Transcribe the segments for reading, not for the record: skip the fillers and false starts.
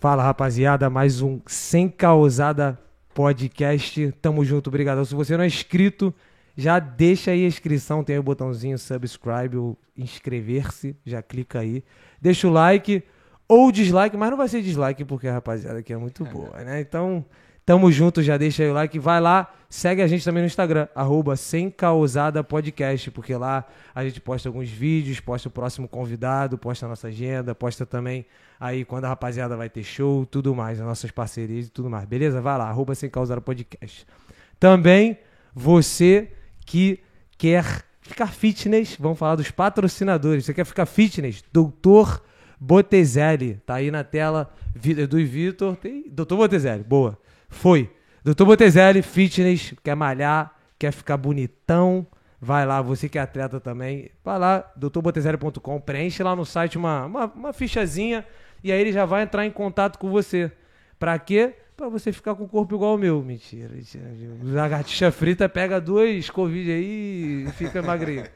Fala, rapaziada, mais um Sem Causada Podcast. Tamo junto, obrigado. Se você não é inscrito, já deixa aí a inscrição, tem aí o botãozinho subscribe ou inscrever-se, já clica aí. Deixa o like ou dislike, mas não vai ser dislike porque a rapaziada aqui é muito boa, né? Então, tamo junto, já deixa aí o like, vai lá, segue a gente também no Instagram, @SemCausaDaPodcast, porque lá a gente posta alguns vídeos, posta o próximo convidado, posta a nossa agenda, posta também aí quando a rapaziada vai ter show, tudo mais, as nossas parcerias e tudo mais, beleza? Vai lá, @SemCausaDaPodcast. Também, você que quer ficar fitness, vamos falar dos patrocinadores, você quer ficar fitness, Dr. Bottezelli, tá aí na tela, Edu e Vitor, tem Dr. Bottezelli, boa. Foi. Dr. Bottezelli, fitness, quer malhar, quer ficar bonitão, vai lá, você que é atleta também, vai lá, drbottezelli.com, preenche lá no site uma fichazinha e aí ele já vai entrar em contato com você. Pra quê? Pra você ficar com o corpo igual ao meu. Mentira, mentira. Lagartixa frita, pega 2 Covid aí e fica magrinho.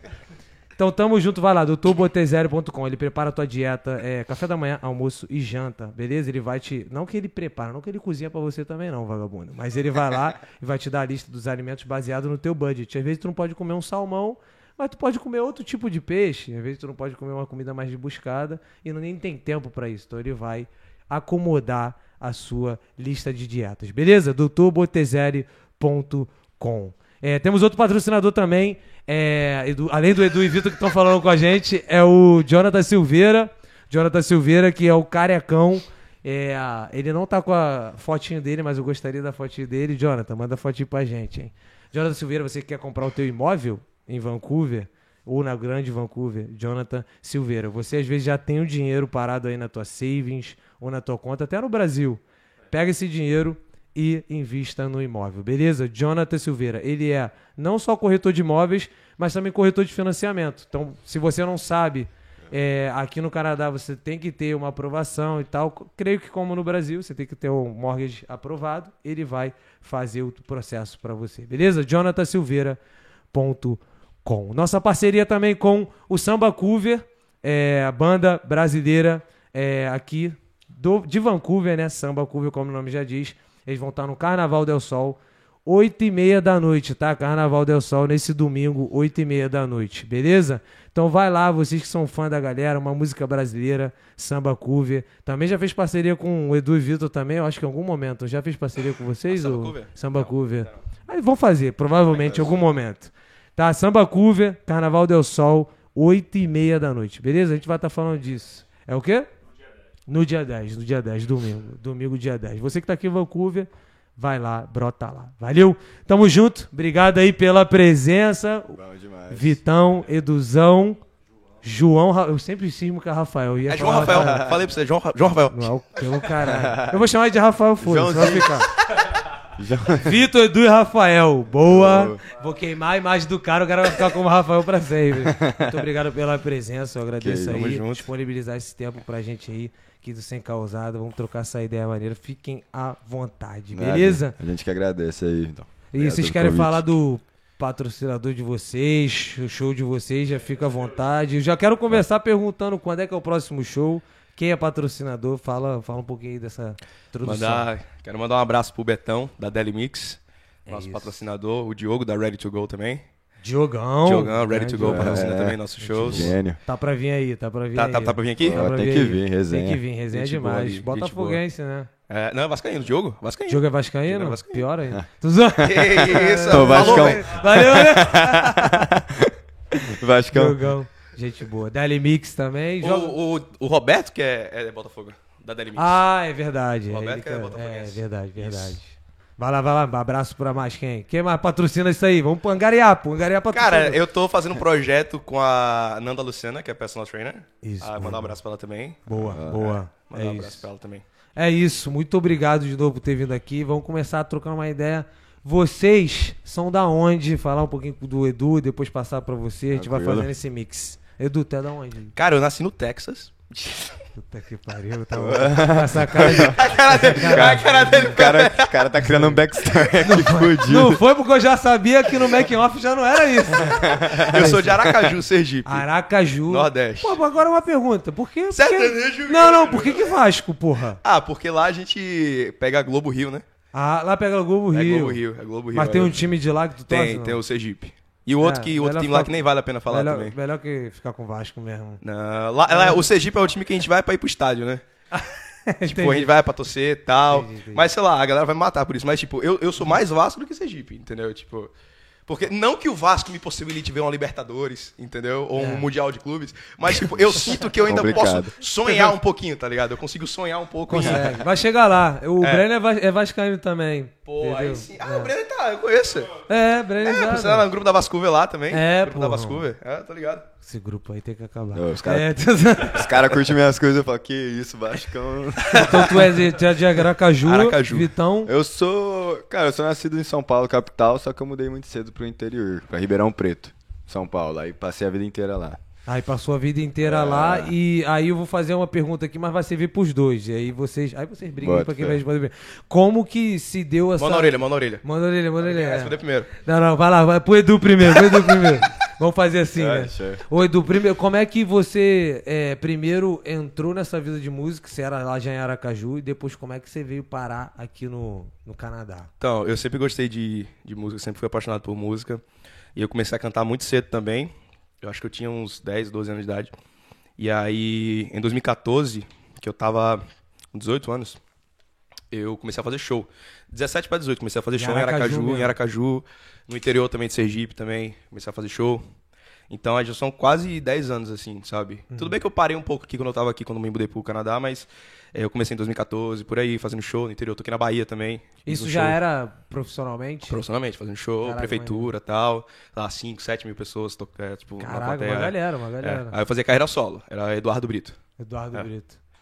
Então tamo junto, vai lá, drbottezelli.com, ele prepara a tua dieta, café da manhã, almoço e janta, beleza? Ele vai te, não que ele prepara, não que ele cozinha pra você também não, vagabundo, mas ele vai lá e vai te dar a lista dos alimentos baseado no teu budget. Às vezes tu não pode comer um salmão, mas tu pode comer outro tipo de peixe, às vezes tu não pode comer uma comida mais rebuscada e não nem tem tempo pra isso, então ele vai acomodar a sua lista de dietas, beleza? drbottezelli.com. Temos outro patrocinador também, além do Edu e Vitor que estão falando com a gente, é o Jonathan Silveira, que é o carecão. Ele não tá com a fotinho dele, mas eu gostaria da fotinho dele. Jonathan, manda a fotinho pra gente, hein? Jonathan Silveira, você quer comprar o teu imóvel em Vancouver ou na Grande Vancouver? Jonathan Silveira, você às vezes já tem o dinheiro parado aí na tua savings ou na tua conta, até no Brasil. Pega esse dinheiro e invista no imóvel, beleza? Jonathan Silveira, ele é não só corretor de imóveis, mas também corretor de financiamento. Então, se você não sabe, aqui no Canadá você tem que ter uma aprovação e tal. Creio que como no Brasil, você tem que ter um mortgage aprovado, ele vai fazer o processo para você, beleza? JonathanSilveira.com. Nossa parceria também com o Samba Cover, a banda brasileira aqui de Vancouver, né? Samba Cover, como o nome já diz. Eles vão estar no Carnaval Del Sol, 8h30 da noite, tá? Carnaval Del Sol, nesse domingo, 8h30 da noite, beleza? Então vai lá, vocês que são fã da galera, uma música brasileira, Samba Cover. Também já fez parceria com o Edu e Vitor também, eu acho que em algum momento. Já fez parceria com vocês? Samba Cover. Aí vão fazer, provavelmente, em algum momento. Tá, Samba Cover, Carnaval Del Sol, 8h30 da noite, beleza? A gente vai estar falando disso. É o quê? No dia 10, domingo dia 10. Você que tá aqui em Vancouver, vai lá, brota lá. Valeu? Tamo junto. Obrigado aí pela presença. Bom demais. Vitão, Eduzão, João, eu sempre cismo com a Rafael. É João Rafael, falei pra você, João Rafael. Não, pelo caralho. Eu vou chamar ele de Rafael Folha, vai ficar. Vitor, Edu e Rafael, boa. Vou queimar a imagem do cara, o cara vai ficar como Rafael pra sempre. Muito obrigado pela presença, eu agradeço aí, disponibilizar esse tempo pra gente aí. Aqui do Sem Causada, vamos trocar essa ideia maneira, fiquem à vontade, beleza? A gente que agradece aí, então. E vocês querem falar do patrocinador de vocês, o show de vocês, já fica à vontade. Eu já quero começar perguntando quando é que é o próximo show, quem é patrocinador, fala um pouquinho aí dessa introdução. Quero mandar um abraço pro Betão, da Delimix, nosso patrocinador, o Diogo, da Ready2Go também. Diogão, Ready2Go patrocina também nossos shows. Gênio. Tá pra vir aí. Tá pra vir aqui? Tem que vir, resenha demais. Botafoguense, né? Não, é vascaíno, Diogo? Vascaíno. Diogo é vascaíno? Pior ainda. Que isso, Vascão. Valeu, né? Vascão. Diogão, gente boa. Delimix também. O Roberto que é Botafogo, da Delimix. Ah, é verdade. O Roberto que é Botafoguense. É verdade. Vai lá, abraço pra mais quem? Quem mais patrocina isso aí? Vamos angariar patrocina. Cara, eu tô fazendo um projeto com a Nanda Luciana, que é personal trainer. Isso. Mandar um abraço pra ela também. Boa. Mandar um abraço pra ela também. É isso, muito obrigado de novo por ter vindo aqui. Vamos começar a trocar uma ideia. Vocês são da onde? Falar um pouquinho do Edu e depois passar pra você. A gente vai fazendo esse mix. Edu, tu é da onde? Cara, eu nasci no Texas. Puta que pariu, eu tava essa cara de... a cara dele. O cara tá criando um backstory aqui fudido. Não foi porque eu já sabia que no making-off já não era isso. Eu sou de Aracaju, Sergipe. Aracaju. Nordeste. Pô, agora uma pergunta. Por que... Sertanejo. Não, por que Vasco, porra? Ah, porque lá a gente pega a Globo Rio, né? Ah, lá pega a Globo Rio. É Globo Rio. Mas tem um time de lá que tu torce? Tem o Sergipe. E o outro, time lá que nem vale a pena falar melhor, também. Melhor que ficar com o Vasco mesmo. Não, o Sergipe é o time que a gente vai pra ir pro estádio, né? Tipo, a gente vai pra torcer e tal. Entendi. Mas sei lá, a galera vai me matar por isso. Mas tipo, eu sou mais Vasco do que Sergipe, entendeu? Tipo... Porque não que o Vasco me possibilite ver uma Libertadores, entendeu? Ou um Mundial de Clubes. Mas, tipo, eu sinto que eu ainda posso sonhar um pouquinho, tá ligado? Eu consigo sonhar um pouco. Consegue. Vai chegar lá. O Brenner é vascaíno também. Pô, aí sim. Ah, o Brenner tá, eu conheço. Brenner tá. Você era no grupo da Vascuver lá também. É, grupo da Vascuver. É, tá ligado. Esse grupo aí tem que acabar. Não, os caras curtem minhas coisas, eu falo, que isso, Vascão. Então tu é de Aracaju, Vitão. Eu sou nascido em São Paulo, capital, só que eu mudei muito cedo pro interior, pra Ribeirão Preto, São Paulo. Aí passei a vida inteira lá. Aí passou a vida inteira lá, e aí eu vou fazer uma pergunta aqui, mas vai servir pros dois. E aí vocês brigam pra quem vai responder. Como que se deu essa... Mão na orelha. Vai responder primeiro. Não, vai lá, vai pro Edu primeiro, Vamos fazer assim, né? Sure. Ô Edu, primeiro, como é que você primeiro entrou nessa vida de música, você era lá já em Aracaju, e depois como é que você veio parar aqui no Canadá? Então, eu sempre gostei de música, sempre fui apaixonado por música, e eu comecei a cantar muito cedo também. Eu acho que eu tinha uns 10, 12 anos de idade. E aí, em 2014, que eu tava com 18 anos, eu comecei a fazer show. 17 para 18, comecei a fazer show em Aracaju, no interior também de Sergipe também, comecei a fazer show. Então, já são quase 10 anos, assim, sabe? Uhum. Tudo bem que eu parei um pouco aqui quando eu tava aqui, quando me mudei pro Canadá, mas eu comecei em 2014, por aí, fazendo show no interior. Tô aqui na Bahia também. Isso já era profissionalmente? Profissionalmente, fazendo show, caraca, prefeitura e tal. Lá, 5, 7 mil pessoas, tipo, caraca, na plateia. uma galera. Aí eu fazia carreira solo, era Eduardo Brito.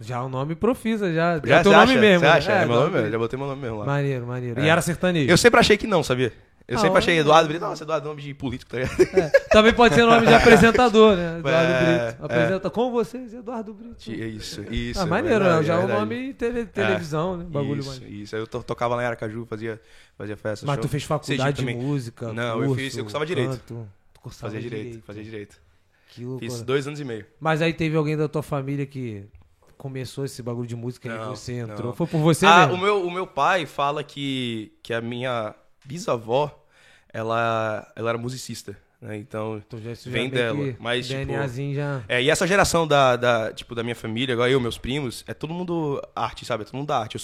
Já o nome profissa, já é teu nome mesmo. Você acha? É meu nome mesmo, já botei meu nome mesmo lá. Maneiro. E era sertanejo? Eu sempre achei que não, sabia? Eu sempre achei Eduardo Brito, nossa, Eduardo é nome de político, tá ligado? Também pode ser nome de apresentador, né? Eduardo Brito. Apresenta com vocês, Eduardo Brito. Isso. Ah, maneiro, verdade, já o nome televisão, né? Bagulho isso, maneiro. Isso, eu tocava lá em Aracaju, fazia festa. Mas show. Tu fez faculdade de música? Não, curso, eu cursava direito. Fazia direito. Que loucura. Fiz 2 anos e meio. Mas aí teve alguém da tua família que... começou esse bagulho de música e você entrou? Não. Foi por você mesmo? O meu pai fala que a minha bisavó, ela era musicista, né? Então vem dela. Mas, DNAzinho tipo, já... E essa geração da minha família, agora eu, meus primos, é todo mundo arte, sabe? É todo mundo da arte.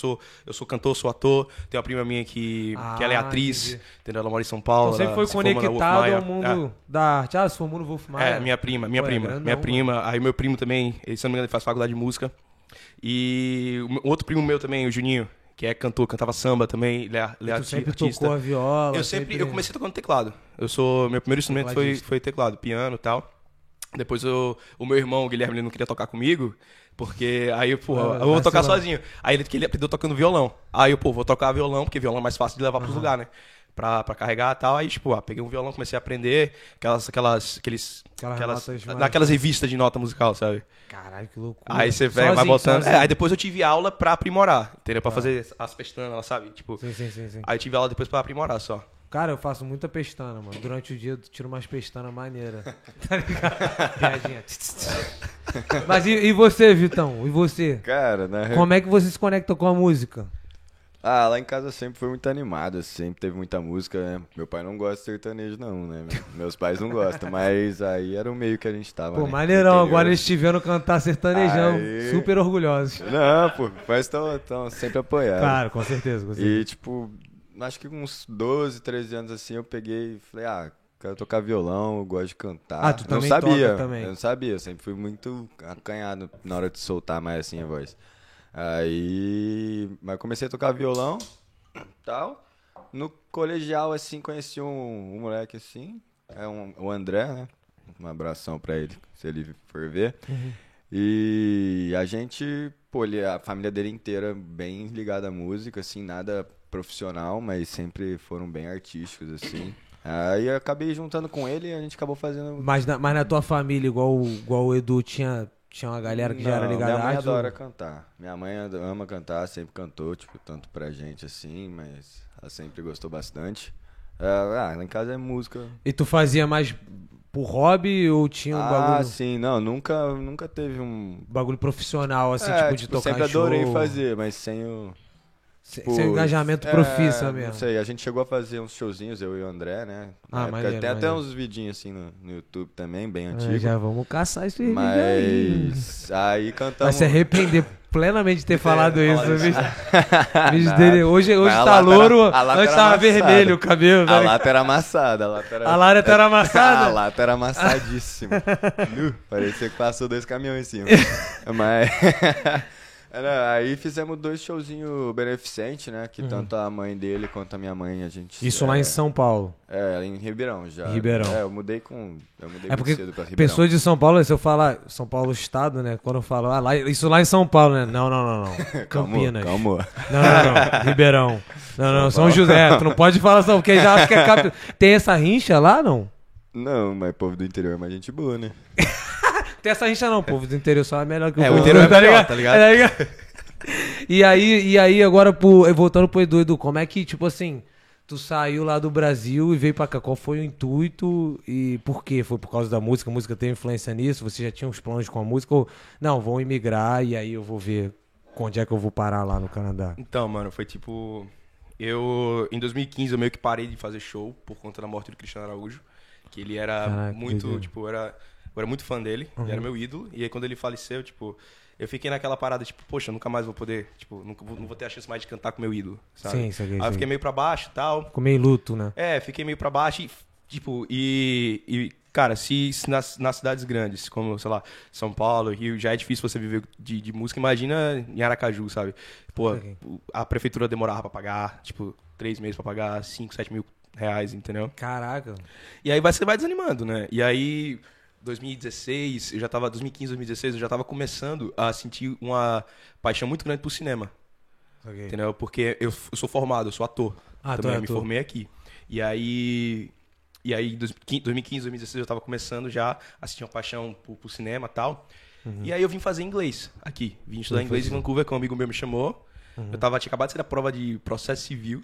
Eu sou cantor, sou ator. Tem uma prima minha que ela é atriz, entendeu? Ela mora em São Paulo. Então sempre foi conectado ao mundo da arte. Ah, se formou no Wolf Maia. Minha prima. Aí meu primo também, ele, se não me engano, ele faz faculdade de música. E o outro primo meu também, o Juninho, que é cantor, cantava samba também, ele é artista. Sempre tocou a viola. Eu comecei tocando teclado. Meu primeiro instrumento foi teclado, piano e tal. Depois o meu irmão, o Guilherme, ele não queria tocar comigo, porque aí, eu vou tocar sozinho. Aí ele aprendeu tocando violão. Aí eu, vou tocar violão, porque violão é mais fácil de levar pros lugares, né? Pra carregar e tal. Aí, tipo, peguei um violão, comecei a aprender aquelas revistas de nota musical, sabe? Caralho, que loucura. Aí você vai botando. Aí depois eu tive aula pra aprimorar, entendeu? Pra fazer as pestanas, sabe? Tipo, sim. Aí tive aula depois pra aprimorar só. Cara, eu faço muita pestana, mano. Durante o dia eu tiro umas pestanas maneiras. Tá ligado? Piadinha. Mas e você, Vitão? E você? Cara, né? Como é que você se conecta com a música? Ah, lá em casa sempre foi muito animado, sempre teve muita música, né? Meu pai não gosta de sertanejo não, né? Meus pais não gostam, mas aí era o meio que a gente tava, pô, né? Maneirão, agora eles te vendo cantar sertanejão, aí... super orgulhosos. Não, pô, mas estão sempre apoiados. Claro, com certeza, E tipo, acho que uns 12, 13 anos assim, eu peguei e falei, quero tocar violão, eu gosto de cantar. Ah, tu também toca também? Eu não sabia, eu sempre fui muito acanhado na hora de soltar mais assim a voz. Aí, mas comecei a tocar violão e tal. No colegial, assim, conheci um moleque, assim, o André, né? Um abração pra ele, se ele for ver. Uhum. E a gente, a família dele inteira bem ligada à música, assim, nada profissional, mas sempre foram bem artísticos, assim. Aí eu acabei juntando com ele e a gente acabou fazendo... Mas na tua família, igual o Edu tinha... Tinha uma galera que já era ligada. Minha mãe adora cantar. Minha mãe ama cantar, sempre cantou, tipo, tanto pra gente assim, mas ela sempre gostou bastante. Lá em casa é música. E tu fazia mais por hobby ou tinha um bagulho? Ah, sim, não, nunca teve um... bagulho profissional, assim, tipo, de tocar sempre em show. Adorei fazer, mas sem o... tipo, sem engajamento profissa mesmo. Não sei, a gente chegou a fazer uns showzinhos, eu e o André, né? Maneiro, tem até uns vidinhos assim no YouTube também, bem antigo. Já vamos caçar isso aí. Mas aí cantamos... Vai se arrepender plenamente de ter falado isso, bicho. Hoje tá louro, antes tava vermelho o cabelo. A lata era amassada. A lata era amassada? A lata era amassadíssima. Parecia que passou 2 caminhões em cima. Mas... aí fizemos 2 showzinhos beneficentes, né? Que tanto a mãe dele quanto a minha mãe, a gente... Isso lá em São Paulo? Em Ribeirão já. Ribeirão. Eu mudei muito cedo pra Ribeirão. Pessoas de São Paulo, se eu falar São Paulo Estado, né? Quando eu falo, isso lá em São Paulo, né? Não. Campinas. Calma. Não. Ribeirão. Não. São José. Tu não pode falar São Paulo, porque já acho que é capital. Tem essa rincha lá, não? Não, mas povo do interior é mais gente boa, né? Tem essa rincha não, povo do interior só é melhor que o povo do interior, tá ligado? E aí agora, voltando pro Edu, como é que, tipo assim, tu saiu lá do Brasil e veio pra cá? Qual foi o intuito e por quê? Foi por causa da música? A música teve influência nisso? Você já tinha uns planos com a música? Ou, não, vão emigrar e aí eu vou ver onde é que eu vou parar lá no Canadá? Então, mano, foi tipo... Em 2015, eu meio que parei de fazer show por conta da morte do Cristiano Araújo, que ele era eu era muito fã dele, ele era meu ídolo, e aí quando ele faleceu, tipo, eu fiquei naquela parada, tipo, poxa, eu nunca mais vou poder, tipo, não vou ter a chance mais de cantar com meu ídolo, sabe? Sim, isso aqui, aí eu fiquei meio pra baixo e tal. Ficou meio luto, né? Fiquei meio pra baixo e, tipo, cara, se nas cidades grandes, como, sei lá, São Paulo, Rio, já é difícil você viver de música, imagina em Aracaju, sabe? Pô, a prefeitura demorava pra pagar, tipo, 3 meses pra pagar, 5, 7 mil reais, entendeu? Caraca! E aí você vai desanimando, né? E aí... 2015, 2016, eu já tava começando a sentir uma paixão muito grande por cinema. Okay. Entendeu? Porque eu sou formado, eu sou ator. Também me formei aqui. E aí, 2015, 2016, eu tava começando já a sentir uma paixão por cinema e tal. Uhum. E aí eu vim fazer inglês aqui. Vim estudar inglês em Vancouver, que um amigo meu me chamou. Uhum. Tinha acabado de sair da prova de processo civil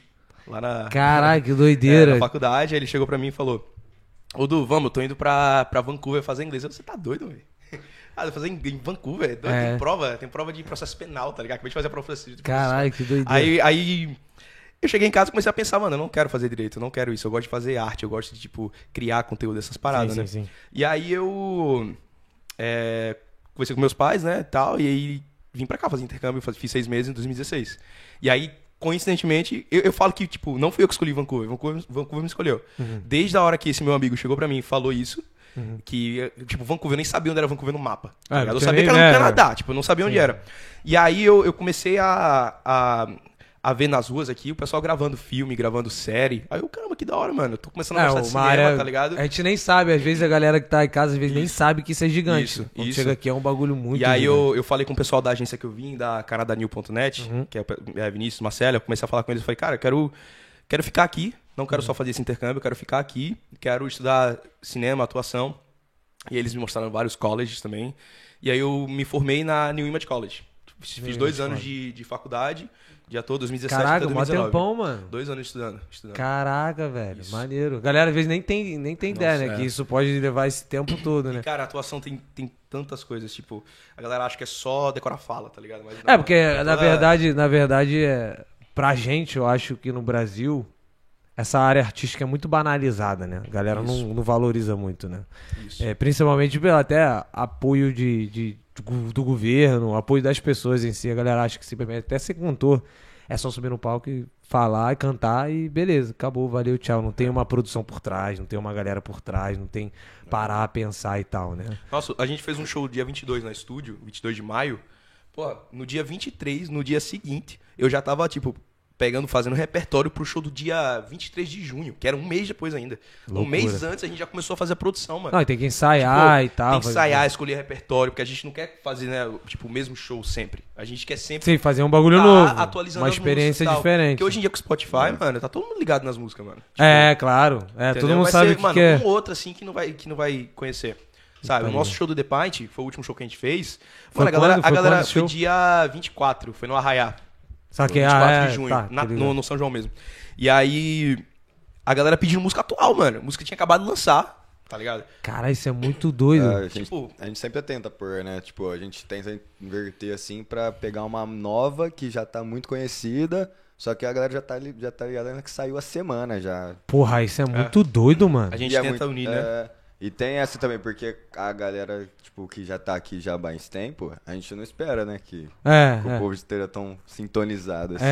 lá na... Caraca, que doideira! Na faculdade, aí ele chegou pra mim e falou... Ô, Du, vamos, eu tô indo pra Vancouver fazer inglês. Você tá doido, velho? Fazer em Vancouver? É doido? Tem prova de processo penal, tá ligado? Acabei de fazer a prova de processo. Caralho, que doideira. Aí eu cheguei em casa e comecei a pensar, mano, eu não quero fazer direito, eu não quero isso, eu gosto de fazer arte, eu gosto de, tipo, criar conteúdo dessas paradas, sim, né? Sim. E aí eu conversei com meus pais, né, tal, e aí vim pra cá fazer intercâmbio, fiz 6 meses em 2016. E aí... coincidentemente, eu falo que, tipo, não fui eu que escolhi Vancouver me escolheu. Uhum. Desde a hora que esse meu amigo chegou pra mim e falou isso, que, tipo, Vancouver, eu nem sabia onde era Vancouver no mapa. Eu sabia que era no Canadá, tipo, eu não sabia onde era. E aí eu comecei a ver nas ruas aqui o pessoal gravando filme, gravando série. Aí eu, caramba, que da hora, mano. Eu tô começando a gostar de cinema, tá ligado? A gente nem sabe. Às vezes a galera que tá em casa, às vezes nem sabe que isso é gigante. Quando chega aqui é um bagulho muito gigante. E aí eu falei com o pessoal da agência que eu vim, da Canadanew.net, que é Vinícius, Marcelo. Eu comecei a falar com eles. Eu falei, cara, eu quero ficar aqui. Não quero só fazer esse intercâmbio. Eu quero ficar aqui. Quero estudar cinema, atuação. E eles me mostraram vários colleges também. E aí eu me formei na New Image College. Fiz 2 anos de faculdade. Já tô 2017 até 2019. Caraca, mó tempão, mano. 2 anos estudando. Caraca, velho. Isso. Maneiro. Galera, às vezes nem tem ideia, né? Que isso pode levar esse tempo todo, né? E, cara, a atuação tem tantas coisas. Tipo, a galera acha que é só decorar fala, tá ligado? Mas não, porque, na verdade, pra gente, eu acho que no Brasil, essa área artística é muito banalizada, né? A galera não valoriza muito, né? Isso. Principalmente pelo até apoio do governo, apoio das pessoas em si. A galera acha que simplesmente até ser cantor é só subir no palco e falar e cantar e beleza, acabou, valeu, tchau. Não tem uma produção por trás, não tem uma galera por trás, não tem parar, pensar e tal, né? Nossa, a gente fez um show dia 22 na estúdio, 22 de maio. Pô, no dia 23, no dia seguinte, eu já tava, tipo, fazendo repertório pro show do dia 23 de junho, que era um mês depois ainda. Loucura. Um mês antes a gente já começou a fazer a produção, mano. Não, tem que ensaiar, tipo, e tal. Tem que ensaiar, escolher repertório, porque a gente não quer fazer, né, tipo, o mesmo show sempre. A gente quer sempre... Sim, fazer um bagulho novo, atualizando uma experiência diferente. Porque hoje em dia com o Spotify, mano, tá todo mundo ligado nas músicas, mano. Tipo, claro. Todo mundo vai sabe ser, que é. Vai ser, mano, um ou outro, assim, que não vai conhecer. sabe? O nosso show do The Pint, foi o último show que a gente fez. Mano, a galera foi dia 24, foi no Arraiá. Saquei, 24 de junho, tá, no São João mesmo. E aí, a galera pedindo música atual, mano. A música tinha acabado de lançar, tá ligado? Cara, isso é muito doido. A gente sempre tenta pôr, né? Tipo, a gente tenta inverter assim pra pegar uma nova que já tá muito conhecida, só que a galera já tá ligada que saiu a semana já. Porra, isso é muito doido, mano. A gente tenta unir, né? E tem essa também, porque a galera, tipo, que já tá aqui já há mais tempo, a gente não espera, né, que o povo esteja tão sintonizado assim.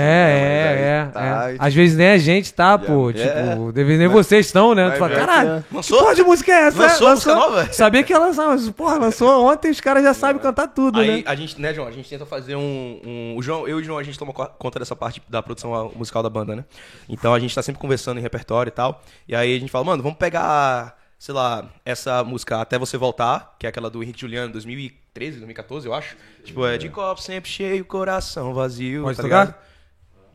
Tá. Às vezes nem a gente tá, pô. Tipo, nem vocês estão, né? Tu fala, caralho, que porra de música é essa? Lançou música nova? Sabia que ia lançar, mas, porra, lançou ontem, os caras já sabem cantar tudo, aí, né? A gente, né, João, a gente tenta fazer eu e o João, a gente toma conta dessa parte da produção musical da banda, né? Então a gente tá sempre conversando em repertório e tal. E aí a gente fala, mano, vamos pegar... sei lá, essa música Até Você Voltar, que é aquela do Henrique Juliano, 2013, 2014, eu acho. Tipo, é de copo sempre cheio, coração vazio. Pode tocar? Ligado?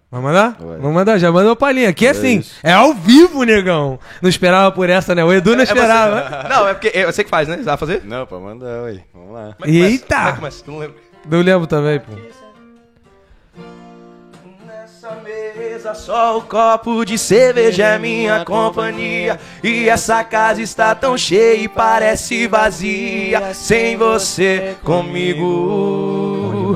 Vai mandar? Vamos mandar, já mandou a palhinha. Aqui é assim, é ao vivo, negão. Não esperava por essa, né? O Edu não esperava. Você. Não, é porque eu sei que faz, né? Você vai fazer? Não, pra mandar, ué. Vamos lá. Como é que eita! Começa? Como é que começa? Não lembro. Não lembro também, pô. Só o copo de cerveja é minha companhia. E essa casa está tão cheia e parece vazia sem você comigo.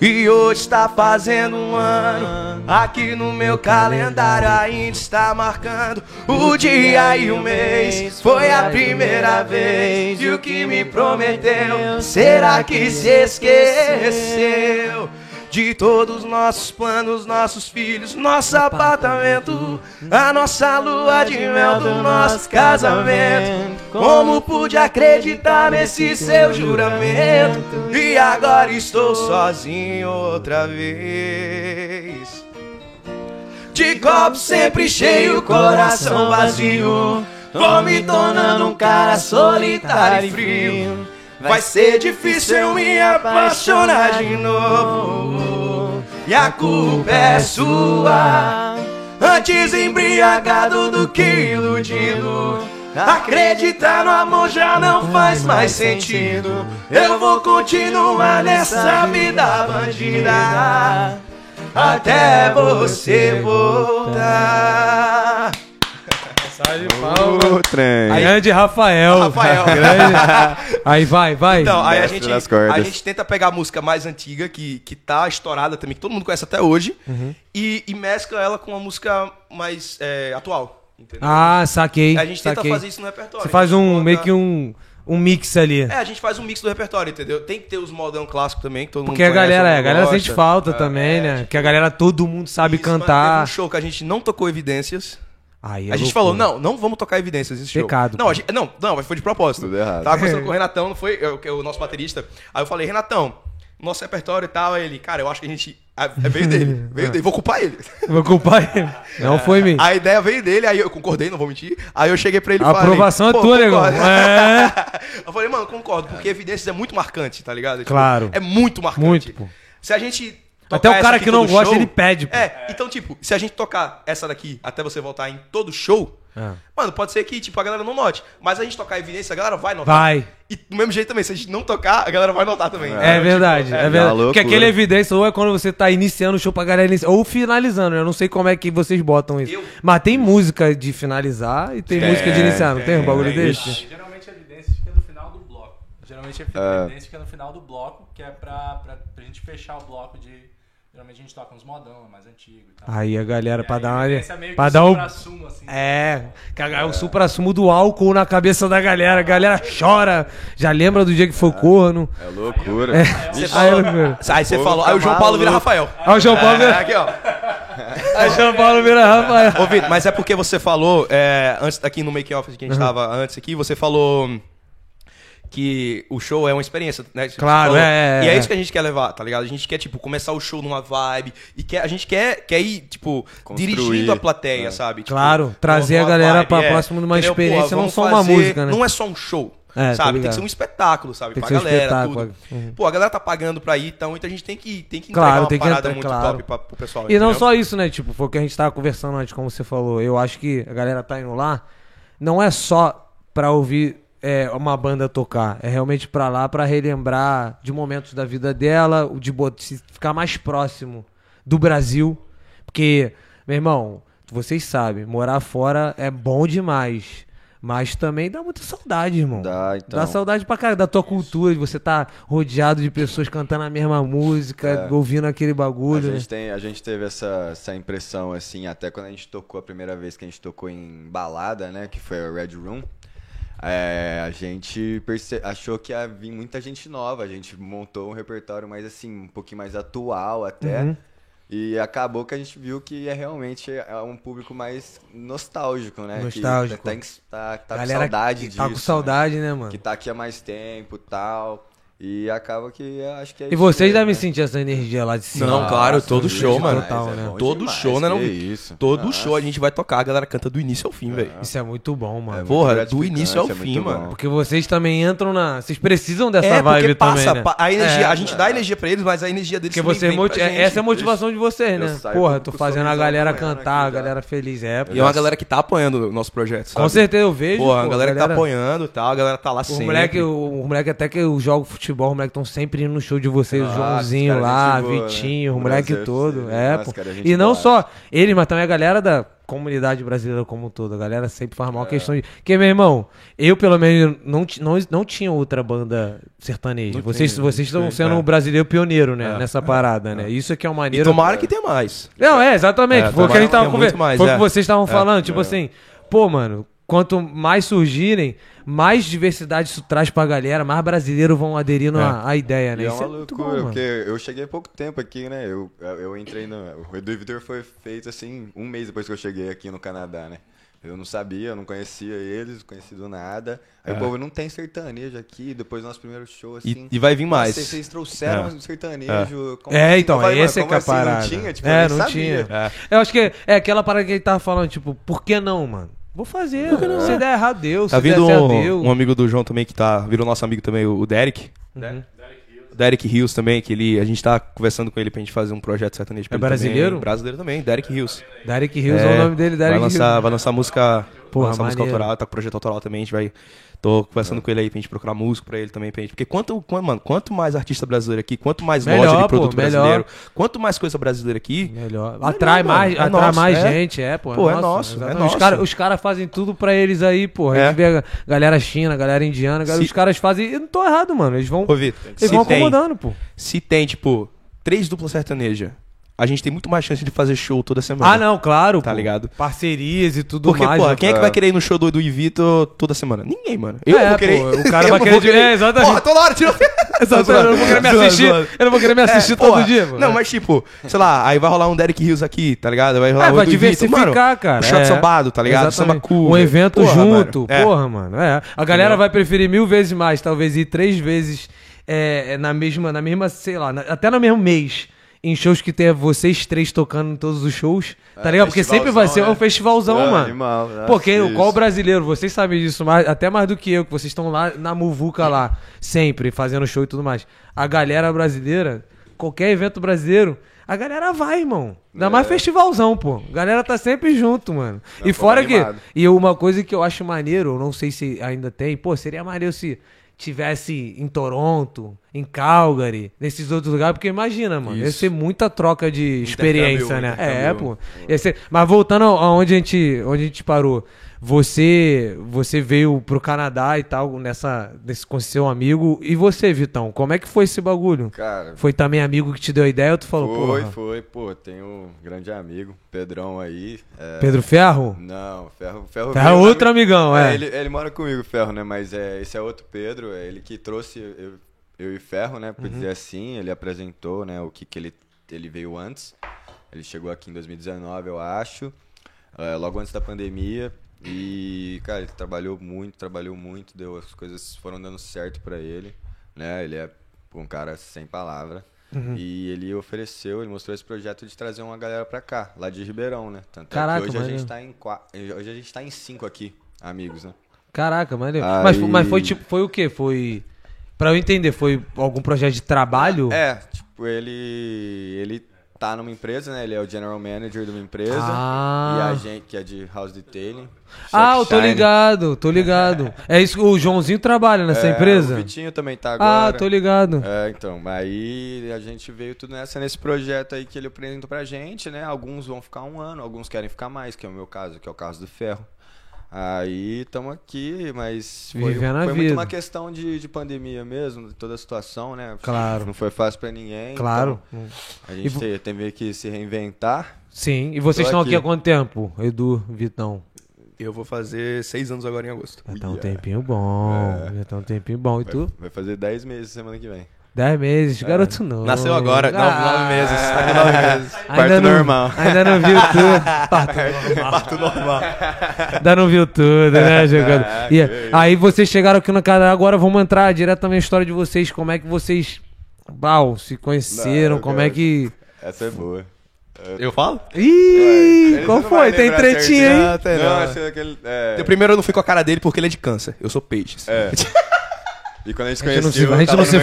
E hoje está fazendo um ano. Aqui no meu calendário ainda está marcando o dia e o mês. Foi a primeira vez. E o que me prometeu, será que se esqueceu? De todos nossos planos, nossos filhos, nosso apartamento, a nossa lua de mel do nosso casamento. Como pude acreditar nesse seu juramento? E agora estou sozinho outra vez. De copo sempre cheio, coração vazio. Vou me tornando um cara solitário e frio. Vai ser difícil eu me apaixonar de novo. E a culpa é sua. Antes embriagado do que iludido. Acreditar no amor já não faz mais sentido. Eu vou continuar nessa vida bandida até você voltar. Aí, grande Rafael. Grande. Aí vai. Então, aí a gente tenta pegar a música mais antiga, que tá estourada também, que todo mundo conhece até hoje, e mescla ela com uma música mais atual, entendeu? Ah, saquei. A gente tenta fazer isso no repertório. Você faz meio que um mix ali. É, a gente faz um mix do repertório, entendeu? Tem que ter os modão clássicos também, que todo mundo conhece. Porque a galera sente falta também, né? Tipo, que a galera, todo mundo sabe cantar. Teve um show que a gente não tocou Evidências. Aí a gente falou, não vamos tocar Evidências esse show. Pecado. Não, mas foi de propósito. Tudo errado. Tava conversando com o Renatão, não foi? O nosso baterista. Aí eu falei, Renatão, nosso repertório e tal. Aí ele, cara, eu acho que a gente... Veio dele, vou culpar ele. Não foi mim. A ideia veio dele, aí eu concordei, não vou mentir. Aí eu cheguei pra ele e falei... A aprovação é tua, negão. Eu falei, mano, concordo, porque Evidências é muito marcante, tá ligado? Tipo, claro. É muito marcante. Muito, pô. Se a gente... Até o cara que não gosta, ele pede. Pô. Então, tipo, se a gente tocar essa daqui Até Você Voltar em todo show, mano, pode ser que, tipo, a galera não note. Mas a gente tocar Evidência, a galera vai notar. Vai. E do mesmo jeito também, se a gente não tocar, a galera vai notar também. É verdade. Porque aquele Evidência ou é quando você tá iniciando o show pra galera iniciar, ou finalizando, eu não sei como é que vocês botam isso. Mas tem música de finalizar e tem música de iniciar, não tem um bagulho desse? Geralmente Evidência fica no final do bloco. Que é pra gente fechar o bloco de... Geralmente a gente toca uns modão, mais antigo e tal. Aí a galera, pra dar uma... supra-sumo, assim. É o supra-sumo do álcool na cabeça da galera. A galera chora, já lembra do dia que foi corno. É loucura. Aí você falou, aí o João Paulo vira Rafael. Aí o João Paulo vira... Aqui, ó. Aí o João Paulo vira Rafael. Ô, Vitor, mas é porque você falou, antes aqui no Making Office que a gente tava antes aqui, você falou... que o show é uma experiência, né? Claro, E é isso que a gente quer levar, tá ligado? A gente quer, tipo, começar o show numa vibe e a gente quer ir, tipo, construir, dirigindo a plateia, sabe? Tipo, claro, trazer a galera vibe, pra próximo de uma experiência, não só uma música, né? Não é só um show, sabe? Tem que ser um espetáculo, sabe? Pra galera, tudo. Pô, a galera tá pagando pra ir, então a gente tem que entregar uma parada muito top pro pessoal. E entendeu? Não só isso, né? Tipo, foi o que a gente tava conversando antes, como você falou. Eu acho que a galera tá indo lá, não é só pra ouvir... uma banda tocar. É realmente pra lá, pra relembrar de momentos da vida dela, de ficar mais próximo do Brasil. Porque, meu irmão, vocês sabem, morar fora é bom demais. Mas também dá muita saudade, irmão. Dá, então. Dá saudade pra caralho da tua cultura, de você tá rodeado de pessoas cantando a mesma música, ouvindo aquele bagulho. A gente teve essa impressão, assim, até quando a gente tocou, a primeira vez que a gente tocou em balada, né, que foi a Red Room, a gente achou que ia vir muita gente nova, a gente montou um repertório mais, assim, um pouquinho mais atual até. Uhum. E acabou que a gente viu que é realmente um público mais nostálgico, né? Nostálgico. Que tá com saudade disso. Tá com saudade, né, mano? Que tá aqui há mais tempo e tal. E acaba que acho que é isso. E vocês devem sentir essa energia lá de cima. Não, claro, todo show, mano. Todo show, né? Todo show a gente vai tocar, a galera canta do início ao fim, velho. Isso é muito bom, mano. Porra, do início ao fim, mano. Porque vocês também entram na... Vocês precisam dessa vibe também, né? A energia, a gente dá energia pra eles, mas a energia deles também vem pra gente. Essa é a motivação de vocês, né? Porra, tô fazendo a galera cantar, a galera feliz. E é uma galera que tá apoiando o nosso projeto, sabe? Com certeza, eu vejo. Porra, a galera que tá apoiando e tal, a galera tá lá sempre. O moleque até que eu jogo futebol. Os moleques estão sempre indo no show de vocês, o Joãozinho lá, boa, Vitinho, né? O moleque todo. E não só ele, mas também a galera da comunidade brasileira como um todo. A galera sempre faz uma questão de... Porque, meu irmão, eu pelo menos não tinha outra banda sertaneja. Não vocês estão sendo um brasileiro pioneiro, né? Nessa parada, né? Isso aqui é uma maneira... E tomara que tenha mais. Não, exatamente. Foi o que a gente tava conversando. Foi o que vocês estavam falando. Tipo assim, pô, mano... Quanto mais surgirem, mais diversidade isso traz pra galera, mais brasileiros vão aderindo à ideia, né? E isso é uma loucura, bom, porque eu cheguei há pouco tempo aqui, né? Eu entrei no... O Edu e Vitor foi feito, assim, um mês depois que eu cheguei aqui no Canadá, né? Eu não sabia, eu não conhecia eles, não conhecia do nada. Aí o povo, não tem sertanejo aqui, depois do nosso primeiro show, assim... E vai vir mais. Vocês trouxeram um sertanejo... Então, essa é que é a parada. Assim, não tinha, tipo, não tinha. Eu acho que é aquela parada que ele tava falando, tipo, por que não, mano? Vou fazer, se der errado, Deus. Tá vindo um amigo do João também que virou nosso amigo também, o Derek. Uhum. Derek Hills também, que a gente tá conversando com ele pra gente fazer um projeto sertanejo. É brasileiro? Também. Brasileiro também, Derek Hills. Derek Hills é o nome dele, Derek Hills. Vai lançar música, música autoral, tá com projeto autoral também, a gente vai... Tô conversando com ele aí pra gente procurar músico pra ele também. Porque quanto mais artista brasileiro aqui, quanto mais loja de produto brasileiro, quanto mais coisa brasileira aqui... Melhor. Atrai mais, gente, pô. Pô, é nosso, é nosso. Os caras fazem tudo pra eles aí, pô. A gente vê a galera china, a galera indiana, os caras fazem... Eu não tô errado, mano. Eles vão acomodando, pô. Se tem, tipo, 3 duplas sertanejas, a gente tem muito mais chance de fazer show toda semana. Ah, não, claro. Tá ligado? Parcerias e tudo mais. Porque, pô, quem é que vai querer ir no show do Edu e Vitor toda semana? Ninguém, mano. Eu vou querer. Pô, o cara vai querer... exatamente. Porra, toda hora, tira... Exatamente, eu não vou querer me assistir. Eu não vou querer me assistir todo dia, mano. Não, mas tipo, sei lá, aí vai rolar um Derek Hills aqui, tá ligado? Vai rolar um vai diversificar, mano, cara. O shot sambado, tá ligado? Samba cover. Um evento junto. Porra, mano. A galera vai preferir 1000 vezes mais, talvez ir 3 vezes na mesma, sei lá, até no mesmo mês. Em shows que tem vocês 3 tocando em todos os shows, tá ligado? Porque sempre vai ser um festivalzão, mano. Animal, porque qual brasileiro, vocês sabem disso, mas, até mais do que eu, que vocês estão lá na muvuca lá, sempre, fazendo show e tudo mais. A galera brasileira, qualquer evento brasileiro, a galera vai, irmão. Ainda mais festivalzão, pô. A galera tá sempre junto, mano. Não, e fora animado. E uma coisa que eu acho maneiro, eu não sei se ainda tem, pô, seria maneiro se... tivesse em Toronto, em Calgary, nesses outros lugares, porque imagina, mano, ia ser muita troca de experiência, né? Pô. Mas voltando aonde a gente parou, você veio pro Canadá e tal, com seu amigo, e você, Vitão, como é que foi esse bagulho? Cara, foi também amigo que te deu a ideia ou tu falou, pô? Foi, pô, tenho um grande amigo, Pedrão aí. Pedro Ferro? Não, Ferro é outro amigão, Ele mora comigo, Ferro, né, mas esse é outro Pedro. Ele que trouxe eu e Ferro, né? Por dizer assim, ele apresentou, né? O que ele veio antes. Ele chegou aqui em 2019, eu acho, logo antes da pandemia. E, cara, ele trabalhou muito. As coisas foram dando certo pra ele, né? Ele é um cara sem palavra. E ele mostrou esse projeto de trazer uma galera pra cá, lá de Ribeirão, né? Tanto caraca, que hoje a gente tá em 5 aqui, amigos, né? Caraca, maneiro. Aí... Mas foi tipo, foi o quê? Foi, pra eu entender, foi algum projeto de trabalho? Tipo, ele tá numa empresa, né? Ele é o general manager de uma empresa. E a gente, que é de house detailing. Eu tô ligado, É isso, o Joãozinho trabalha nessa empresa? O Vitinho também tá agora. Tô ligado. Então, aí a gente veio tudo nesse projeto aí que ele apresentou pra gente, né? Alguns vão ficar um ano, alguns querem ficar mais, que é o meu caso, que é o caso do ferro. Aí estamos aqui, mas foi muito uma questão de pandemia mesmo, de toda a situação, né? Claro. Não foi fácil pra ninguém. Claro. Então a gente teve que se reinventar. Sim, e vocês estão aqui há quanto tempo, Edu, Vitão? Eu vou fazer 6 anos agora em agosto. Já tá um tempinho bom, já tá um tempinho bom. E tu? Vai fazer 10 meses semana que vem. 10 meses, garoto não. Nasceu agora, 9 meses. Tá com 9 meses. Parto normal. Ainda não viu tudo. Parto normal. Ainda não viu tudo, né, jogador? Aí vocês chegaram aqui no canal, agora vamos entrar direto na história de vocês. Como é que vocês se conheceram? Essa é boa. Eu falo? Qual foi? Tem tretinha, hein? Eu primeiro eu não fui com a cara dele porque ele é de câncer. Eu sou peixes. E quando a gente conheceu... A gente não se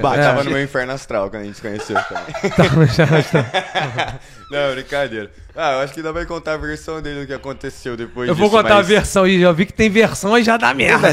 bate. Tava no meu inferno astral quando a gente se conheceu também. Não, brincadeira. Eu acho que dá pra contar a versão dele do que aconteceu depois disso. Eu vou contar a versão e já vi que tem versão e já dá merda.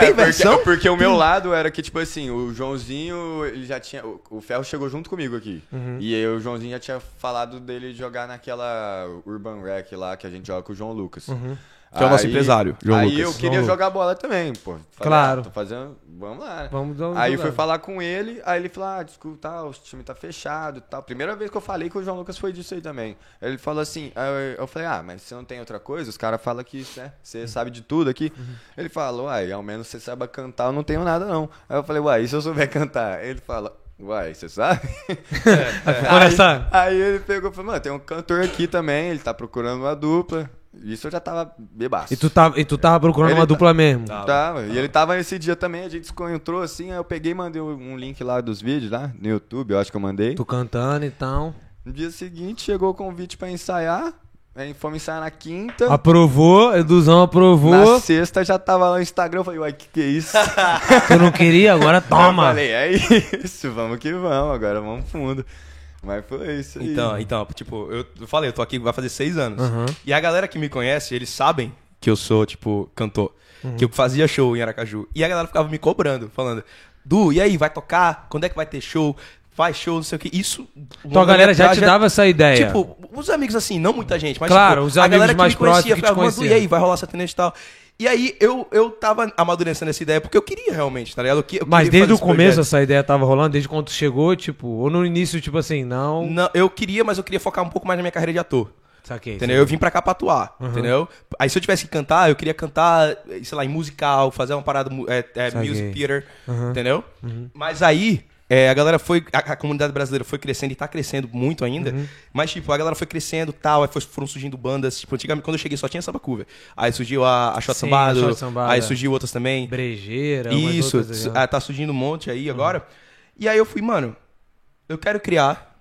Tem versão? Porque o meu lado era que, tipo assim, o Joãozinho, ele já tinha... O Ferro chegou junto comigo aqui. Uhum. E aí o Joãozinho já tinha falado dele jogar naquela Urban Rec lá que a gente joga com o João Lucas. Uhum. Que é o nosso empresário, João Lucas. Aí eu queria jogar bola também, pô. Falei, claro. Tô fazendo... Vamos lá, né? Aí fui falar com ele, aí ele falou, desculpa, o time tá fechado e tal. Primeira vez que eu falei com o João Lucas foi disso aí também. Ele falou assim, eu falei, mas você não tem outra coisa? Os caras falam que, né, você sabe de tudo aqui. Uhum. Ele falou, ao menos você saiba cantar, eu não tenho nada não. Aí eu falei, e se eu souber cantar? Ele fala... você sabe? Aí ele pegou e falou, tem um cantor aqui também, ele tá procurando uma dupla. Isso eu já tava bebaço. E tu tava procurando uma dupla mesmo? Tava. E ele tava nesse dia também, a gente se encontrou assim, aí eu peguei e mandei um link lá dos vídeos lá, no YouTube, eu acho que eu mandei. Tu cantando e então. No dia seguinte chegou o convite pra ensaiar, aí fomos ensaiar na quinta. Aprovou, Eduzão aprovou. Na sexta já tava lá no Instagram, eu falei, que é isso? Tu não queria? Agora toma. Eu falei, é isso, vamos que vamos, agora vamos fundo. Mas foi isso aí. Então, tipo, eu falei, eu tô aqui, vai fazer 6 anos. Uhum. E a galera que me conhece, eles sabem que eu sou, tipo, cantor. Uhum. Que eu fazia show em Aracaju. E a galera ficava me cobrando, falando, Du, e aí, vai tocar? Quando é que vai ter show? Faz show, não sei o que. Isso... Então a galera já te dava essa ideia. Tipo, os amigos assim, não muita gente, mas claro, tipo, os amigos a galera que mais me conhecia, falava, Du, e aí, vai rolar essa tendência e tal... E aí eu tava amadurecendo essa ideia porque eu queria realmente, tá ligado? Mas desde o começo essa ideia tava rolando, desde quando tu chegou, tipo... Ou no início, tipo assim, não... Eu queria focar um pouco mais na minha carreira de ator. Saquei. Entendeu? Eu vim pra cá pra atuar, entendeu? Aí se eu tivesse que cantar, eu queria cantar, sei lá, em musical, fazer uma parada... music theater, entendeu? Uhum. Mas aí... a galera foi... A comunidade brasileira foi crescendo e tá crescendo muito ainda. Uhum. Mas, tipo, a galera foi crescendo e tal. Aí foram surgindo bandas. Tipo, antigamente, quando eu cheguei, só tinha Samba Cover. Aí surgiu a Shot Sambado. Aí surgiu outras também. Brejeira. Isso. Outras, tá surgindo um monte aí agora. E aí eu fui, eu quero criar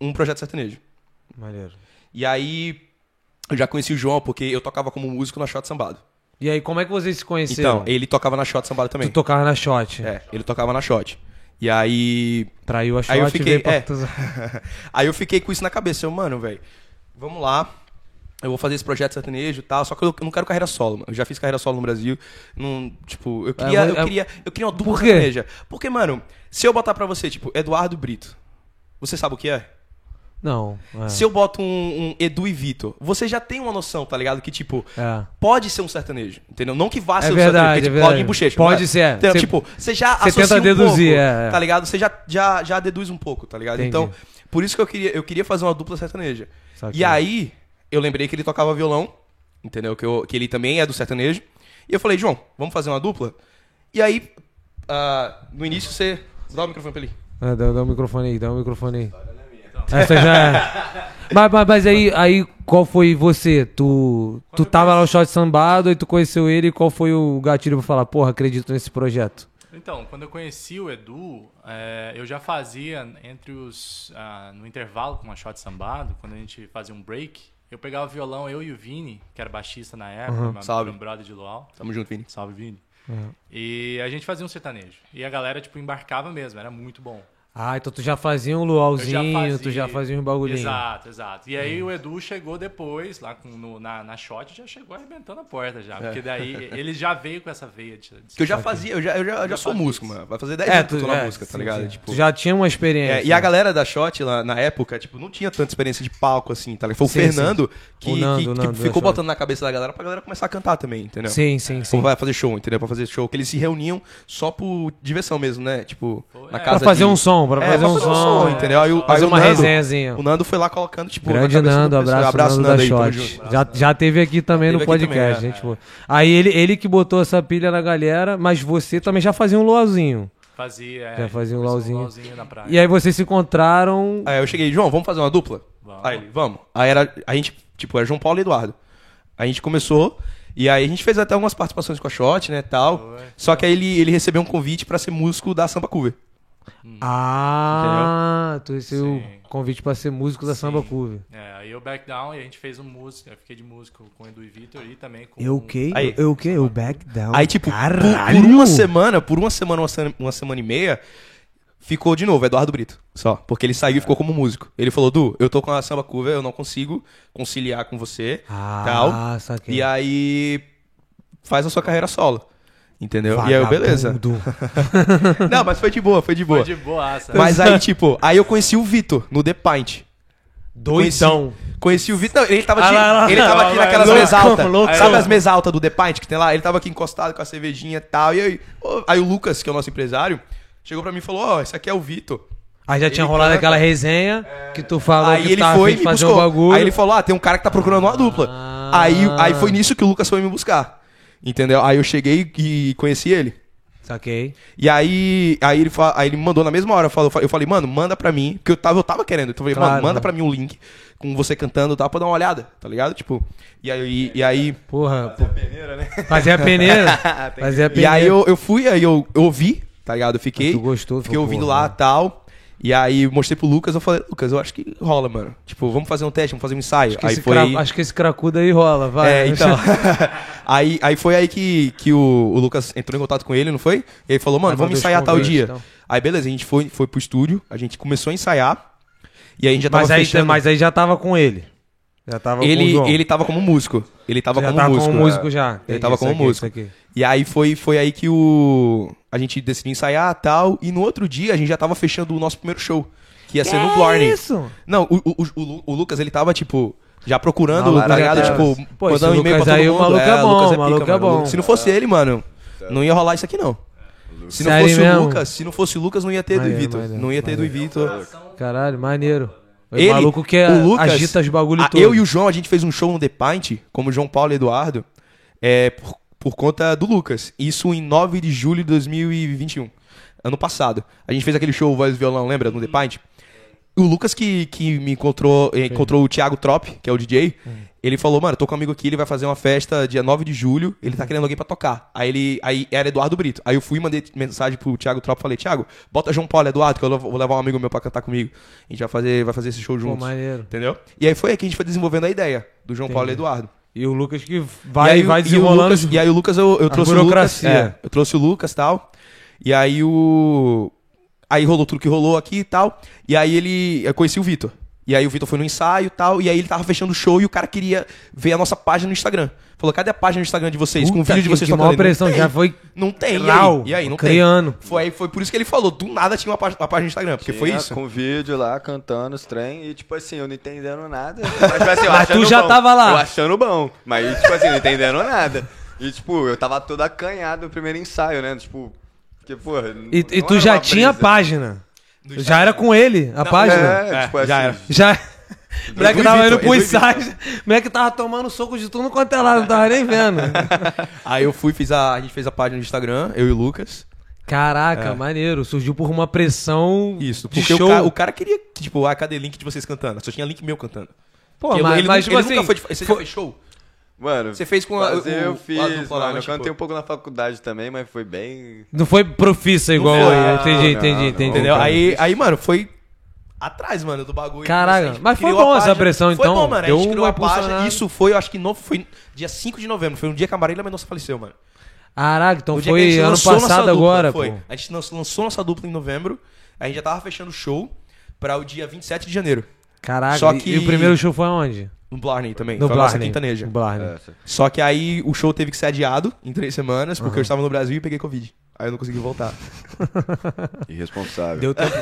um projeto sertanejo. Maneiro. E aí, eu já conheci o João, porque eu tocava como músico na Shot Sambado. E aí, como é que vocês se conheceram? Então, ele tocava na Shot Sambado também. Tu tocava na Shot. Ele tocava na Shot. E aí... Traiu a shot e veio pra... Aí eu fiquei com isso na cabeça. Eu, velho, vamos lá. Eu vou fazer esse projeto sertanejo e tal. Só que eu não quero carreira solo, mano. Eu já fiz carreira solo no Brasil. Não, tipo, eu queria uma dupla sertaneja. Porque, se eu botar pra você, tipo, Eduardo Brito, você sabe o que é? Não. Se eu boto um Edu e Vitor, você já tem uma noção, tá ligado? Que, tipo, pode ser um sertanejo, entendeu? Não que vá ser um sertanejo, tipo, Claudinho Buchecha. Pode ser. Então, tipo, você já associa tenta deduzir, um pouco, tá ligado? Você já deduz um pouco, tá ligado? Entendi. Então, por isso que eu queria fazer uma dupla sertaneja. E aí, eu lembrei que ele tocava violão, entendeu? Que ele também é do sertanejo. E eu falei, João, vamos fazer uma dupla? E aí, no início, você... Dá o microfone pra ele. Dá o microfone aí, Essa já... mas aí qual foi você? Tu tava lá no Shot Sambado e tu conheceu ele, e qual foi o gatilho pra falar, porra, acredito nesse projeto? Então, quando eu conheci o Edu, eu já fazia entre os... no intervalo com a Shot Sambado, quando a gente fazia um break, eu pegava o violão, eu e o Vini, que era baixista na época, meu brother de Luau. Tamo junto, Vini. Salve, Vini. E a gente fazia um sertanejo. E a galera, tipo, embarcava mesmo, era muito bom. Ah, então tu já fazia um luauzinho, tu já fazia um bagulhinho. Exato, exato. E aí o Edu chegou depois, lá na shot, já chegou arrebentando a porta já. Porque daí ele já veio com essa veia de... Que eu já fazia, eu já sou músico, mano. Vai fazer 10 anos que eu tô na música, tá ligado? Tipo, tu já tinha uma experiência. E a galera da shot, lá, na época, tipo, não tinha tanta experiência de palco, assim, tá ligado? Foi o Fernando que ficou botando na cabeça da galera pra galera começar a cantar também, entendeu? Sim, sim, sim. Ou vai fazer show, entendeu? Pra fazer show, que eles se reuniam só por diversão mesmo, né? Tipo, na casa pra fazer um som. Pra fazer um som, entendeu? Aí, fazer uma resenhazinha. O Nando foi lá colocando, tipo... Grande Nando, abraço Nando da Shot. Já teve aqui também no podcast, gente. Aí ele que botou essa pilha na galera, mas você também já fazia um luauzinho. Já fazia um luauzinho. E aí vocês se encontraram... Aí eu cheguei, João, vamos fazer uma dupla? Aí, vamos. Aí a gente, tipo, era João Paulo e Eduardo. A gente começou... E aí a gente fez até algumas participações com a Shot, né, tal. Só que aí ele recebeu um convite pra ser músico da Samba Cover. Ah, tu recebeu o convite pra ser músico da Samba Cover. É, aí eu back down e a gente fez um músico. Eu fiquei de músico com o Edu e Vitor e também com... Eu back down. Aí tipo, por uma semana e meia, ficou de novo Eduardo Brito, só. Porque ele saiu e ficou como músico. Ele falou, Du, eu tô com a Samba Cover, eu não consigo conciliar com você, tal. Saquei. E aí faz a sua carreira solo. Entendeu? Vagabundo. E aí eu, beleza. Não, mas foi de boa. Foi de boaça. Mas aí, tipo, aí eu conheci o Vitor no The Pint. Doidão. Conheci o Vitor. Ele tava aqui naquelas mesas altas. Sabe as mesas altas do The Pint que tem lá? Ele tava aqui encostado com a cervejinha e tal. E aí o Lucas, que é o nosso empresário, chegou pra mim e falou, ó, esse aqui é o Vitor. Aí já tinha rolado aquela resenha que tu falou aí que ele foi me fazer um bagulho. Aí ele falou, tem um cara que tá procurando uma dupla. Aí foi nisso que o Lucas foi me buscar. Entendeu? Aí eu cheguei e conheci ele. Saquei. E aí ele me mandou na mesma hora. Eu falei, mano, manda pra mim. Porque eu tava querendo. Então eu falei, claro, mano, manda pra mim um link com você cantando e tal, pra dar uma olhada, tá ligado? Tipo. E aí porra. Fazer a peneira, né? E aí eu fui, aí eu ouvi, tá ligado? Eu fiquei. Tu gostou, fiquei ouvindo lá e tal. E aí mostrei pro Lucas, eu falei, Lucas, eu acho que rola, mano. Tipo, vamos fazer um teste, vamos fazer um ensaio. Acho que esse cracudo aí rola, vai. É, então. aí foi aí que o Lucas entrou em contato com ele, não foi? E ele falou, mano, vamos ensaiar tal dia. Então. Aí beleza, a gente foi pro estúdio, a gente começou a ensaiar. E aí a gente já tava fechando. Mas aí já tava com ele. Ele tava como músico. Ele tava como músico já. Ele tava como músico. E aí foi aí que a gente decidiu ensaiar e tal. E no outro dia a gente já tava fechando o nosso primeiro show. Que ia ser no Blarney. Isso? Não, o Lucas, ele tava, tipo, já procurando, tá ligado? Tipo, mandando um e-mail pra todo mundo. O maluco é bom. Se não fosse ele, mano, não ia rolar isso aqui, não. Se não fosse o Lucas, não ia ter Edu e Vitor. Não ia ter Edu e Vitor. Caralho, maneiro. O maluco que agita os bagulho todo. Eu e o João, a gente fez um show no The Pint, como João Paulo e Eduardo, por conta do Lucas. Isso em 9 de julho de 2021, ano passado. A gente fez aquele show Voz e Violão, lembra? No The Pint. O Lucas que me encontrou o Thiago Trop, que é o DJ, ele falou, mano, tô com um amigo aqui, ele vai fazer uma festa dia 9 de julho, ele tá querendo alguém pra tocar. Aí era Eduardo Brito. Aí eu fui e mandei mensagem pro Thiago Trop, falei, Thiago, bota João Paulo e Eduardo, que eu vou levar um amigo meu pra cantar comigo. A gente vai fazer esse show juntos. Pô, maneiro. Entendeu? E aí foi aí que a gente foi desenvolvendo a ideia do João Paulo e Eduardo. E o Lucas que vai desenrolando. E aí o Lucas, eu trouxe burocracia. O Lucas. É, eu trouxe o Lucas e tal. E aí Aí rolou tudo que rolou aqui e tal. E aí eu conheci o Vitor. E aí o Vitor foi no ensaio e tal. E aí ele tava fechando o show e o cara queria ver a nossa página no Instagram. Falou, cadê a página no Instagram de vocês? Puta, com o vídeo de vocês tocando. Maior pressão, não tem, já foi... Não tem. E aí não criando. Tem. Foi por isso que ele falou. Do nada tinha uma página no Instagram. Porque foi isso. Com vídeo lá, cantando os trem. E tipo assim, eu não entendendo nada. Mas, assim, mas tu já bom, tava lá. Eu achando bom. Mas tipo assim, não entendendo nada. E tipo, eu tava todo acanhado no primeiro ensaio, né? Tipo... Porque, porra, e tu já tinha a página. Já era com ele, a página. Tipo, já era. Já... O moleque tava indo pro ensaio. O moleque tava tomando soco de tudo quanto é lado, não tava nem vendo. Aí eu fui, a gente fez a página no Instagram, eu e o Lucas. Caraca, maneiro. Surgiu por uma pressão. Isso, porque de show. O cara queria, tipo, cadê link de vocês cantando? Só tinha link meu cantando. Pô, mas ele assim, nunca foi de... Você foi show? Mano, você fez com a... Eu fiz, mano, eu cantei um pouco na faculdade também, mas foi bem... Não foi profissa igual eu, entendi. Entendeu? Aí, mano, foi atrás, mano, do bagulho. Caraca, mas foi bom essa pressão, então. Foi bom, mano, a gente criou a página. Isso foi, eu acho que foi dia 5 de novembro, foi um dia que a Marília Mendonça faleceu, mano. Caraca, então foi ano passado agora, pô. A gente lançou nossa dupla em novembro. A gente já tava fechando o show pra o dia 27 de janeiro. Caraca, só que... e o primeiro show foi aonde? No Blarney também, no foi Blarney, a nossa Quintaneja. Só que aí o show teve que ser adiado em 3 semanas, porque eu estava no Brasil e peguei Covid. Aí eu não consegui voltar. Irresponsável. Deu tempo.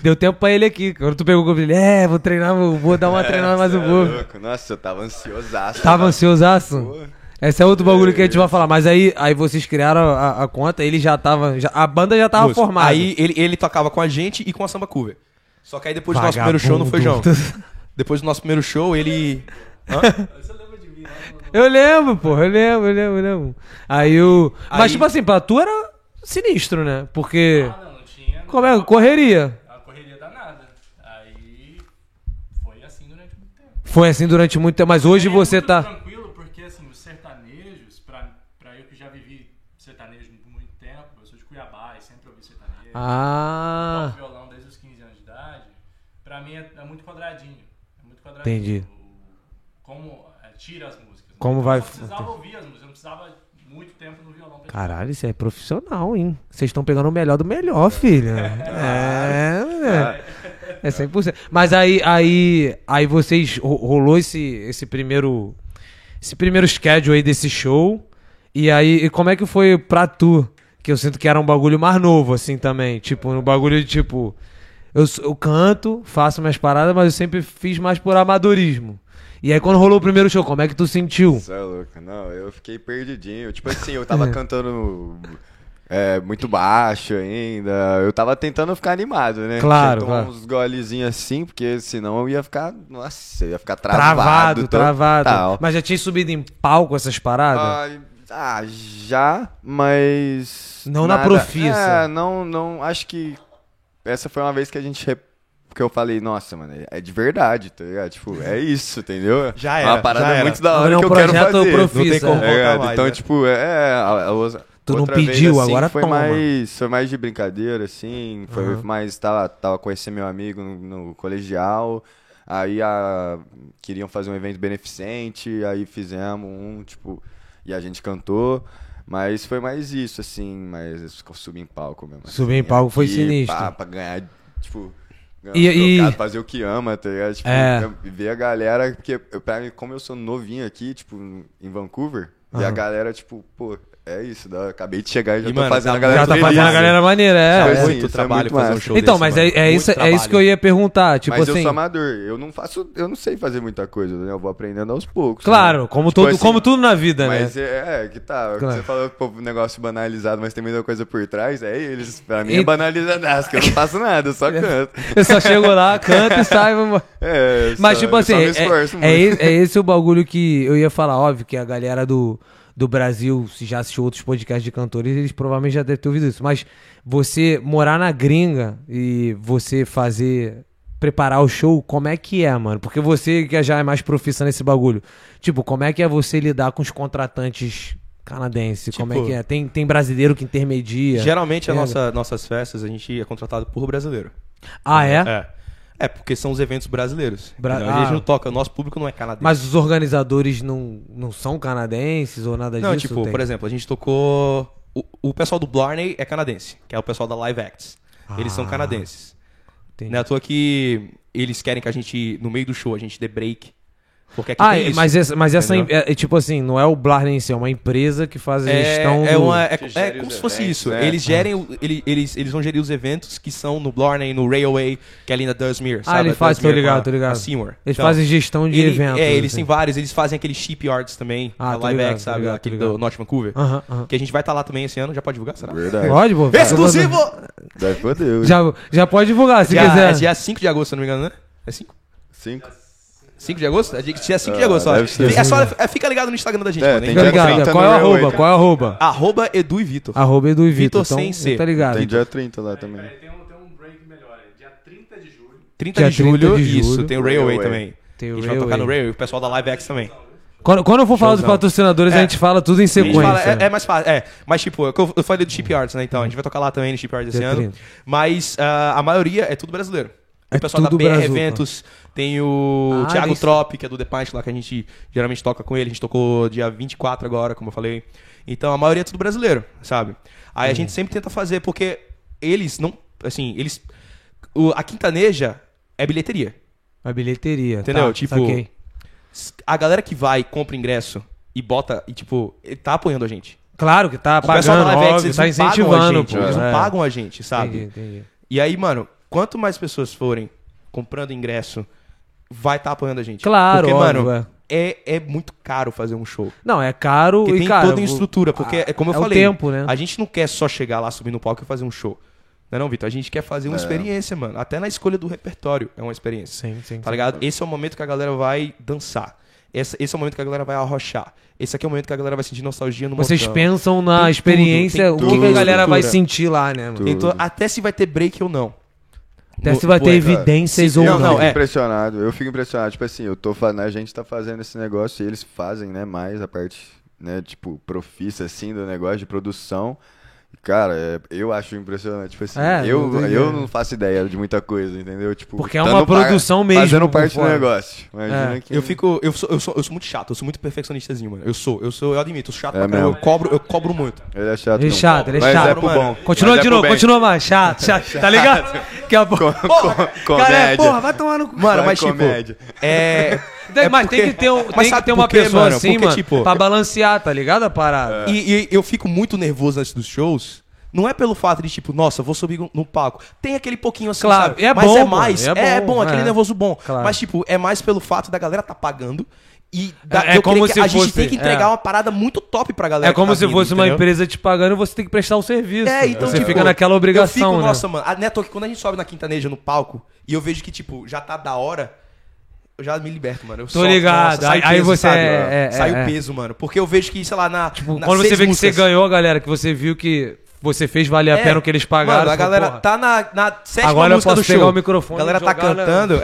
Deu tempo pra ele aqui. Quando tu pegou o Covid, ele, vou treinar, vou dar uma treinada mais um pouco. Nossa, eu tava ansiosaço. Tava ansiosaço? Porra. Esse é outro bagulho que a gente vai falar. Mas aí vocês criaram a conta, ele já tava... a banda já tava formada. Aí ele tocava com a gente e com a Samba Cover. Só que aí depois do nosso primeiro show não foi João. Depois do nosso primeiro show, ele... Você lembra de mim? Né? Eu lembro, pô. Eu lembro. Aí o... Mas tipo assim, pra tu era sinistro, né? Porque... Ah, não tinha... Não. Como é? Correria. A correria danada. Aí... Foi assim durante muito tempo. Mas hoje você tá... Tranquilo. Ah. Eu toco violão desde os 15 anos de idade. Pra mim é muito quadradinho. Entendi. Como tira as músicas. Como vai... Eu não precisava ouvir as músicas, eu não precisava muito tempo no violão. Caralho, isso é profissional, hein? Vocês estão pegando o melhor do melhor, filho. É 100%. Mas aí vocês... Rolou esse primeiro schedule aí desse show. E aí, como é que foi pra tu? Que eu sinto que era um bagulho mais novo, assim, também. Tipo, um bagulho de, tipo... Eu canto, faço minhas paradas, mas eu sempre fiz mais por amadorismo. E aí, quando rolou o primeiro show, como é que tu sentiu? Isso é louco. Não, eu fiquei perdidinho. Tipo assim, eu tava cantando muito baixo ainda. Eu tava tentando ficar animado, né? Claro, tinha claro. Uns golezinhos assim, porque senão eu ia ficar... Nossa, eu ia ficar travado. Tal. Mas já tinha subido em palco essas paradas? Já, mas... Não nada. Na profissa. Não, acho que essa foi uma vez que a gente... que eu falei, nossa, mano, é de verdade, tá ligado? Tipo, é isso, entendeu? Já era. Uma parada muito da hora que eu quero fazer. Não tem como voltar mais, então, tipo, tu não pediu, vez, assim, agora toma. Foi mais de brincadeira, assim, foi mais... Tava conhecendo meu amigo no colegial, aí queriam fazer um evento beneficente, aí fizemos um, tipo... E a gente cantou, mas foi mais isso, assim, mas subir em palco mesmo. Assim, subir em palco foi sinistro. Pra ganhar, tipo, fazer o que ama, tá ligado? Tipo, ver a galera, porque como eu sou novinho aqui, tipo, em Vancouver, ver a galera, tipo, pô, é isso, eu acabei de chegar e já tô fazendo a galera maneira. Já tá fazendo a galera maneira, é. Foi muito trabalho fazer um show então, mas é isso que eu ia perguntar, tipo assim... Mas eu sou amador, eu não sei fazer muita coisa, né? Eu vou aprendendo aos poucos. Claro, né? Como tudo na vida, mas né? Mas que tá, claro. Você falou um negócio banalizado, mas tem muita coisa por trás, pra mim é banalizadaço, que eu não faço nada, eu só canto. Eu só chego lá, canto e saio... Mas tipo assim, é esse o bagulho que eu ia falar, óbvio, que a galera do Brasil, se já assistiu outros podcasts de cantores, eles provavelmente já devem ter ouvido isso. Mas você morar na gringa e você preparar o show, como é que é, mano? Porque você que já é mais profissa nesse bagulho. Tipo, como é que é você lidar com os contratantes canadenses? Tipo, como é que é? Tem brasileiro que intermedia? Geralmente nossas festas a gente é contratado por brasileiro. Ah, é? É, porque são os eventos brasileiros. A gente não toca, o nosso público não é canadense. Mas os organizadores não são canadenses ou nada disso? Não, tipo, por exemplo, a gente tocou... O pessoal do Blarney é canadense, que é o pessoal da LiveX. Eles são canadenses. Entendi. Não é à toa que eles querem que a gente, no meio do show, a gente dê break. Porque aqui tem isso. Mas essa tipo assim, não é o Blarney em si, é uma empresa que faz a gestão... É como se fosse eventos, isso. Né? Eles gerem, eles vão gerir os eventos que são no Blarney, no Railway, que é ali na Dusmere. Ah, ele faz, tô ligado. Eles fazem gestão de eventos. Eles têm vários, eles fazem aquele Shipyards também, a LiveX, sabe, aquele do North Vancouver. Que a gente vai estar lá também esse ano, já pode divulgar, será? Verdade. Pode, pô. Exclusivo! Já pode divulgar, se quiser. Dia 5 de agosto, se não me engano, né? É 5? 5 de agosto? É 5 de agosto, fica ligado no Instagram da gente, mano. Fica ligado. Qual é o arroba? @ Edu e Vitor. @Edu e Vitor. Vitor sem C. Tá ligado. Tem dia 30 lá também. Tem um break melhor. É dia 30 de julho. 30 de julho. Isso, tem o Railway também. A gente vai tocar no Railway, o pessoal da LiveX também. Quando eu for falar dos patrocinadores, a gente fala tudo em sequência. É mais fácil. Mas tipo, eu falei do Shipyards, né? Então, a gente vai tocar lá também no Shipyards esse ano. Mas a maioria é tudo brasileiro. o pessoal da BR Brasil, Eventos, pô. Tem o Thiago Trop, que é do The Pint lá, que a gente geralmente toca com ele. A gente tocou dia 24 agora, como eu falei. Então a maioria é tudo brasileiro, sabe? Aí a gente sempre tenta fazer, porque eles não... Assim, eles... A Quintaneja é bilheteria. É bilheteria, entendeu? Tá, tipo, saquei. A galera que vai, compra ingresso e bota, e tipo, tá apoiando a gente. Claro que tá pagando, óbvio, eles tá incentivando, gente, pô. Eles não pagam a gente, sabe? Entendi. E aí, mano, quanto mais pessoas forem comprando ingresso, vai tá apoiando a gente. Claro, porque, óbvio, mano, é muito caro fazer um show. Não, é caro porque tem toda a estrutura, porque é como eu falei, o tempo, né? A gente não quer só chegar lá, subir no palco e fazer um show. Não é não, Vitor? A gente quer fazer uma experiência, mano. Até na escolha do repertório é uma experiência. Sim, tá ligado? Esse é o momento que a galera vai dançar. Esse é o momento que a galera vai arrochar. Esse aqui é o momento que a galera vai sentir nostalgia no montão. Vocês pensam na tem experiência, tudo, o que a galera vai sentir lá, né, mano? Então, até se vai ter break ou não. Até se vai ter evidências ou não. Eu fico impressionado. Tipo assim, a gente tá fazendo esse negócio e eles fazem, né, mais a parte, né, tipo, profissa, assim, do negócio de produção. Cara, eu acho impressionante. Tipo assim, eu não faço ideia de muita coisa, entendeu? Tipo, porque é uma produção mesmo. Fazendo parte do negócio. Imagina que... Eu sou muito chato, eu sou muito perfeccionistazinho, mano. Eu admito, eu sou chato pra caramba. Eu cobro muito. Ele é chato. Ele é chato. É pro bom. Continua de novo, continua mais. Chato. Tá ligado? Que a porra. Porra, vai tomar no cu. Mano, mas tipo. Mas porque... tem que ter, uma pessoa assim, porque, mano, tipo... pra balancear, tá ligado a parada? E eu fico muito nervoso antes dos shows, não é pelo fato de, tipo, nossa, vou subir no palco. Tem aquele pouquinho assim, claro, sabe? É mas bom, é mais, é bom, aquele nervoso bom. Claro. Mas, tipo, é mais pelo fato da galera tá pagando e a gente tem que entregar uma parada muito top pra galera. É como tá se vindo, fosse entendeu? Uma empresa te pagando e você tem que prestar um serviço. Então, você fica naquela obrigação, eu fico, né? Nossa, mano, quando a gente sobe na Quintaneja, no palco, e eu vejo que, tipo, já tá da hora... Eu já me liberto, mano. Eu tô ligado. Nossa, aí peso, você sabe, sai o peso, mano. Porque eu vejo que, sei lá, tipo, quando você vê que você ganhou, galera, que você viu que você fez valer a pena o que eles pagaram. Mano, a galera tá na sétima agora música do show. Agora eu posso pegar o microfone. A galera tá cantando.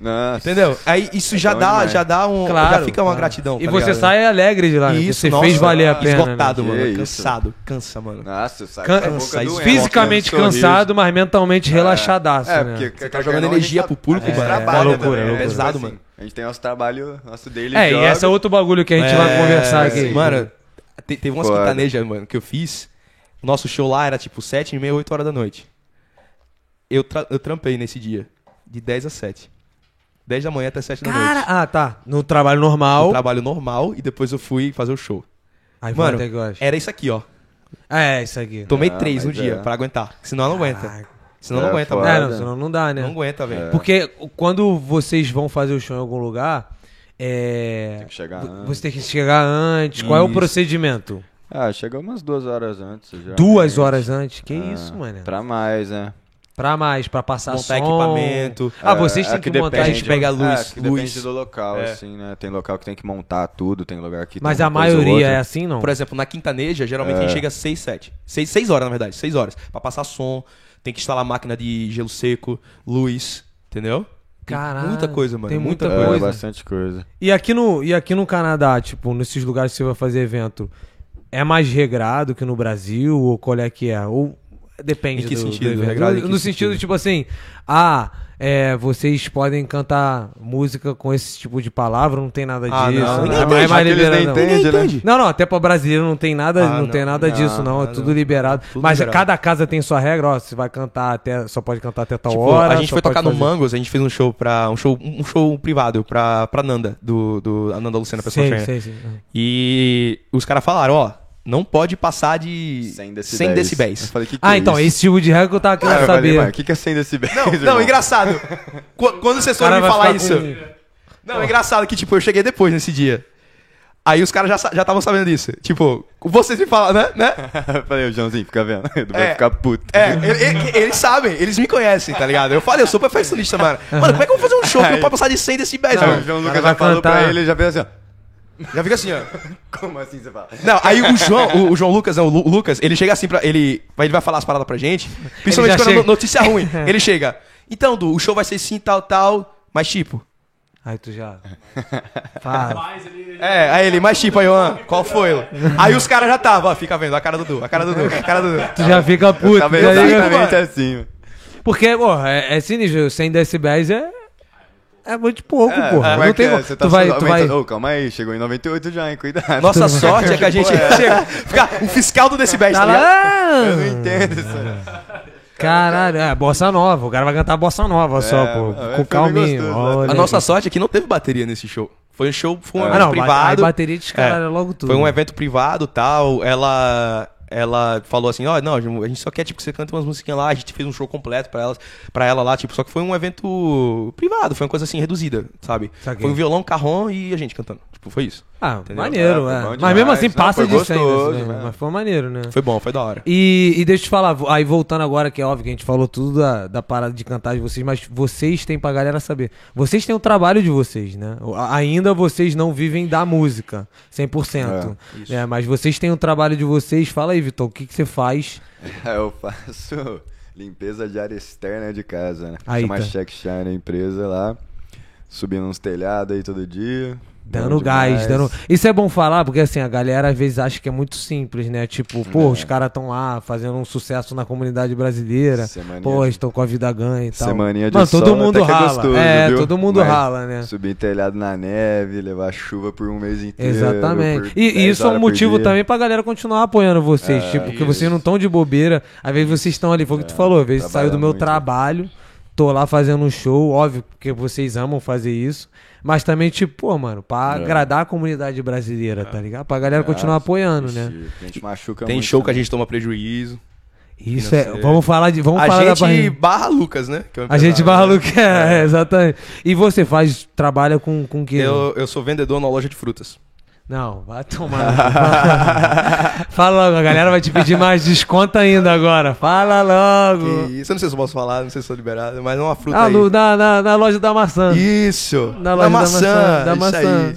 Nossa. Entendeu? Aí isso já dá um... Claro, já fica uma gratidão. E tá você sai alegre de lá. Isso, você fez valer a pena. Esgotado, mano. Cansado. Cansa, mano. Nossa, sai fisicamente cansado, mas mentalmente relaxadaço, né? Porque você tá jogando energia pro público, mano. É loucura, é pesado, mano. A gente tem nosso trabalho, nosso daily job. E esse é outro bagulho que a gente vai conversar aqui. Mano, teve umas Quintanejas, mano, que eu fiz... Nosso show lá era tipo 7h30, 8 horas da noite. Eu trampei nesse dia. De 10 a 7. 10 da manhã até 7 da noite. No trabalho normal. No trabalho normal e depois eu fui fazer o show. Aí, mano, era isso aqui, ó. Isso aqui. Tomei 3 no dia pra aguentar. Senão não aguenta. Senão não aguenta, mano. Senão não dá, né? Não aguenta, velho. Porque quando vocês vão fazer o show em algum lugar, você tem que chegar antes. Qual é o procedimento? Chegou umas 2 horas antes. Geralmente. 2 horas antes? Que isso, mano? Pra mais, né? Pra mais, pra passar montar som. Equipamento. Vocês têm que montar. A gente pega luz. Depende do local, assim, né? Tem local que tem que montar tudo, tem lugar que... Mas a maioria é assim, não? Por exemplo, na Quintaneja, geralmente a gente chega às 6, 7. 6 horas, na verdade. 6 horas. Pra passar som, tem que instalar máquina de gelo seco, luz, entendeu? Caralho, muita coisa, mano. Tem muita coisa. Bastante coisa. E aqui no Canadá, tipo, nesses lugares que você vai fazer evento... É mais regrado que no Brasil? Ou qual é que é? Ou depende. Em que sentido? Do regrado, no sentido, tipo assim... vocês podem cantar música com esse tipo de palavra, não tem nada disso. Não, né? É mais liberado, não. Entende, né? Não, até pra brasileiro não tem nada, disso, não. É tudo liberado. Tudo liberado. Cada casa tem sua regra, ó. Você vai cantar só pode cantar até tal hora. A gente foi tocar no Mangos, a gente fez um show privado pra Nanda, a Nanda Luciana, pessoal. Sim. E os caras falaram, não pode passar de 100 decibéis. 100 decibéis. Eu falei, que é então, esse tipo de regra que eu tava querendo saber. O que é 100 decibéis? Não, engraçado. Quando você soube me falar isso... Não, é engraçado que, tipo, eu cheguei depois nesse dia. Aí os caras já estavam sabendo disso. Tipo, vocês me falaram, né? Eu falei, o Joãozinho, fica vendo. Tu vai ficar puto. Eles sabem. Eles me conhecem, tá ligado? Eu falei, eu sou perfeccionista, mano. Mano, como é que eu vou fazer um show que não pode passar de 100 decibéis, mano? O João Lucas já falou pra ele, já fez assim, ó. Já fica assim, ó. Como assim você fala? Não, aí o Lucas, ele chega assim pra... Ele vai falar as paradas pra gente. Principalmente quando é notícia ruim. Ele chega. Então, Du, o show vai ser assim, tal. Mas tipo... Aí tu já... Fala. Aí ele... Mas tipo, aí, João, qual foi? Aí os caras já tava, ó. Fica vendo, a cara do Du. Tu já fica puto. Tá exatamente assim, mano. Porque, porra, é sinistro. 100 decibéis é muito pouco, porra. Não tem como. Tu vai... Oh, calma aí, chegou em 98 já, hein? Cuidado. Nossa sorte é que a gente chega. Fica o fiscal do decibéis, tá lá. Eu não entendo isso. Caralho, bossa nova. O cara vai cantar bossa nova só, pô. Com calminho. Gostoso, a nossa sorte é que não teve bateria nesse show. Foi um show, foi um evento privado. Bateria descaralha logo tudo. Foi um evento privado e tal. Ela falou assim, ó, não, a gente só quer, tipo, que você cante umas musiquinhas lá. A gente fez um show completo pra ela lá, tipo, só que foi um evento privado, foi uma coisa assim, reduzida, sabe? Saquei. Foi um violão, carrom e a gente cantando. Tipo, foi isso. Ah, entendeu? Maneiro, é. Mas mesmo assim, passa de 100, né? Mas foi maneiro, né? Foi bom, foi da hora. E deixa eu te falar, aí voltando agora, que é óbvio que a gente falou tudo da parada de cantar de vocês, mas vocês têm, pra galera saber, vocês têm o trabalho de vocês, né? Ainda vocês não vivem da música, 100%. Mas vocês têm o trabalho de vocês. Fala aí, Vitor, o que você faz? Eu faço limpeza de área externa de casa, né? Aí chama Check Shine, a empresa lá, subindo uns telhados aí todo dia. Dando gás, dando... Isso é bom falar, porque assim, a galera às vezes acha que é muito simples, né? Tipo, pô, os caras estão lá fazendo um sucesso na comunidade brasileira. Semaninha pô, estão com a vida ganha e tal. Semaninha de mano, todo sol, mundo rala. Gostoso, viu? Todo mundo rala, né? Subir telhado na neve, levar chuva por um mês inteiro. Exatamente. E isso é um motivo também pra galera continuar apoiando vocês. Tipo, que vocês não estão de bobeira. Às vezes vocês estão ali, foi o que tu falou, às vezes saiu do meu trabalho, tô lá fazendo um show, óbvio, porque vocês amam fazer isso. Mas também, tipo, pô, mano, pra agradar a comunidade brasileira, tá ligado? Pra galera continuar apoiando, né? A gente machuca muito. Tem show que a gente toma prejuízo. Isso é. Vamos falar de. Vamos falar da barriga. A gente barra Lucas, né? A gente barra Lucas, exatamente. E você trabalha com o quê? Eu sou vendedor na loja de frutas. Não, vai tomar. Fala logo, a galera vai te pedir mais desconto ainda agora. Fala logo. Que isso? Eu não sei se eu posso falar, não sei se eu sou liberado, mas é uma fruta aí. Na loja da maçã. Isso. Na loja da maçã.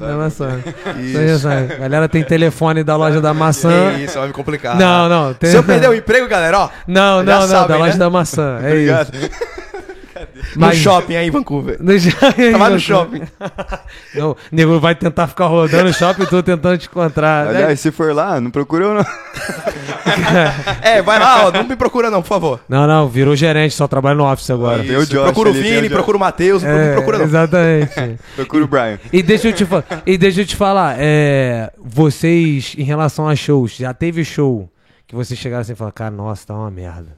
Isso. A galera tem telefone da loja da maçã. Isso, vai me complicar. Não. Tem... Se eu perder o emprego, galera, ó. Não, sabe, da loja da maçã. É Obrigado. Isso. No shopping aí em Vancouver. Tava no shopping. O nego vai tentar ficar rodando o shopping e tô tentando te encontrar. Aliás, né? Se for lá, não procura eu não. Vai lá, ó, não me procura não, por favor. Não, virou gerente, só trabalha no office agora. Procura o Vini, procura o Matheus, não me procura não. Exatamente. Procura o Brian. E deixa eu te falar, vocês, em relação a shows, já teve show que vocês chegaram assim e falaram, cara, nossa, tá uma merda.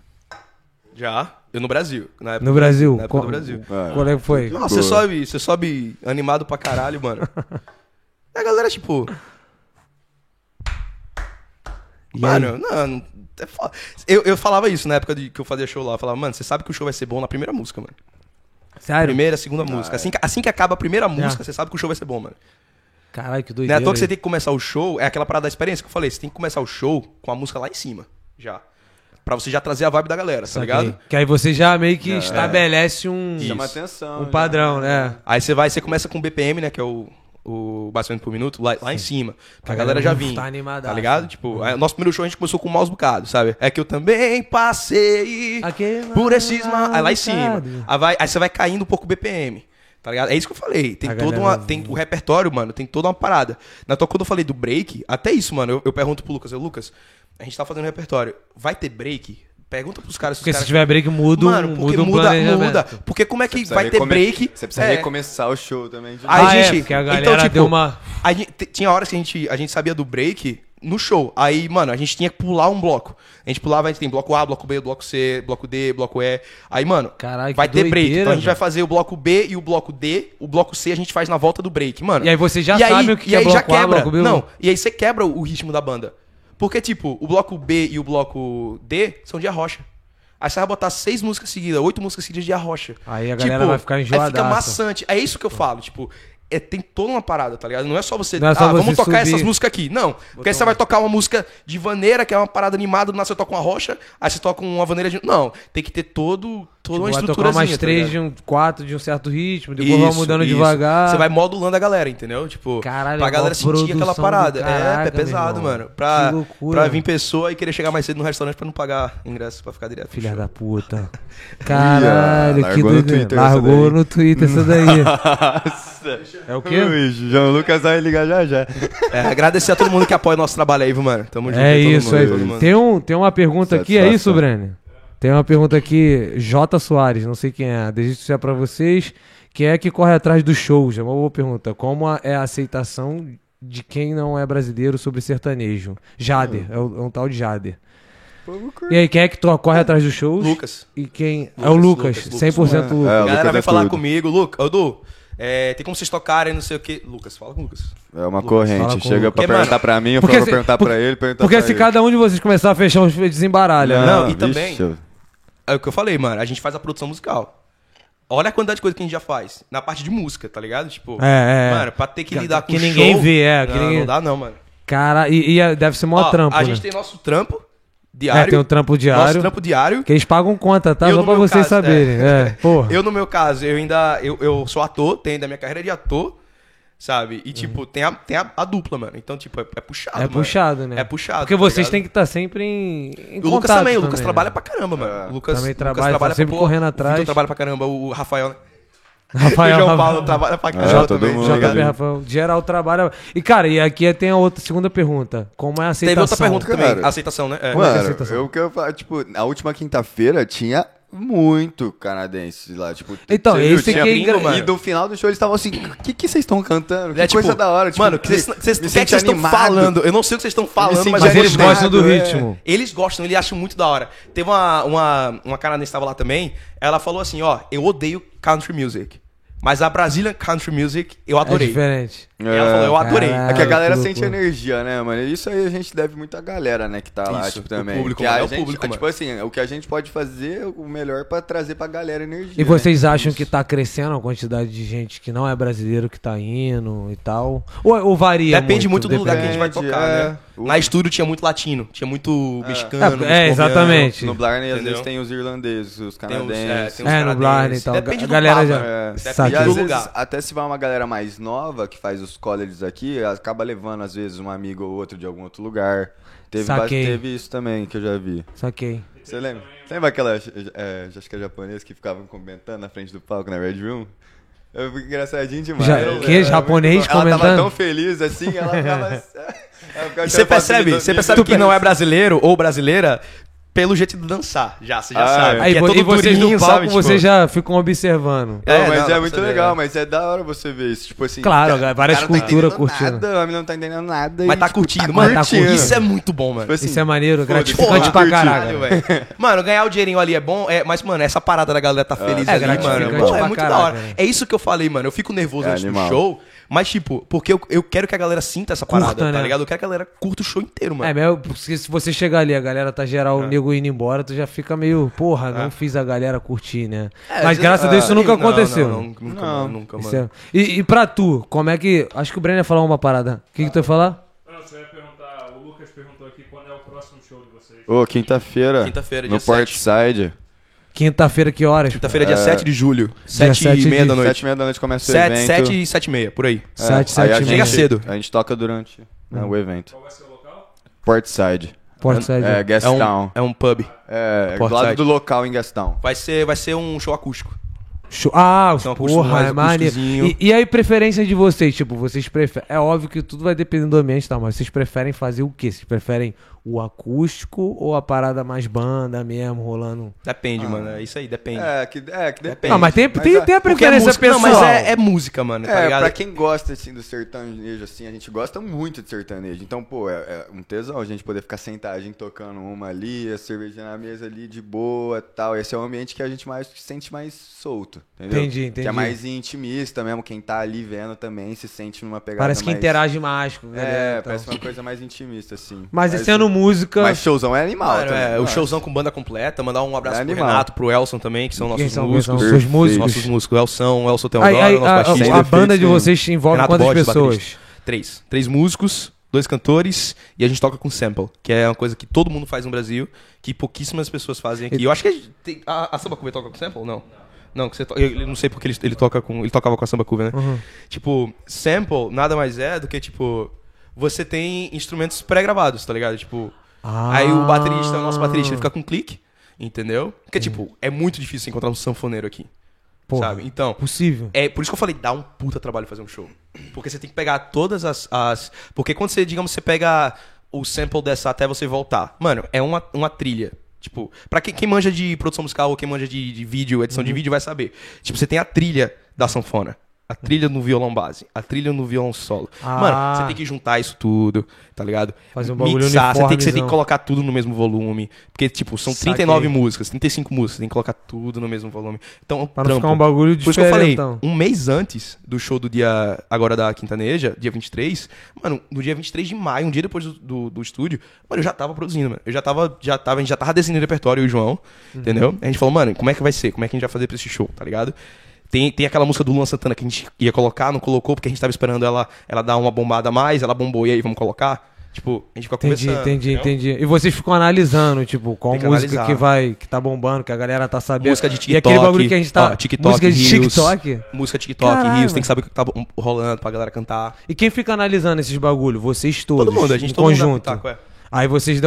Já. Eu no Brasil. Na época do Brasil. Qual é que foi? Nossa, você sobe animado pra caralho, mano. A galera, tipo... E mano, aí? Não... É foda. Eu falava isso na época que eu fazia show lá. Eu falava, mano, você sabe que o show vai ser bom na primeira música, mano. Sério? Primeira, segunda música. Assim que acaba a primeira música, você sabe que o show vai ser bom, mano. Caralho, que doideira. Não é à toa que você tem que começar o show... É aquela parada da experiência que eu falei. Você tem que começar o show com a música lá em cima, já. Pra você já trazer a vibe da galera, tá ligado? Que aí você já meio que estabelece um... Chama atenção. Um padrão, né? Aí você começa com o BPM, né? Que é o batimento por minuto, lá em cima. Pra galera já vir. Tá animada. Tá ligado? Tipo, nosso primeiro show a gente começou com maus bocados, sabe? É que eu também passei por esses... Aí lá em cima. Aí você vai caindo um pouco o BPM. Tá ligado? É isso que eu falei. Tem o repertório, mano. Tem toda uma parada. Na toa, quando eu falei do break, até isso, mano. Eu pergunto pro Lucas. Lucas... A gente tá fazendo repertório. Vai ter break? Pergunta pros caras. Porque se tiver break, muda. Mano, porque muda. Porque como é que vai ter break? Você precisa recomeçar o show também. Porque a galera então, tipo, deu uma... Tinha horas que a gente sabia do break no show. Aí, mano, a gente tinha que pular um bloco. A gente pulava, a gente tem bloco A, bloco B, bloco C, bloco D, bloco E. Aí, mano, caralho, vai ter break. Então a gente vai fazer o bloco B e o bloco D. O bloco C a gente faz na volta do break, mano. E aí você já sabe o que é bloco A, bloco B. Não, e aí você quebra o ritmo da banda. Porque, tipo, o bloco B e o bloco D são de arrocha. Aí você vai botar 6 músicas seguidas, 8 músicas seguidas de arrocha. Aí a galera vai ficar enjoada. Aí fica maçante. É isso que eu falo, tipo... tem toda uma parada, tá ligado? Não é só você... vamos tocar essas músicas aqui. Não. Porque aí você vai tocar uma música de vaneira, que é uma parada animada, do nada você toca uma rocha, aí você toca uma vaneira de... Não. Tem que ter toda uma estruturazinha. Vai tocar mais 3 de um 4 de um certo ritmo, depois vai mudando devagar. Você vai modulando a galera, entendeu? Tipo, caralho, pra galera sentir aquela parada. Caraca, é pesado, mano. Pra vir pessoa e querer chegar mais cedo no restaurante pra não pagar ingresso, pra ficar direto. Filha da puta. Caralho, que doido. Largou no Twitter essa daí. Nossa. É o quê? João Lucas vai ligar já. Agradecer a todo mundo que apoia o nosso trabalho aí, viu, mano? Tamo junto. É isso aí. Tem uma pergunta aqui, é isso, Brenner? Tem uma pergunta aqui, J. Soares, não sei quem é, desisto se é pra vocês. Quem é que corre atrás dos shows? É uma boa pergunta. Como é a aceitação de quem não é brasileiro sobre sertanejo? Jader, é um tal de Jader. E aí, quem é que corre atrás dos shows? Lucas. E quem? Lucas, é o Lucas, Lucas 100% Lucas. Lucas. A galera vai falar comigo, Lucas, Edu, tem como vocês tocarem, não sei o que. Lucas, fala com o Lucas. É uma Lucas, corrente, chega pra perguntar pra mim, eu falo pra perguntar pra ele, perguntar pra ele. Porque se cada um de vocês começar a fechar, desembaralha. Não, e também, é o que eu falei, mano, a gente faz a produção musical. Olha a quantidade de coisa que a gente já faz na parte de música, tá ligado? Tipo, mano, pra ter que lidar com o show... Que ninguém vê, que ninguém... Não dá não, mano. Cara, e deve ser maior trampo, a gente tem nosso trampo diário. Tem um trampo diário. Nosso trampo diário. Que eles pagam conta, tá? Só pra vocês saberem. Porra. Eu, no meu caso, eu sou ator, tenho ainda minha carreira de ator, sabe? E, tipo, tem a dupla, mano. Então, tipo, é puxado, mano. É puxado, né? É puxado. Porque vocês têm que estar sempre em contato. O Lucas também. O Lucas trabalha pra caramba, mano. O Lucas também trabalha, tá sempre correndo atrás. O Vitor trabalha pra caramba. O Rafael, né? O João Paulo trabalha pra caramba também. Rafael, geral trabalha... E, cara, e aqui tem a outra segunda pergunta. Como é a aceitação? Teve outra pergunta também. A aceitação, né? Mano, eu quero falar, tipo, na última quinta-feira tinha... Muito canadense lá, tipo... Então, esse aqui... E do final do show eles estavam assim, o que vocês estão cantando? Que coisa da hora. Tipo, mano, o que vocês estão falando? Eu não sei o que vocês estão falando, mas eles gostam do ritmo. Eles gostam, eles acham muito da hora. Teve uma canadense que estava lá também, ela falou assim, ó, eu odeio country music. Mas a Brazilian Country Music, eu adorei. É diferente. Ela falou, eu adorei. É que a galera sente energia, né, mano? Isso aí a gente deve muito à galera, né, que tá lá, tipo, também. O público, que o público, tipo assim, o que a gente pode fazer, o melhor pra trazer pra galera energia. E vocês acham que tá crescendo a quantidade de gente que não é brasileiro que tá indo e tal? Ou varia? Depende muito do lugar que a gente vai tocar, né? Na estúdio tinha muito latino, tinha muito mexicano. Exatamente. No Blarney, às vezes, tem os irlandeses, os canadenses. Tem os no Blarney e tal. Depende do lugar, né? E às vezes, até se vai uma galera mais nova que faz os colleges aqui, acaba levando às vezes um amigo ou outro de algum outro lugar. Teve isso também que eu já vi. Saquei. Você lembra? Você lembra aquela acho que é japonesa que ficavam comentando na frente do palco na Red Room? Eu fiquei engraçadinho demais. Japonês comentando? Ela tava tão feliz assim, ela ficava... E você percebe que não é brasileiro ou brasileira... Pelo jeito de dançar, você já sabe. Aí, é todo e vocês no palco, sabe, tipo... vocês já ficam observando. Mas é muito legal, mas é da hora você ver isso. Tipo assim, claro, várias culturas curtindo. Nada, a menina não tá entendendo nada. Mas tá curtindo, mano. Isso é muito bom, mano. Tipo assim, isso é maneiro, gratificante pra caralho, velho. Mano, ganhar o dinheirinho ali é bom, mas, mano, essa parada da galera tá feliz ali, mano. É muito da hora. É isso que eu falei, mano. Eu fico nervoso antes do show. Mas, tipo, porque eu quero que a galera sinta essa parada, tá ligado? Eu quero que a galera curta o show inteiro, mano. Porque se você chegar ali, a galera tá geral, o nego indo embora, tu já fica meio, porra, não fiz a galera curtir, né? Mas graças a Deus isso nunca aconteceu. Não, nunca, mano. E pra tu, como é que... Acho que o Brenner ia falar uma parada. O que tu ia falar? Não, você ia perguntar, o Lucas perguntou aqui, quando é o próximo show de vocês? Quinta-feira. Quinta-feira, dia 7. No Portside. Quinta-feira, que horas? Quinta-feira, dia 7 de julho. 7h30 da noite. 7h30 da noite começa o evento. 7 e 7h30, por aí. 7h30. Chega cedo. A gente toca durante o evento. Qual vai ser o local? Portside. Portside. Guest Town. É um pub. É do lado do local em Guest Town. Vai ser um show acústico. Então, porra, é maneiro. E aí, preferência de vocês? Tipo, vocês preferem... É óbvio que tudo vai dependendo do ambiente, tá? Mas vocês preferem fazer o quê? Vocês preferem o acústico ou a parada mais banda mesmo, rolando? Depende, mano. É isso aí, depende. É que depende. Não, mas tem a preferência pessoal. Não, mas é música, mano, tá ligado? Pra quem gosta, assim, do sertanejo, assim, a gente gosta muito de sertanejo. Então, pô, é um tesão a gente poder ficar sentadinho tocando uma ali, a cerveja na mesa ali, de boa e tal. Esse é o ambiente que a gente mais sente mais solto. Entendeu? Entendi. Que é mais intimista mesmo, quem tá ali vendo também se sente numa pegada mais... Parece que interage mais com a galera. Parece uma coisa mais intimista, assim. Mas sendo música... Mas showzão é animal. Claro, também, o showzão com banda completa, mandar um abraço pro Renato, pro Elson também, que são nossos músicos. Elson Teodoro, nosso baixista. A banda de vocês envolve Renato quantas Borges, pessoas? Baterista. Três músicos, 2 cantores, e a gente toca com sample, que é uma coisa que todo mundo faz no Brasil, que pouquíssimas pessoas fazem aqui. Eu acho que a Samba Cover toca com sample ou não? Não, que você eu não sei porque ele tocava com a Samba Cover, né? Tipo, sample nada mais é do que, tipo, você tem instrumentos pré-gravados, tá ligado? Tipo, aí o nosso baterista, ele fica com um clique, entendeu? Porque, tipo, é muito difícil encontrar um sanfoneiro aqui, sabe? Então, possível. É por isso que eu falei, dá um puta trabalho fazer um show. Porque você tem que pegar todas as... Porque quando você, digamos, você pega o sample dessa até você voltar, mano, é uma trilha. Tipo, pra quem manja de produção musical ou quem manja de vídeo, edição de vídeo, vai saber. Tipo, você tem a trilha da sanfona, a trilha no violão base, a trilha no violão solo. Ah. Mano, você tem que juntar isso tudo, tá ligado? Fazer um bagulho mixar, você tem que colocar tudo no mesmo volume. Porque, tipo, são 39 músicas, 35 músicas, você tem que colocar tudo no mesmo volume. Então, pra não ficar um bagulho diferente. Por isso que eu falei, então, um mês antes do show do dia, agora da Quintaneja, dia 23, mano, no dia 23 de maio, um dia depois do estúdio, mano, eu já tava produzindo, mano. A gente já tava desenhando o repertório, eu e o João, entendeu? A gente falou, mano, como é que vai ser? Como é que a gente vai fazer pra esse show, tá ligado? Tem aquela música do Luan Santana que a gente ia colocar, não colocou, porque a gente tava esperando ela dar uma bombada a mais, ela bombou, e aí vamos colocar? Tipo, a gente fica conversando. Entendi. E vocês ficam analisando, tipo, qual música que tá bombando, que a galera tá sabendo. Música de TikTok. E aquele bagulho que a gente tá... Ó, TikTok, música de Reels, TikTok? Música de TikTok, caralho, Reels, tem que saber o que tá rolando pra galera cantar. E quem fica analisando esses bagulhos? Vocês todos? Todo mundo, a gente todo conjunto. Mundo conjunto. Aí vocês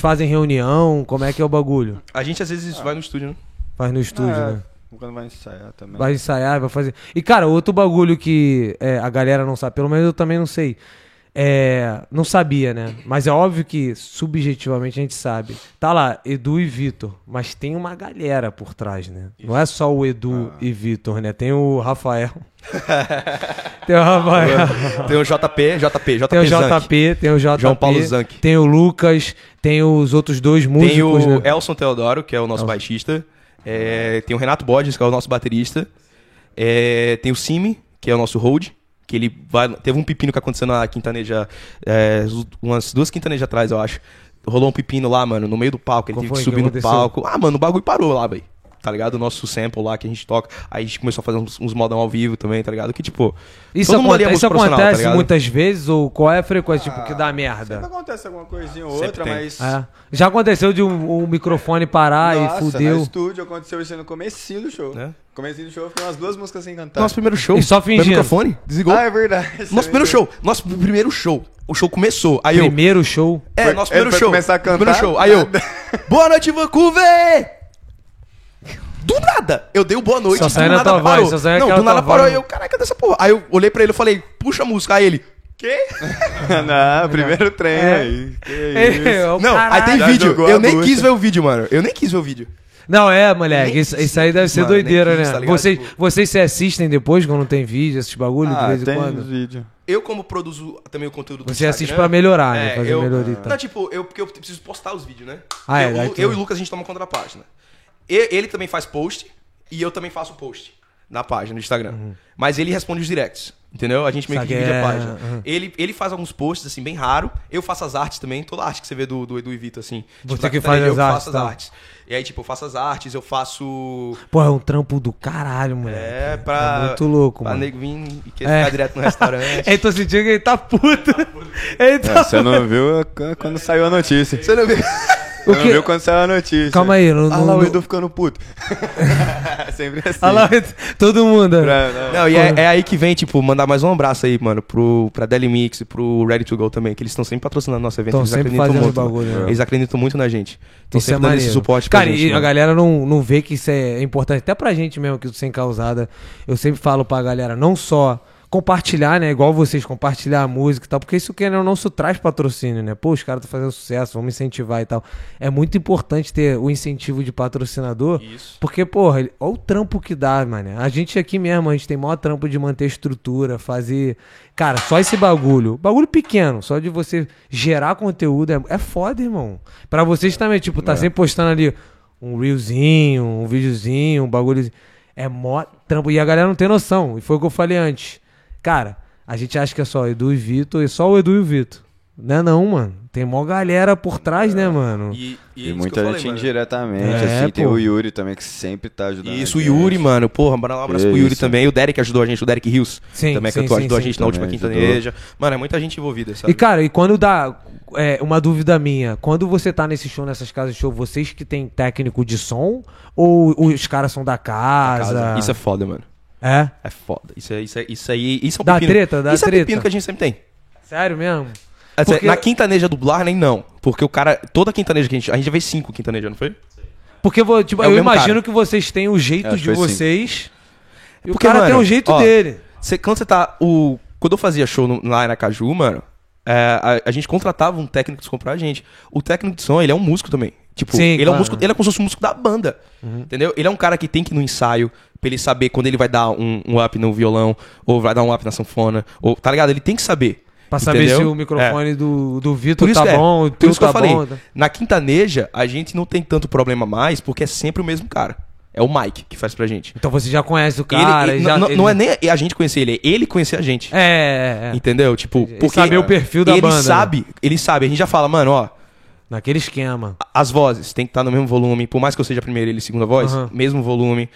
fazem reunião, como é que é o bagulho? A gente às vezes vai no estúdio, né? Faz no estúdio, né? Quando vai ensaiar também. Vai ensaiar, vai fazer... E, cara, outro bagulho que a galera não sabe, pelo menos eu também não sei, não sabia, né? Mas é óbvio que, subjetivamente, a gente sabe. Tá lá, Edu e Vitor, mas tem uma galera por trás, né? Isso. Não é só o Edu e Vitor, né? Tem o Rafael. Tem o JP, tem o JP, tem o JP, João Paulo Zank. Tem o Lucas, tem os outros dois músicos. Tem o Elson Teodoro, que é o nosso baixista. Tem o Renato Borges, que é o nosso baterista. Tem o Simi, que é o nosso hold, que ele teve um pepino que aconteceu na Quintaneja, umas 2 Quintanejas atrás, eu acho. Rolou um pepino lá, mano, no meio do palco. Ele teve que subir no palco. Ah, mano, o bagulho parou lá, velho. Tá ligado? O nosso sample lá que a gente toca. Aí a gente começou a fazer uns modão ao vivo também, tá ligado? Que tipo... Isso acontece muitas vezes? Ou qual é a frequência? Tipo, que dá merda? Sempre acontece alguma coisinha ou outra, mas... Já aconteceu de um microfone parar e fudeu? Nossa, no estúdio aconteceu isso no comecinho do show. É? Comecinho do show, ficou umas 2 músicas sem cantar. Nosso primeiro show. E só fingindo. Microfone? Desligou. Ah, é verdade. Nosso primeiro show. O show começou. Aí primeiro show? Nosso primeiro show. Começar a cantar. Primeiro show. Aí eu... Boa noite, Vancouver! Do nada! Eu dei o boa noite, do nada parou. Do nada parou, aí eu, caraca, cadê essa porra? Aí eu olhei pra ele e falei, puxa a música. Aí ele, quê? Não, primeiro trem aí. Que isso? Não, aí tem vídeo. Eu nem quis ver o vídeo, mano. Não, moleque, isso aí deve ser mano, doideira, né? Tá vocês se assistem depois quando tem vídeo, esses bagulhos de vez em quando? Vídeo. Eu, como produzo também o conteúdo do Instagram... Você assiste pra melhorar, né? Fazer melhoria. Não, tipo, porque eu preciso postar os vídeos, né? Eu e o Lucas, a gente toma conta da página. Ele também faz post e eu também faço post na página do Instagram. Mas ele responde os directs, entendeu? A gente meio que divide a página. Ele faz alguns posts, assim, bem raro. Eu faço as artes também. Toda a arte que você vê do Edu e Vitor, assim. Você tipo, que faz as artes. Eu faço as artes. E aí, tipo, eu faço as artes, eu faço... Pô, é um trampo do caralho, moleque. É muito louco, pra mano. Pra nego vir e querer ficar direto no restaurante. Então, se diga que ele tá puto. Você não viu quando saiu a notícia. Você não viu... Eu não viu quando saiu a notícia. Calma aí. O Edu ficando puto. Sempre assim. Todo mundo. Não, e é aí que vem, tipo, mandar mais um abraço aí, mano, pra Delimix e pro Ready2Go também, que eles estão sempre patrocinando nosso evento. Eles acreditam muito. Eles acreditam muito na gente. Estão sempre dando esse suporte pra gente. Cara, e a galera não vê que isso é importante. Até pra gente mesmo, que do Sem Causada, eu sempre falo pra galera, não só... compartilhar, né? Igual vocês, compartilhar a música e tal, porque isso que não se traz patrocínio, né? Pô, os caras estão fazendo sucesso, vamos incentivar e tal. É muito importante ter o incentivo de patrocinador, isso. Porque, porra, olha o trampo que dá, mano. A gente aqui mesmo, a gente tem maior trampo de manter a estrutura, fazer... Cara, só esse bagulho pequeno, só de você gerar conteúdo é foda, irmão. Pra vocês também, tipo, tá sempre postando ali um reelzinho, um videozinho, um bagulhozinho. É mó trampo. E a galera não tem noção, e foi o que eu falei antes. Cara, a gente acha que é só Edu e Vitor e só o Edu e o Vitor. Não é não, mano. Tem mó galera por trás, né, mano? E muita gente indiretamente, assim. Tem o Yuri também, que sempre tá ajudando. Isso, o Yuri, mano. Porra, mandar um abraço pro Yuri também. E o Derek ajudou a gente, o Derek Hills. Sim, que ajudou a gente na última Quintaneja. Mano, é muita gente envolvida, sabe? E, cara, e quando dá... uma dúvida minha. Quando você tá nesse show, nessas casas de show, vocês que tem técnico de som ou os caras são da casa? Isso é foda, mano. É foda. Isso é o pepino. Isso é o pepino que a gente sempre tem. Sério mesmo? Porque... Na Quintaneja do Blarney, não. Porque o cara... Toda Quintaneja que a gente já fez 5 Quintaneja, não foi? Porque tipo, eu imagino que vocês têm o jeito de vocês. E porque o cara tem o jeito dele. Quando você tá... Quando eu fazia show lá em Aracaju, mano... a gente contratava um técnico de som pra gente. O técnico de som, ele é um músico também. Tipo, sim, ele, claro, é um músico, ele é como se fosse um músico da banda, uhum, entendeu? Ele é um cara que tem que ir no ensaio pra ele saber quando ele vai dar um up no violão, ou vai dar um up na sanfona, ou, tá ligado? Ele tem que saber. Pra saber, entendeu, se o microfone do Vitor tá bom, o teu tá bom. Por isso que eu falei, na Quintaneja a gente não tem tanto problema mais, porque é sempre o mesmo cara. É o Mike que faz pra gente. Então você já conhece o cara. Não é nem a gente conhecer ele, é ele conhecer a gente. É. Entendeu? Tipo, porque saber o perfil da banda. Ele sabe. A gente já fala, mano, ó, naquele esquema. As vozes tem que estar no mesmo volume. Por mais que eu seja a primeira e ele a segunda voz, uhum, mesmo volume.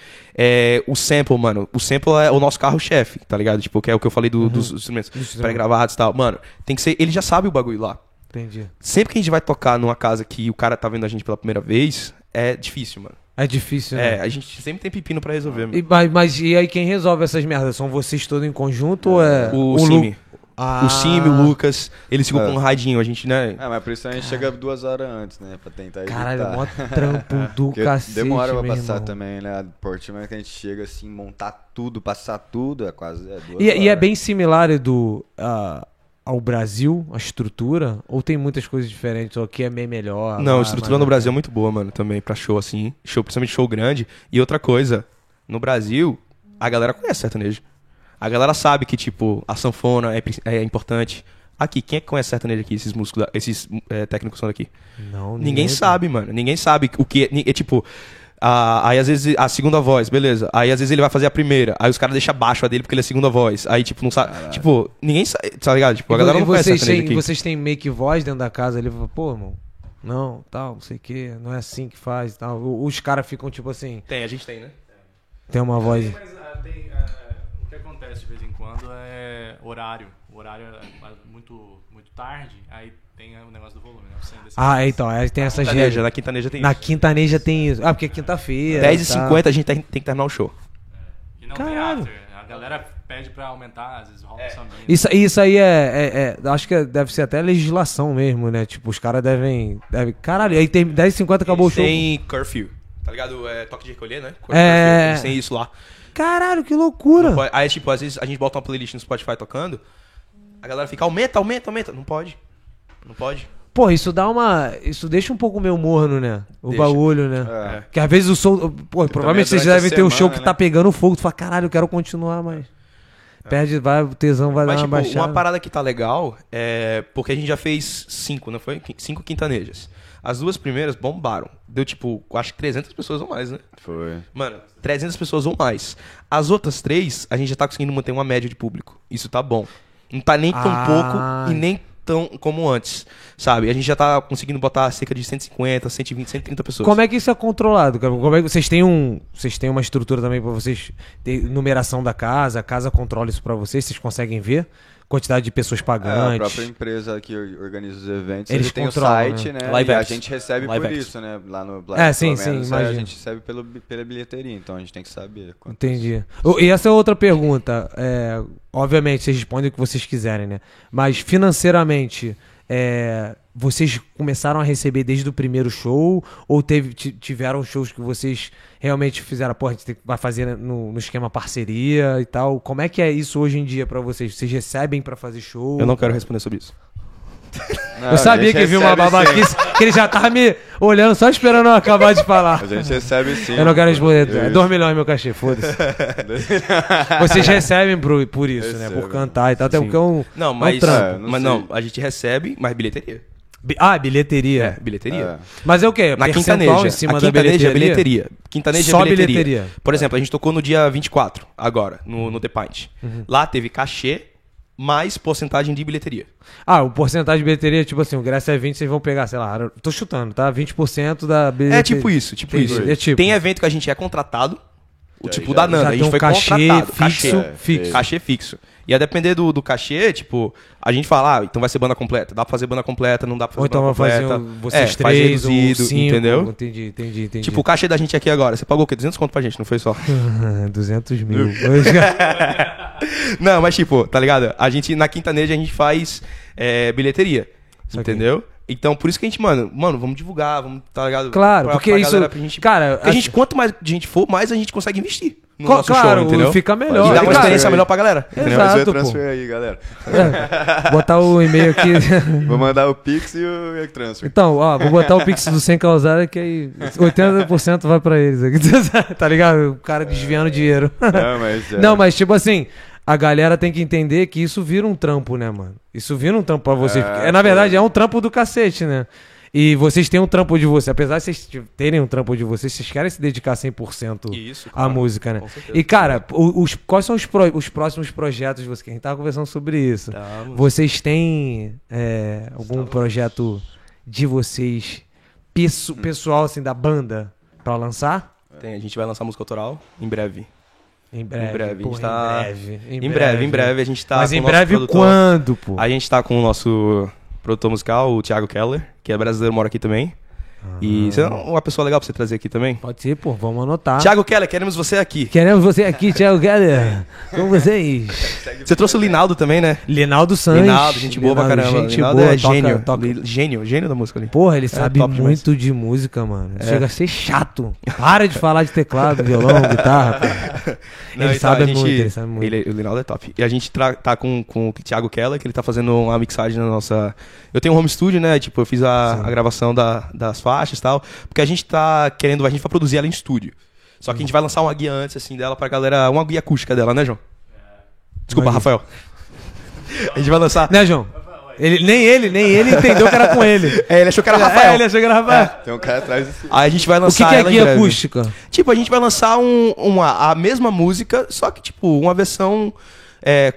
O sample, mano. O sample é o nosso carro-chefe, tá ligado? Tipo, que é o que eu falei uhum, dos instrumentos pré-gravados e tal. Mano, tem que ser... Ele já sabe o bagulho lá. Entendi. Sempre que a gente vai tocar numa casa que o cara tá vendo a gente pela primeira vez, é difícil, mano. É difícil, né? A gente sempre tem pepino pra resolver, mano. Mas e aí quem resolve essas merdas? São vocês todos em conjunto ou é... O Simi. O Simi, o Lucas, ele ficou com um radinho, a gente, né? Mas por isso a gente chega 2 horas antes, né? Pra tentar evitar. Caralho, mó trampo do cacete. Demora pra passar, irmão, também, né? Por cima que a gente chega assim, montar tudo, passar tudo, é quase 2 horas. E é bem similar, Edu, ao Brasil, a estrutura? Ou tem muitas coisas diferentes? Ou aqui é meio melhor? Não, a estrutura no Brasil é muito boa, mano, também, pra show assim. Show, principalmente show grande. E outra coisa, no Brasil, a galera conhece sertanejo. A galera sabe que, tipo, a sanfona é importante. Aqui, quem é que conhece sertanejo aqui, esses músicos, esses técnicos são daqui? Não, ninguém sabe, mano. Ninguém sabe o que é tipo, aí às vezes a segunda voz, beleza. Aí às vezes ele vai fazer a primeira. Aí os caras deixam baixo a dele porque ele é segunda voz. Aí, tipo, não sabe. Caralho. Tipo, ninguém sabe, tá ligado? Tipo, a galera não conhece sertanejo aqui. E vocês têm meio que voz dentro da casa ali, pô, irmão, não, tal, não sei o quê, não é assim que faz, tal. Os caras ficam, tipo assim... Tem, a gente tem, né? Tem uma voz... De vez em quando é horário. O horário é muito, muito tarde, aí tem o negócio do volume, né? Então, aí tem essas regras. Na Quintaneja tem isso. Porque é quinta-feira. 10h50 a gente tem que terminar o show. E não tem after. A galera pede pra aumentar, às vezes rola somente. Isso aí acho que deve ser até legislação mesmo, né? Tipo, os caras devem. Caralho, aí tem 10h50 acabou o show. Tem curfew, tá ligado? É toque de recolher, né? Curfew, tem isso lá. Caralho, que loucura. Aí, tipo, às vezes a gente bota uma playlist no Spotify tocando, a galera fica, aumenta. Não pode. Pô, isso dá uma... Isso deixa um pouco meio morno, né? Bagulho, né? Porque às vezes o som... Pô, provavelmente vocês devem ter um show que tá pegando fogo. Tu fala, caralho, eu quero continuar, mas... Perde, vai, o tesão vai dar uma baixada. Mas, tipo, uma parada que tá legal é... Porque a gente já fez 5, não foi? 5 Quintanejas. As 2 primeiras bombaram. Deu, tipo, acho que 300 pessoas ou mais, né? Foi. Mano, 300 pessoas ou mais. As outras 3, a gente já tá conseguindo manter uma média de público. Isso tá bom. Não tá nem tão pouco e nem tão como antes, sabe? A gente já tá conseguindo botar cerca de 150, 120, 130 pessoas. Como é que isso é controlado, cara? Como é que vocês têm uma estrutura também pra vocês ter numeração da casa? A casa controla isso pra vocês? Vocês conseguem ver? Quantidade de pessoas pagantes. A própria empresa que organiza os eventos, eles têm o site, né? LiveX. E a gente recebe LiveX. Por isso, né? Lá no Blarney, sim, a gente recebe pela bilheteria, então a gente tem que saber. Entendi. E essa é outra pergunta. Obviamente, vocês respondem o que vocês quiserem, né? Mas financeiramente, vocês começaram a receber desde o primeiro show? Ou tiveram shows que vocês realmente fizeram, a gente vai fazer no esquema parceria e tal? Como é que é isso hoje em dia pra vocês? Vocês recebem pra fazer show? Eu não quero responder sobre isso. Não, eu sabia que viu uma babaquice, que ele já tava me olhando só esperando eu acabar de falar. A gente recebe sim. Eu não quero responder. É 2 milhões meu cachê, foda-se. Vocês recebem por isso, né? Por cantar e tal. Até porque não, a gente recebe, mas bilheteria. Bilheteria. Bilheteria. Mas é o quê? Na Quintaneja. Em cima da bilheteria? Bilheteria. Quintaneja só bilheteria. Por exemplo, a gente tocou no dia 24, agora, no The Pint. Uhum. Lá teve cachê, mais porcentagem de bilheteria. O porcentagem de bilheteria, tipo assim, o ingresso é 20, vocês vão pegar, sei lá, tô chutando, tá? 20% da bilheteria. É tipo isso, tipo Entendi. Isso. Tem evento que a gente é contratado, o tipo da Nanda, a gente foi contratado. Cachê fixo. Cachê fixo. E a depender do cachê, tipo, a gente fala, então vai ser banda completa. Dá pra fazer banda completa, não dá pra fazer banda completa. Então vai fazer vocês 3 ou 5, entendeu? Entendi. Tipo, o cachê da gente aqui agora, você pagou o quê? 200 conto pra gente, não foi só? 200 mil. Não, mas tipo, tá ligado? A gente, na Quintaneja, a gente faz bilheteria, entendeu? Então, por isso que a gente, mano, vamos divulgar, vamos, tá ligado? Claro, porque pra isso, galera, pra gente, cara... Porque a gente, quanto mais a gente for, mais a gente consegue investir no nosso show, entendeu? Fica melhor. E dá uma experiência melhor pra galera. Exato, pô. Aí, galera. É, botar o e-mail aqui. Vou mandar o Pix e o e-transfer. Então, ó, vou botar o Pix do Sem Causada, que aí 80% vai pra eles. Tá ligado? O cara desviando dinheiro. Não, mas... Não, mas tipo assim... A galera tem que entender que isso vira um trampo, né, mano? Isso vira um trampo pra vocês. Na verdade, é um trampo do cacete, né? E vocês têm um trampo de vocês. Apesar de vocês terem um trampo de vocês, vocês querem se dedicar 100% isso, claro, à música, né? E, cara, quais são os próximos projetos de vocês? A gente tava conversando sobre isso. Vocês têm algum projeto de vocês, pessoal, assim, da banda, pra lançar? Tem, a gente vai lançar música autoral em breve. Em breve a gente tá. Mas com em breve o quando, pô? A gente tá com o nosso produtor musical, o Thiago Keller, que é brasileiro, mora aqui também. E você é uma pessoa legal pra você trazer aqui também? Pode ser, pô, vamos anotar. Thiago Keller, queremos você aqui. Queremos você aqui, Thiago Keller. Com vocês. Você trouxe o Linaldo também, né? Linaldo Santos. Linaldo, gente boa pra caramba. Linaldo é gênio. Gênio da música ali. Porra, ele sabe muito de música, mano. Chega a ser chato. Para de falar de teclado, violão, guitarra. Ele sabe muito. O Linaldo é top. E a gente tá com o Thiago Keller, que ele tá fazendo uma mixagem na nossa... Eu tenho um home studio, né? Tipo, eu fiz a gravação das faixas e tal, porque a gente vai produzir ela em estúdio. Só que a gente vai lançar uma guia antes, assim, dela pra galera, uma guia acústica dela, né, João? Desculpa, Rafael. A gente vai lançar... Né, João? Nem ele entendeu que era com ele. Ele achou que era Rafael. Ele achou que era Rafael. Tem um cara atrás desse... Aí a gente vai lançar... O que é guia acústica? Tipo, a gente vai lançar a mesma música, só que, tipo, uma versão...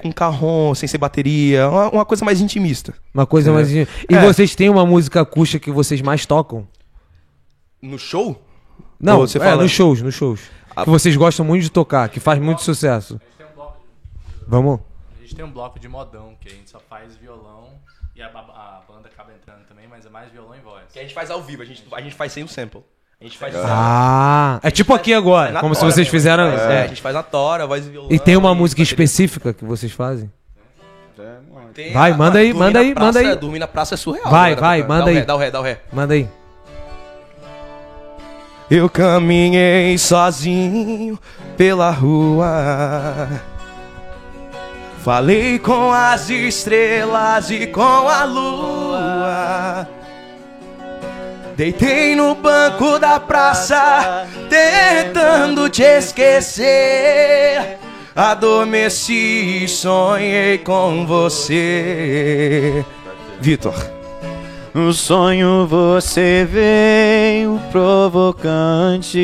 com carrom, sem ser bateria, uma coisa mais intimista. Uma coisa mais intimista. E vocês têm uma música acústica que vocês mais tocam? No show? Não, você fala nos shows. Que vocês gostam muito de tocar, que faz muito sucesso. A gente tem um bloco de... Vamos? A gente tem um bloco de modão, que a gente só faz violão e a banda acaba entrando também, mas é mais violão e voz. Que a gente faz ao vivo, a gente faz sem o sample. A gente faz... Ah, é tipo aqui agora, como se vocês fizeram... A gente faz na tora, voz e violão... E tem uma música específica que vocês fazem? Vai, manda aí. Dormir na praça é surreal. Vai, manda aí. Dá o ré. Manda aí. Eu caminhei sozinho pela rua, falei com as estrelas e com a lua, deitei no banco da praça, tentando te esquecer. Adormeci e sonhei com você, Vitor. No sonho você veio provocante,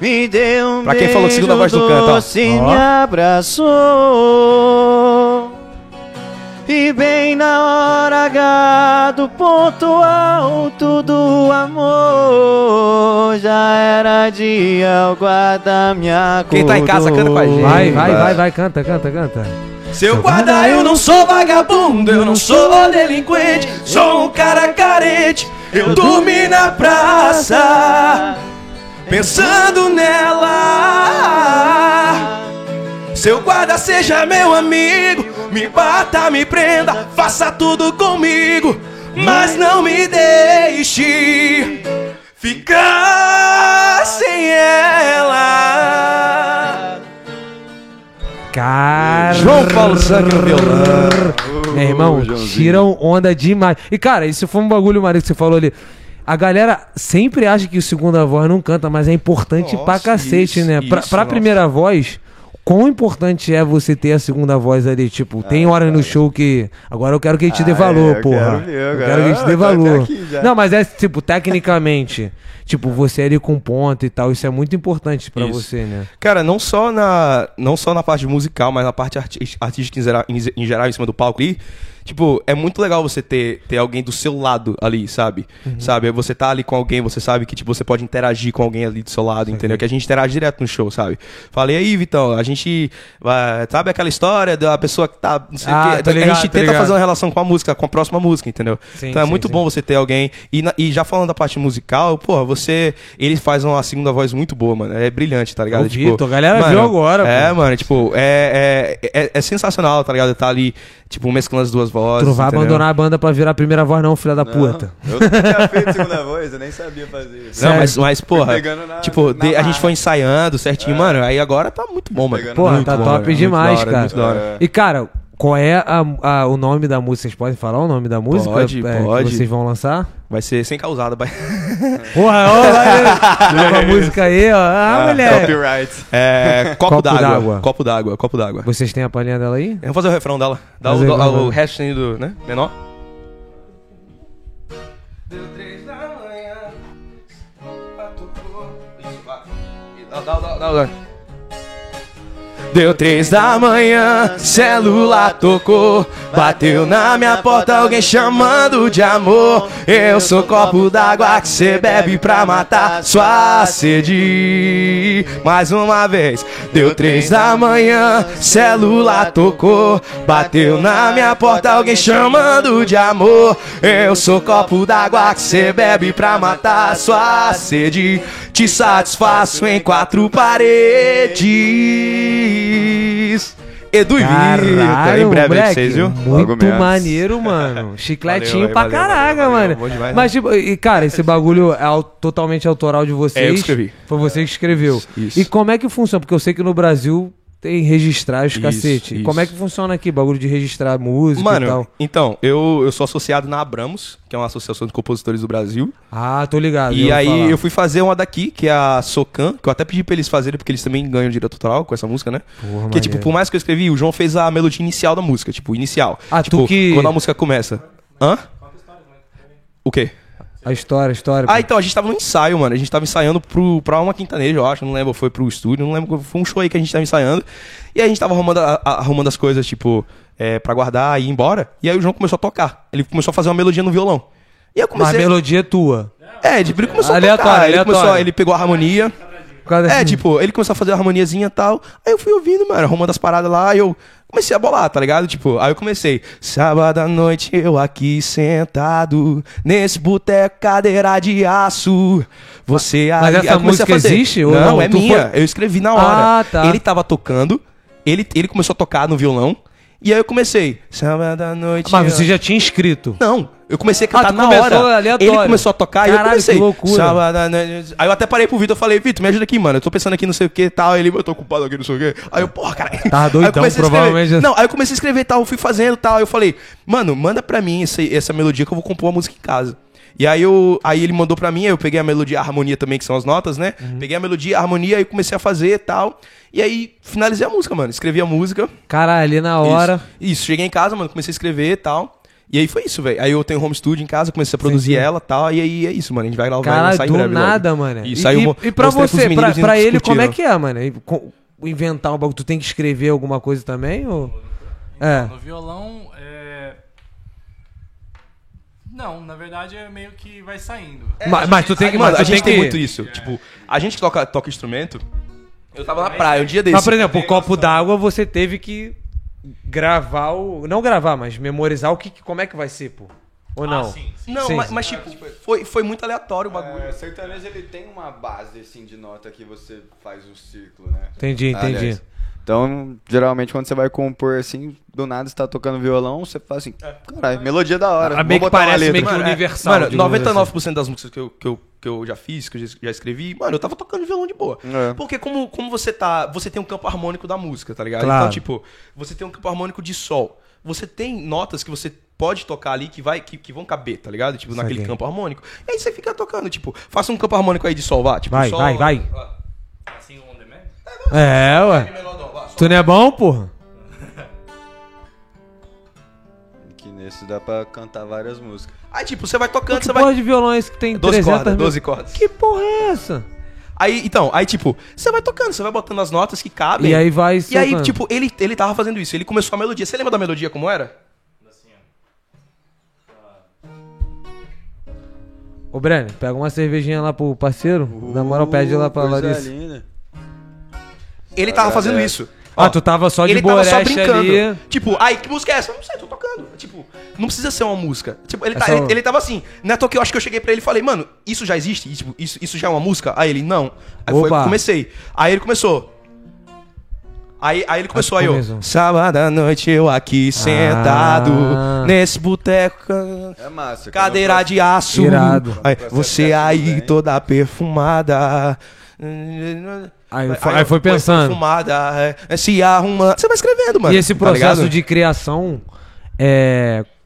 me deu um pra quem falou segunda voz do canto, me abraçou. E bem na hora H do ponto alto do amor, já era dia, o guarda me acordou. Quem tá em casa canta com a gente. Vai, canta. Seu guarda, eu não sou vagabundo, eu não sou delinquente, sou um cara carente. Eu dormi na praça, pensando nela. Seu guarda, seja meu amigo, me bata, me prenda, faça tudo comigo, mas não me deixe ficar sem ela. Cara, João Paulo sangue violão. Meu irmão, tiram onda demais. E cara, isso foi um bagulho maneiro que você falou ali. A galera sempre acha que o segunda voz não canta, mas é importante pra cacete, né? Pra primeira voz... Quão importante é você ter a segunda voz ali? Tipo, tem hora no show que... Agora eu quero que ele te dê valor, porra. Eu quero que ele te dê valor. Não, mas é tipo, tecnicamente. Tipo, você ali com ponto e tal. Isso é muito importante pra você, né? Cara, não só na parte musical, mas na parte artística em geral, em cima do palco ali. Tipo, é muito legal você ter alguém do seu lado ali, sabe? Uhum. Sabe? Você tá ali com alguém, você sabe que tipo, você pode interagir com alguém ali do seu lado, entendeu? Que a gente interage direto no show, sabe? Falei aí, Vitão, a gente... Sabe aquela história da pessoa que tá... Não sei o quê. A gente tenta fazer uma relação com a música, com a próxima música, entendeu? Sim, então é muito bom você ter alguém... E já falando da parte musical, porra, ele faz uma segunda voz muito boa, mano. É brilhante, tá ligado? Tipo, Vitor, a galera viu agora, mano. Tipo, é sensacional, tá ligado? Tá ali, tipo, mesclando as duas vozes. Tu não vai abandonar a banda pra virar a primeira voz, não, filha da puta. Eu não tinha feito segunda voz, eu nem sabia fazer isso. Não, mas porra, a gente foi ensaiando certinho, mano. Aí agora tá muito bom, mano. Porra, tá top demais, cara. E, cara, qual é o nome da música? Vocês podem falar o nome da música? Pode. Que vocês vão lançar? Vai ser Sem Causada. Porra, olha a música aí, ó. Ah, mulher. Copyright. É, Copo d'água. Vocês têm a palhinha dela aí? Eu vou fazer o refrão dela. Dá o restinho do, né? Menor. Deu 3 da manhã. Dá. Deu 3 da manhã, celular tocou, bateu na minha porta alguém chamando de amor. Eu sou copo d'água que cê bebe pra matar sua sede. Mais uma vez. Deu 3 da manhã, celular tocou, bateu na minha porta alguém chamando de amor. Eu sou copo d'água que cê bebe pra matar sua sede. Te satisfaço em 4 paredes. Edu e Vitor, em breve moleque, vocês, viu? Muito maneiro, mano. Chicletinho pra caraca, mano. Mas, tipo, e cara, esse bagulho é totalmente autoral de vocês. É, eu escrevi. Foi você que escreveu. Isso. E como é que funciona? Porque eu sei que no Brasil tem registrar os cacete. Como é que funciona aqui, bagulho de registrar música e tal? Mano, então, eu sou associado na Abramos, que é uma associação de compositores do Brasil. Ah, tô ligado. E aí eu fui fazer uma daqui, que é a Socan, que eu até pedi pra eles fazerem, porque eles também ganham direito autoral com essa música, né? Porra, que tipo, por mais que eu escrevi, o João fez a melodia inicial da música, tipo, inicial. Ah, tipo, tu que... quando a música começa. Hã? O quê? A história. Ah, então, a gente tava no ensaio, mano. A gente tava ensaiando pra uma Quintaneja, eu acho. Não lembro, foi pro estúdio, não lembro. Foi um show aí que a gente tava ensaiando. E aí a gente tava arrumando as coisas, tipo, pra guardar e ir embora. E aí o João começou a tocar. Ele começou a fazer uma melodia no violão. E eu comecei... Mas a melodia é tua? É, ele começou a tocar. Ele pegou a harmonia. Tipo, ele começou a fazer a harmoniazinha e tal. Aí eu fui ouvindo, mano, arrumando as paradas lá. E eu comecei a bolar, tá ligado? Tipo, aí eu comecei. Sábado à noite eu aqui sentado nesse boteco, cadeira de aço. Você... Mas essa música existe? Não, é minha. Eu escrevi na hora. Ah, tá. Ele tava tocando. Ele começou a tocar no violão. E aí eu comecei. Sábado à noite... Mas você já tinha escrito? Não. Eu comecei a cantar na hora. Aleatório. Ele começou a tocar. Caralho, e eu comecei. Que loucura. Aí eu até parei pro Vitor e falei, Vitor, me ajuda aqui, mano. Eu tô pensando aqui, não sei o que e tal. Ele, eu tô ocupado aqui, não sei o que. Aí eu, porra, cara. Tá doido, então, provavelmente. Não, aí eu comecei a escrever e tal, eu fui fazendo e tal. Aí eu falei, mano, manda pra mim essa melodia que eu vou compor a música em casa. E aí, aí ele mandou pra mim, aí eu peguei a melodia, a harmonia também, que são as notas, né? Uhum. Peguei a melodia, a harmonia, aí comecei a fazer e tal. E aí finalizei a música, mano. Escrevi a música. Caralho, ali na hora. Isso, cheguei em casa, mano, comecei a escrever e tal. E aí foi isso, velho. Aí eu tenho home studio em casa, comecei a produzir ela e tal. E aí é isso, mano. A gente vai lá, vai sair em breve. Caralho, do nada, mano. E pra você, pra ele, como é que é, mano? Inventar um bagulho, tu tem que escrever alguma coisa também? Ou... Então, é. No violão, não, na verdade é meio que vai saindo. Mas tu tem que... Mano, a gente tem muito isso. Tipo, a gente que toca instrumento... Eu tava na praia um dia desse. Mas, por exemplo, o copo d'água você teve que... gravar o... Não gravar, mas memorizar como é que vai ser, pô. Ou não? Sim. Não, sim, mas tipo, foi muito aleatório o bagulho. É, sertanejo ele tem uma base, assim, de nota que você faz um ciclo, né? Entendi. Aliás, então, geralmente, quando você vai compor, assim, do nada você tá tocando violão, você faz assim, caralho, melodia da hora. Meio que parece meio que universal. Mano, 99% das músicas que eu já fiz, que eu já escrevi, mano, eu tava tocando violão de boa. É. Porque como você tem um campo harmônico da música, tá ligado? Claro. Então, tipo, você tem um campo harmônico de sol. Você tem notas que você pode tocar ali que vão caber, tá ligado? Tipo, naquele campo harmônico. E aí você fica tocando, tipo, faça um campo harmônico aí de sol, vá. Tipo, vai. Assim, on demand? Ué. Tu não é bom, porra? Esse dá pra cantar várias músicas. Aí, tipo, você vai tocando, você vai... Que porra de violões que tem 12 cordas. Que porra é essa? Aí, então, tipo, você vai tocando, você vai botando as notas que cabem. E aí vai... E aí, tipo, ele tava fazendo isso. Ele começou a melodia. Você lembra da melodia como era? Assim, ó. Ô, Brenner, pega uma cervejinha lá pro parceiro. Na moral, pede lá pra Larissa. Linda. Ele tava fazendo isso. Ó, tu tava só de boa, só brincando. Ali. Tipo, ai, que música é essa? Eu não sei, tô tocando. Tipo, não precisa ser uma música. Tipo, ele tava assim, né? Eu acho que eu cheguei pra ele e falei, mano, isso já existe? E, tipo, isso já é uma música? Aí ele, não. Aí comecei. Aí ele começou. Aí ele começou, aí eu... Sábado à noite eu aqui sentado nesse boteco. É massa. Cadeira de aço. Irado. Aí, você aí toda perfumada. Aí foi pensando. Perfumada, se arrumando. Você vai escrevendo, mano. E esse processo de criação...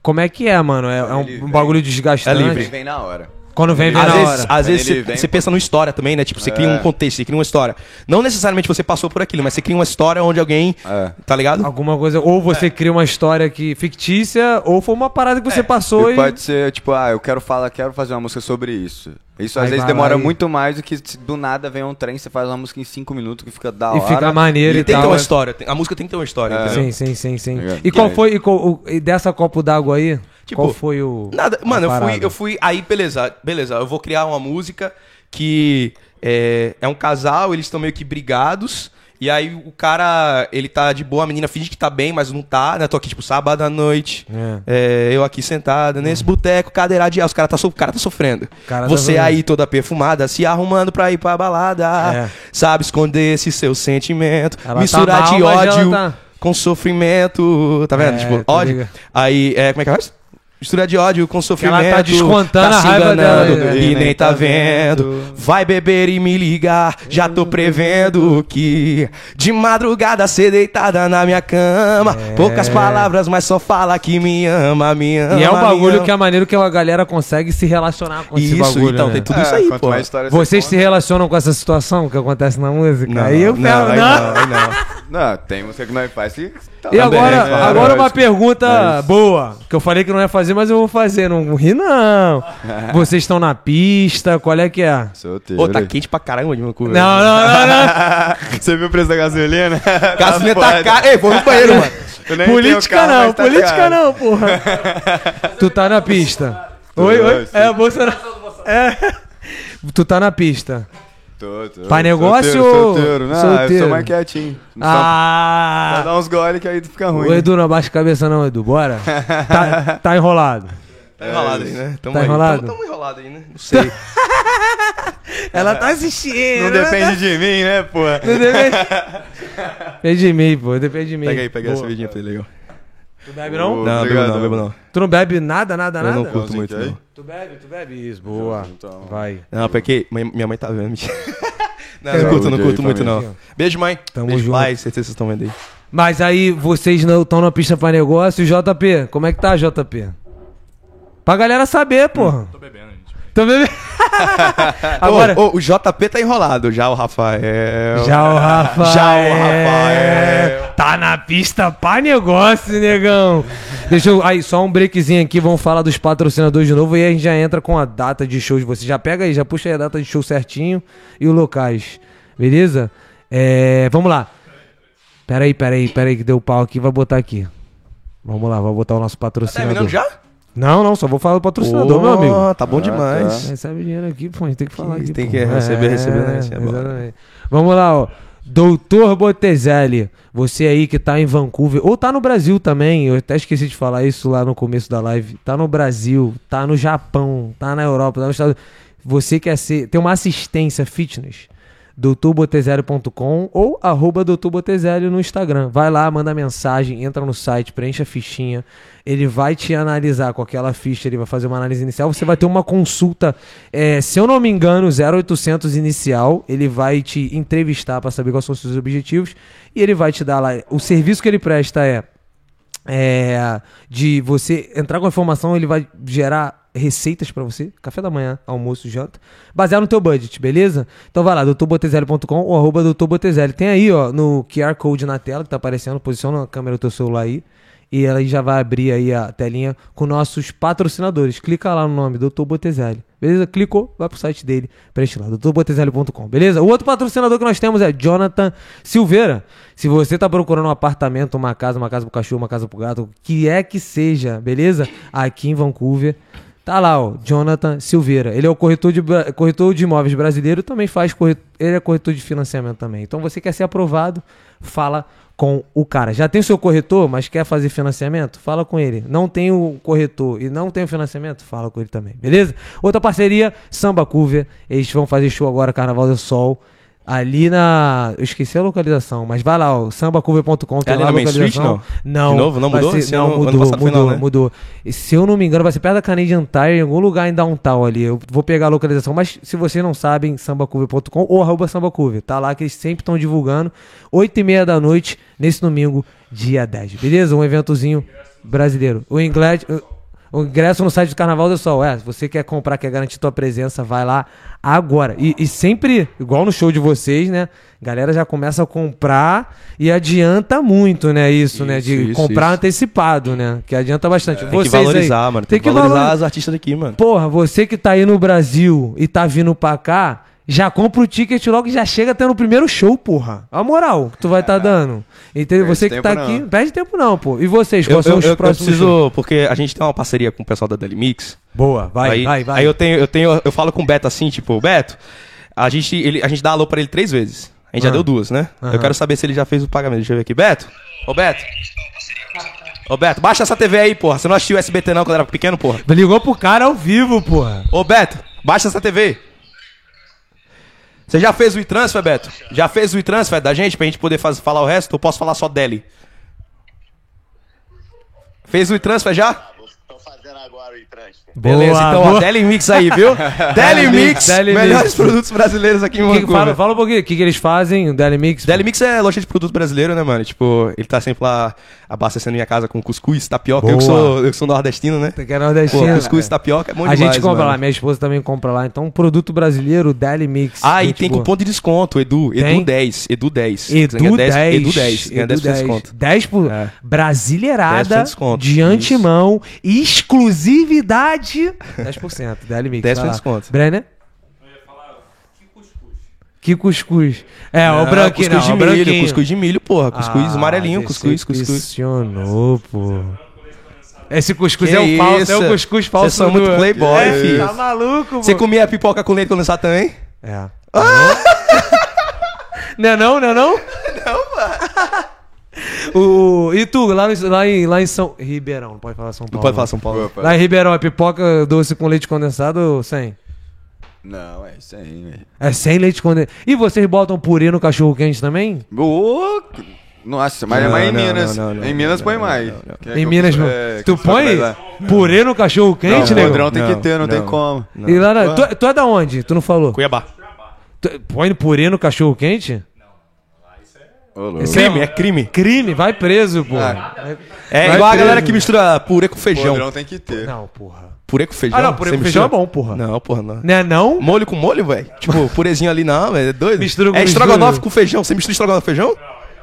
Como é que é, mano? É um bagulho desgastante. É livre. Vem na hora. Quando vem na hora. Às vezes você pensa numa história também, né? Tipo, você cria um contexto, você cria uma história. Não necessariamente você passou por aquilo, mas você cria uma história onde alguém... Tá ligado? Alguma coisa... Ou você cria uma história que fictícia, ou foi uma parada que você passou e... Pode ser, tipo, eu quero fazer uma música sobre isso. Isso às vezes demora muito mais do que do nada vem um trem, você faz uma música em 5 minutos que fica da hora. E fica maneiro e tal. E tem que ter uma história. A música tem que ter uma história, entendeu? Sim. E qual foi... E dessa copo d'água aí... Tipo, qual foi o... Nada, mano, eu fui... Aí, beleza, eu vou criar uma música que é um casal, eles estão meio que brigados, e aí o cara, ele tá de boa, a menina finge que tá bem, mas não tá, né? Tô aqui, tipo, sábado à noite, eu aqui sentada nesse boteco, cadeira de aço, o cara tá sofrendo. Você aí toda perfumada, se arrumando pra ir pra balada, sabe esconder esse seu sentimento, misturar de ódio com sofrimento, tá vendo? Tipo, ódio. Liga. Aí, como é que é isso? Mistura de ódio com sofrimento. Ela tá descontando a raiva dela. E nem tá vendo. Vai beber e me ligar. Já tô prevendo que de madrugada ser deitada na minha cama. Poucas palavras, mas só fala que me ama, me ama. E é um bagulho que é maneiro que a galera consegue se relacionar com esse bagulho. Então, né? Tem tudo isso aí, pô. Vocês se relacionam com essa situação que acontece na música? Não, aí eu falo, não, tem música que nós faz que... Tá e agora, uma pergunta boa, que eu falei que não ia fazer, mas eu vou fazer, não ri não. Vocês estão na pista, qual é que é? Solteiro. Pô, tá quente pra caramba de meu cu. Não. Você viu o preço da gasolina? Gasolina tá cara. Ei, vou no banheiro, mano. Política carro, não, tá política cara. Não, porra. Tu tá na pista. Oi. É, Bolsonaro. Tu tá na pista. Tô. Pra negócio? Solteiro. Não, solteiro. Eu sou mais quietinho. Só dá uns gole que aí fica ruim. O Edu não abaixa a cabeça não, Edu. Bora. Tá enrolado. Tá enrolado aí, né? Tamo enrolado aí, né? Não sei. Ela tá assistindo. Não depende de mim, né, pô? Não depende de mim, pô. Depende de mim. Pega aí essa vidinha pra ele, legal. Tu bebe não? Não, bebo não. Tu não bebe nada? Eu não curto muito, não. Tu bebe? Isso, boa. Então, vai. Não, porque minha mãe tá vendo. Não curto muito. Beijo, mãe. Beijo, pai. Certeza que vocês estão vendo aí. Mas aí, vocês não estão na pista pra negócio. JP, como é que tá, JP? Pra galera saber, porra. Tô bebendo, gente. Agora... o JP tá enrolado. Já o Rafael. Tá na pista pra negócio, negão. Deixa eu... Aí, só um breakzinho aqui. Vamos falar dos patrocinadores de novo. E aí a gente já entra com a data de show de vocês. Já pega aí, já puxa aí a data de show certinho. E os locais. Beleza? Vamos lá. Pera aí que deu pau aqui. Vai botar aqui. Vamos lá, vou botar o nosso patrocinador. Tá terminando já? Não, só vou falar do patrocinador, meu amigo. Tá bom demais. Tá. Recebe dinheiro aqui, pô, a gente tem que falar aqui. Tem que receber, né? Exatamente. Vamos lá, ó. Dr. Bottezelli, você aí que tá em Vancouver, ou tá no Brasil também, eu até esqueci de falar isso lá no começo da live. Tá no Brasil, tá no Japão, tá na Europa, tá nos Estados Unidos. Você quer ter uma assistência fitness, doutorbottezelli.com ou @doutorbottezelli no Instagram. Vai lá, manda mensagem, entra no site, preenche a fichinha. Ele vai te analisar com aquela ficha, ele vai fazer uma análise inicial. Você vai ter uma consulta, se eu não me engano, 0800 inicial. Ele vai te entrevistar para saber quais são os seus objetivos. E ele vai te dar lá... O serviço que ele presta de você entrar com a informação, ele vai gerar... receitas pra você, café da manhã, almoço, janta, baseado no teu budget, beleza? Então vai lá, doutorbottezelli.com ou @doutorbottezelli. Tem aí, ó, no QR Code na tela que tá aparecendo, posiciona a câmera do teu celular aí e ela já vai abrir aí a telinha com nossos patrocinadores. Clica lá no nome, Dr. Bottezelli, beleza? Clicou, vai pro site dele, preenche lá, doutorbottezelli.com, beleza? O outro patrocinador que nós temos é Jonathan Silveira. Se você tá procurando um apartamento, uma casa pro cachorro, uma casa pro gato, o que é que seja, beleza? Aqui em Vancouver, tá lá, ó, Jonathan Silveira. Ele é o corretor de imóveis brasileiro, também ele é corretor de financiamento também. Então você quer ser aprovado, fala com o cara. Já tem o seu corretor, mas quer fazer financiamento? Fala com ele. Não tem o corretor e não tem o financiamento? Fala com ele também, beleza? Outra parceria, Samba Cover. Eles vão fazer show agora, Carnaval Del Sol. ali na... Eu esqueci a localização, mas vai lá, ó, sambacover.com, tem é lá a localização. Street, não? De novo? Não mudou? Ser, não, ano, mudou, ano passado, mudou, final, né? Mudou. E, se eu não me engano, vai ser perto da Canadian Tire, em algum lugar em downtown ali. Eu vou pegar a localização, mas se vocês não sabem, sambacover.com ou @sambacover. Tá lá que eles sempre estão divulgando. 8h30 da noite, nesse domingo, dia 10. Beleza? Um eventozinho brasileiro. O ingresso no site do Carnaval do Sol. É, se você quer comprar, quer garantir tua presença, vai lá agora. E sempre, igual no show de vocês, né? Galera já começa a comprar e adianta muito, né? Isso né? De comprar antecipado, né? Que adianta bastante. Tem vocês que valorizar, aí, mano. Tem que valorizar os artistas daqui, mano. Porra, você que tá aí no Brasil e tá vindo pra cá, já compra o ticket logo e já chega até no primeiro show, porra. A moral que tu vai tá dando. Entendeu? Você que tá não. aqui, perde tempo não, pô. E vocês, quais são os próximos? Eu preciso, shows? Porque a gente tem uma parceria com o pessoal da Delimix. Boa, vai. Aí eu falo com o Beto assim, tipo, Beto, a gente dá alô pra ele 3 vezes. A gente já deu 2, né? Uhum. Eu quero saber se ele já fez o pagamento. Deixa eu ver aqui. Beto? Ô, Beto. Ô, Beto, baixa essa TV aí, porra. Você não assistiu o SBT não quando era pequeno, porra? Ligou pro cara ao vivo, porra. Ô, Beto, baixa essa TV. Você já fez o e-transfer, Beto? Já fez o e-transfer da gente, pra gente poder falar o resto? Ou posso falar só dele? Fez o e-transfer já? Estou fazendo agora o e-transfer. Beleza, boa, então, boa. Ó, Delimix aí, viu? Delimix, melhores produtos brasileiros aqui em Vancouver. Fala um pouquinho, o que eles fazem, o Delimix? Delimix é loja de produto brasileiro, né, mano? Tipo, ele tá sempre lá abastecendo minha casa com cuscuz, tapioca. Eu que sou nordestino, né? Você que é nordestino. Pô, cuscuz, tapioca, é muito demais, a gente compra mano. Lá, minha esposa também compra lá. Então, produto brasileiro, Delimix. Ah, e tem cupom de desconto, Edu. Tem? Edu 10. Edu 10. Ganha 10% de desconto. 10 por... É. Brasileirada, 10% de antemão, exclusividade. 10%, Delimix. 10% de desconto. Brenner? Eu ia falar, que cuscuz? Que cuscuz? É, o branquinho, cuscuz de milho, porra. Cuscuz amarelinho, cuscuz. Decepcionou, porra. Esse cuscuz é o falso, é o cuscuz falso. Vocês são muito playboy, filho. Tá maluco, mano. Você comia pipoca com leite condensado também? É. Ah! Não é não? Não, mano. E tu, lá em São... Ribeirão, não pode falar São Paulo. Não pode falar São Paulo. Lá em Ribeirão, é pipoca doce com leite condensado ou sem? Não, é sem, velho. É sem leite condensado. E vocês botam purê no cachorro quente também? Boa! Nossa, mas é mais em Minas. Em Minas põe mais. Em Minas, tu põe purê no cachorro quente, nego? O padrão tem que ter, não tem como. E lá na... tu é da onde? Tu não falou? Cuiabá. Tu põe purê no cachorro quente? É crime, vai preso, porra. É igual a galera que mistura purê com feijão. Purê tem que ter. Não, porra. Purê com feijão? Ah, não, purê com feijão é bom, porra. Não, porra, não. Não é não? Molho com molho, velho? Tipo, purezinho ali, não, velho, é doido. É estrogonofe com feijão, você mistura estrogonofe com feijão?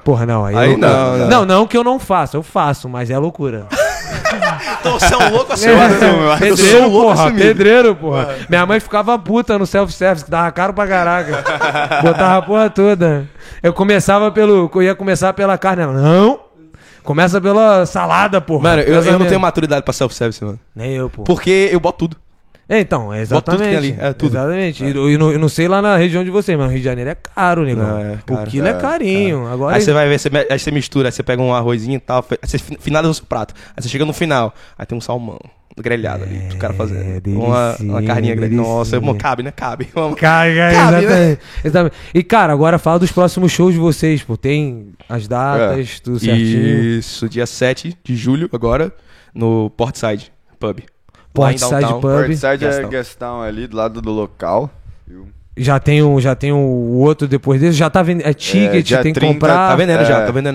Porra, não, aí não. Não que eu não faço, eu faço, mas é loucura. Então você é um louco assim, eu sou um louco assumido. Pedreiro, porra. Minha mãe ficava puta no self-service, que dava caro pra caraca. Botava a porra toda. Eu ia começar pela carne. Ela, não. Começa pela salada, porra. Mano, eu não tenho maturidade pra self-service, mano. Nem eu, porra. Porque eu boto tudo. Então, exatamente. Bota tudo que tem ali. É tudo. Exatamente. É. Eu não sei lá na região de vocês, mas o Rio de Janeiro é caro, negão. O quilo é carinho. Cara. Agora aí você vai ver, aí você mistura, aí você pega um arrozinho e tal, aí você finaliza o seu prato. Aí você chega no final, aí tem um salmão grelhado ali, o cara fazendo. Uma carninha grelhada. Nossa, cabe, né? Cabe. Cabe, né? Exatamente. E, cara, agora fala dos próximos shows de vocês, pô. Tem as datas, tudo certinho. Isso, dia 7 de julho, agora, no Portside Pub. Portside Pub. Portside é guest town ali do lado do local. Já tem o outro depois desse. Já tá vendendo. É ticket, tem que comprar. Tá vendendo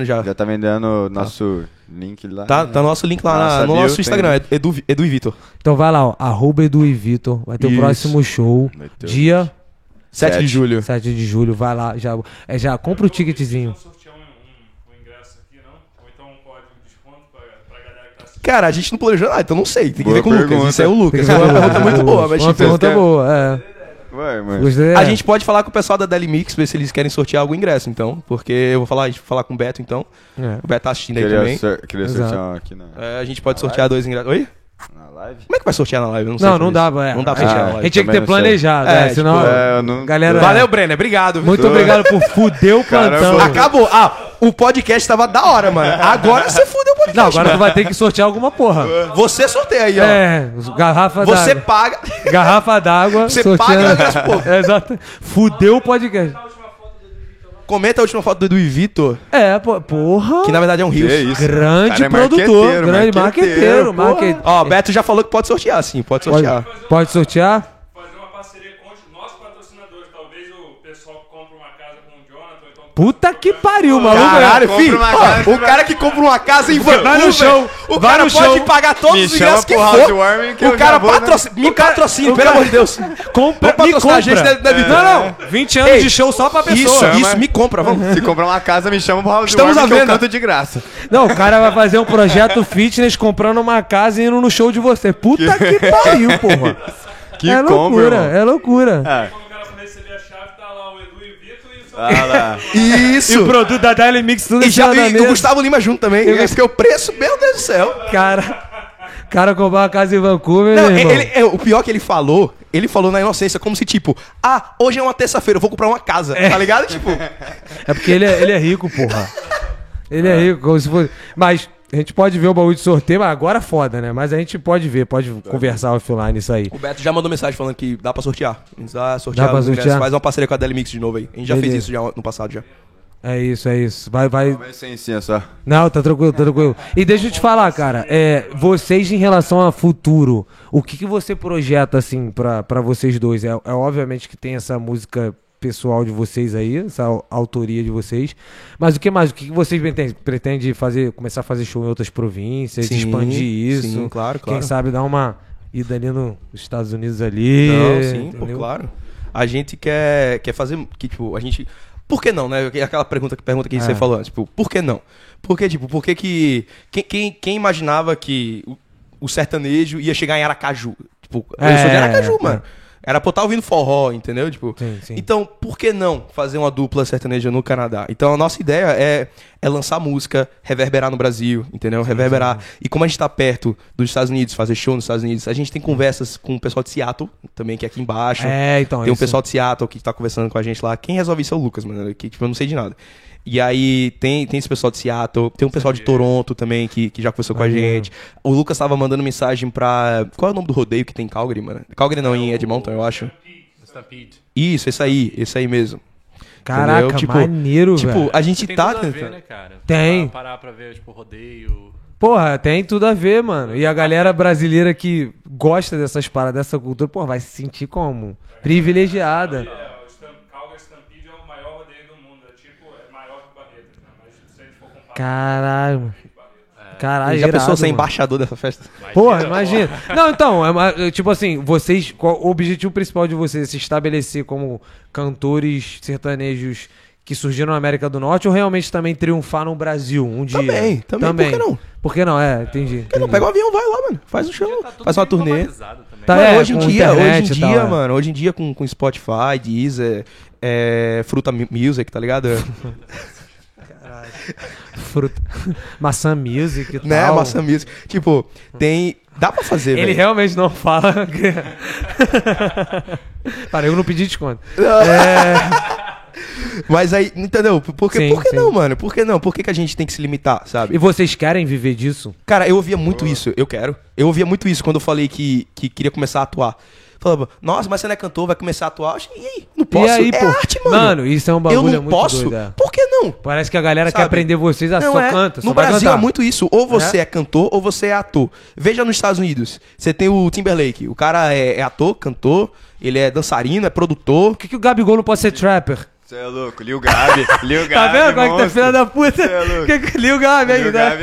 já. Já tá vendendo nosso link lá. Tá nosso link lá no nosso Instagram, é Edu e Vitor. Então vai lá, ó. @Edu e Vitor. Vai ter o próximo show. Dia 7 de julho. 7 de julho, vai lá. Já compra o ticketzinho. Cara, a gente não planejou nada, então não sei. Tem que ver com o Lucas. Isso é o Lucas. É uma pergunta muito boa, mas uma pergunta boa, é. Vai, mano. A gente pode falar com o pessoal da Delimix, ver se eles querem sortear algum ingresso, então. Porque eu vou falar, a gente vai falar com o Beto, então. É. O Beto tá assistindo aí também. Queria sortear aqui, né? A gente pode sortear 2 ingressos. Oi? Na live? Como é que vai sortear na live? Eu não sei. Não dá pra sortear na live. A gente tinha que ter planejado, senão... Galera... Valeu, Brenner. Obrigado, Vitor. Muito obrigado por fuder o plantão. Acabou. O podcast tava da hora, mano. Agora você fudeu o podcast. Não, agora tu vai ter que sortear alguma porra. Você sorteia aí, ó. Garrafa d'água. Você paga. Garrafa d'água. Você paga. Exato. Fudeu o podcast. Comenta a última foto do Edu e Vitor. É, porra. Que na verdade é um Hills. Grande produtor, grande marqueteiro. Ó, o Beto já falou que pode sortear, sim. Pode sortear. Pode sortear? Puta que pariu, maluco. Caralho, filho. Ó, o cara que compra uma casa em Vancouver no chão. O cara pode pagar todos os ingressos que for. O cara patrocina. Me patrocina, pelo amor de Deus. Compra, me compra. A gente deve... Não. 20 anos de show só pra pessoa. Isso, me compra, vamos. Se comprar uma casa, me chama pro House Warming que eu canto de graça. Não, o cara vai fazer um projeto fitness comprando uma casa e indo no show de você. Puta que pariu, porra. Que loucura, é loucura. É. Ah, lá. Isso. E o produto da Delimix tudo e o Gustavo Lima junto também. É porque o preço, meu Deus do céu. Cara comprar uma casa em Vancouver. Não, o pior que ele falou na inocência, como se tipo, hoje é uma terça-feira, eu vou comprar uma casa. Tá ligado? Tipo. É porque ele é rico, porra. Ele é rico, como se fosse. Mas a gente pode ver o baú de sorteio, mas agora é foda, né? Mas a gente pode ver, pode conversar offline isso aí. O Beto já mandou mensagem falando que dá pra sortear. Dá pra sortear? Faz uma parceria com a Delimix de novo aí. A gente já fez isso já no passado já. É isso. Vai. Não, tá tranquilo. E deixa eu te falar, cara. Vocês em relação a futuro, o que você projeta, assim, pra vocês dois? É obviamente que tem essa música pessoal de vocês aí, essa autoria de vocês, mas o que mais? O que vocês pretendem fazer, começar a fazer show em outras províncias, sim, expandir isso? Sim, claro. Quem sabe dar uma ida ali nos Estados Unidos ali? Não, sim, pô, claro. A gente quer fazer, que tipo, a gente... Por que não, né? Aquela pergunta que você falou, tipo, por que não? Porque, tipo, por que que... Quem imaginava que o sertanejo ia chegar em Aracaju? Tipo, eu sou de Aracaju, mano. Era pra eu estar ouvindo forró, entendeu? Tipo, sim. Então, por que não fazer uma dupla sertaneja no Canadá? Então, a nossa ideia é lançar música, reverberar no Brasil, entendeu? Sim. E como a gente tá perto dos Estados Unidos, fazer show nos Estados Unidos, a gente tem conversas com o pessoal de Seattle, também, que é aqui embaixo. Tem um pessoal de Seattle que tá conversando com a gente lá. Quem resolve isso é o Lucas, mano, que tipo, eu não sei de nada. E aí tem esse pessoal de Seattle, tem um pessoal de Toronto também que já conversou com a gente. O Lucas tava mandando mensagem pra... Qual é o nome do rodeio que tem em Calgary, mano? Calgary não, em Edmonton, eu acho. Stampede. Isso, esse aí mesmo. Caraca, tipo, maneiro, velho. Tipo, a gente tem tudo a ver, né, cara? Tem. Parar pra ver, tipo, rodeio... Porra, tem tudo a ver, mano. E a galera brasileira que gosta dessas paradas, dessa cultura, porra, vai se sentir como? Privilegiada. Caralho. Já pensou ser embaixador dessa festa? Porra, imagina. Não, então, tipo assim, vocês, qual o objetivo principal de vocês? Se estabelecer como cantores sertanejos que surgiram na América do Norte ou realmente também triunfar no Brasil um dia? Também. Por que não? Entendi. Por que não? Pega um avião, vai lá, mano. Faz um show, faz uma turnê. Hoje em dia, com Spotify, Deezer, Fruta Music, tá ligado? Fruta. Maçã Music e tal. Né, Maçã Music. Tipo, tem... Dá pra fazer, velho. Ele realmente não fala... Para, eu não pedi desconto. Mas aí, entendeu? Por que não, mano? Por que não? Por que a gente tem que se limitar, sabe? E vocês querem viver disso? Cara, eu ouvia muito isso. Eu quero. Eu ouvia muito isso quando eu falei que queria começar a atuar. Falava, nossa, mas você não é cantor, vai começar a atuar. E aí? Não posso? E aí, arte, mano. Mano, isso é um bagulho muito doido. Eu não posso? Doido. Por que não? Parece que a galera quer aprender vocês a só canta. No Brasil é muito isso. Ou você é cantor ou você é ator. Veja nos Estados Unidos. Você tem o Timberlake. O cara é ator, cantor, ele é dançarino, é produtor. Por que o Gabigol não pode ser trapper? Você é louco, Lil Gabi. Tá vendo como é que tá filha da puta? Você é louco. Lil Gabi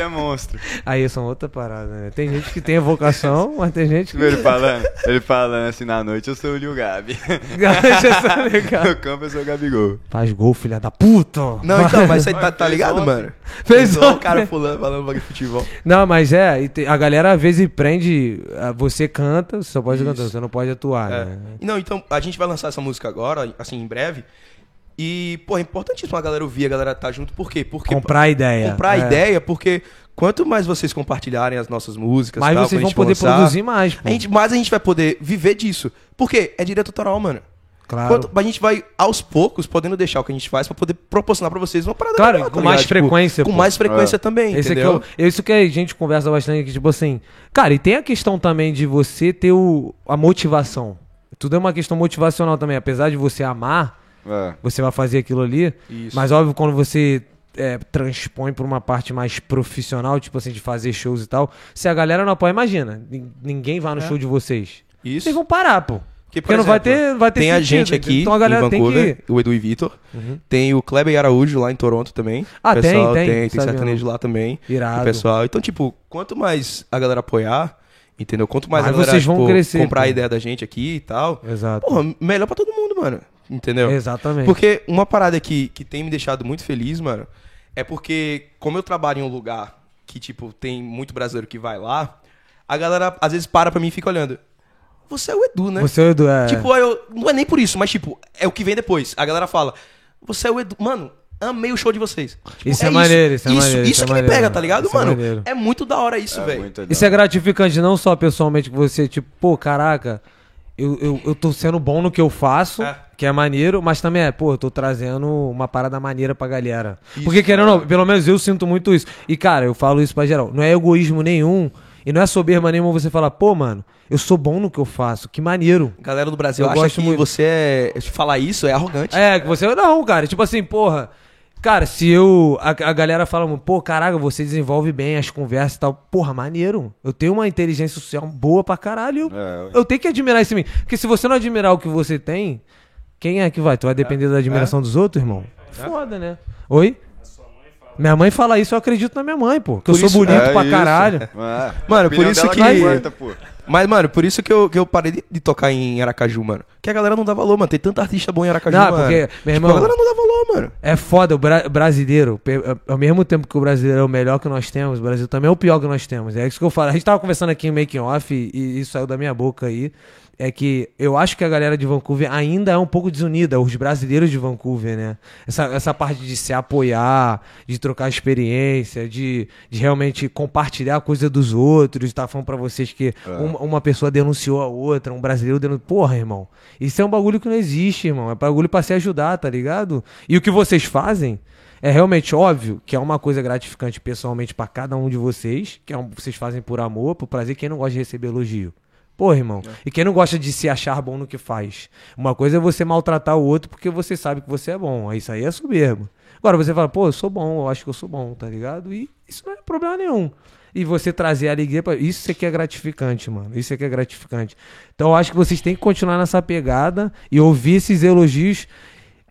é monstro. Aí são outra parada, né? Tem gente que tem vocação, mas tem gente que... Ele falando assim, na noite eu sou o Lil Gabi. No campo eu sou o Gabigol. Faz gol, filha da puta. Não, então, mas você tá ligado, mano? Fez o cara falando bagulho de futebol. Não, mas a galera às vezes prende, você canta, você só pode cantar, você não pode atuar, né? Não, então, a gente vai lançar essa música agora, assim, em breve. E, pô, é importantíssimo a galera ouvir, a galera tá junto. Por quê? Porque comprar a ideia. Porque quanto mais vocês compartilharem as nossas músicas... Mais vocês vão poder produzir mais, pô. Mais a gente vai poder viver disso. Porque é direito autoral, mano. Claro. A gente vai, aos poucos, podendo deixar o que a gente faz pra poder proporcionar pra vocês uma parada. Claro, legal, com mais frequência também, esse entendeu? Isso que a gente conversa bastante aqui, tipo assim... Cara, e tem a questão também de você ter a motivação. Tudo é uma questão motivacional também. Apesar de você amar... você vai fazer aquilo ali. Isso. Mas óbvio, quando você transpõe para uma parte mais profissional, tipo assim, de fazer shows e tal, se a galera não apoia, imagina, ninguém vai no show de vocês. Isso. Vocês vão parar, pô. Porque exemplo, não vai ter tem sentido. A gente aqui então, a galera em Vancouver, tem que... o Edu e Vitor. Uhum. Tem o Kleber e Araújo lá em Toronto também. Ah, pessoal, tem sertanejo lá também. Irado. Pessoal. Então, tipo, quanto mais a galera apoiar, entendeu? Quanto mais a galera vocês vão crescer, comprar a ideia da gente aqui e tal. Exato. Porra, melhor pra todo mundo, mano. Entendeu? Exatamente. Porque uma parada que tem me deixado muito feliz, mano, é porque como eu trabalho em um lugar que, tipo, tem muito brasileiro que vai lá, a galera às vezes para pra mim e fica olhando. Você é o Edu, né? Você é o Edu, é. Tipo, eu, não é nem por isso, mas tipo, é o que vem depois. A galera fala, você é o Edu. Mano, amei o show de vocês. Tipo, isso é maneiro, isso é maneiro. Isso que maneiro, me pega, tá ligado, mano? É muito da hora isso, velho. Isso é gratificante, não só pessoalmente que você, tipo, pô, caraca, eu tô sendo bom no que eu faço, que é maneiro, mas também pô, eu tô trazendo uma parada maneira pra galera. Isso, porque querendo ou não, pelo menos eu sinto muito isso. E cara, eu falo isso pra geral, não é egoísmo nenhum. E não é soberba nenhuma você falar, pô, mano, eu sou bom no que eu faço, que maneiro. Galera do Brasil, eu acho que muito... você é... falar isso é arrogante. É, que você... Não, cara, tipo assim, porra... Cara, se eu... A galera fala, pô, caraca, você desenvolve bem as conversas e tal. Porra, maneiro. Eu tenho uma inteligência social boa pra caralho. Eu tenho que admirar isso em mim. Porque se você não admirar o que você tem, quem é que vai? Tu vai depender da admiração dos outros, irmão? Foda, né? Oi? Minha mãe fala isso, eu acredito na minha mãe, pô. Que eu sou bonito pra caralho. Mano, por isso que... Mas, mano, por isso que eu parei de tocar em Aracaju, mano. Porque a galera não dá valor, mano. Tem tanta artista boa em Aracaju, mano. Porque, meu irmão, tipo, a galera não dá valor, mano. É foda, o brasileiro, ao mesmo tempo que o brasileiro é o melhor que nós temos, o Brasil também é o pior que nós temos. É isso que eu falo. A gente tava conversando aqui em Making Off e isso saiu da minha boca aí. É que eu acho que a galera de Vancouver ainda é um pouco desunida, os brasileiros de Vancouver, né? Essa parte de se apoiar, de trocar experiência, de realmente compartilhar a coisa dos outros. Tá falando pra vocês que uma pessoa denunciou a outra, um brasileiro denunciou... Porra, irmão, isso é um bagulho que não existe, irmão. É bagulho pra se ajudar, tá ligado? E o que vocês fazem... É realmente óbvio que é uma coisa gratificante pessoalmente pra cada um de vocês, que é vocês fazem por amor, por prazer. Quem não gosta de receber elogio? Porra, irmão. E quem não gosta de se achar bom no que faz? Uma coisa é você maltratar o outro porque você sabe que você é bom. Isso aí é soberbo. Agora você fala, pô, eu sou bom, eu acho que eu sou bom, tá ligado? E isso não é problema nenhum. E você trazer alegria pra... Isso aqui é gratificante, mano. Isso aqui é gratificante. Então eu acho que vocês têm que continuar nessa pegada e ouvir esses elogios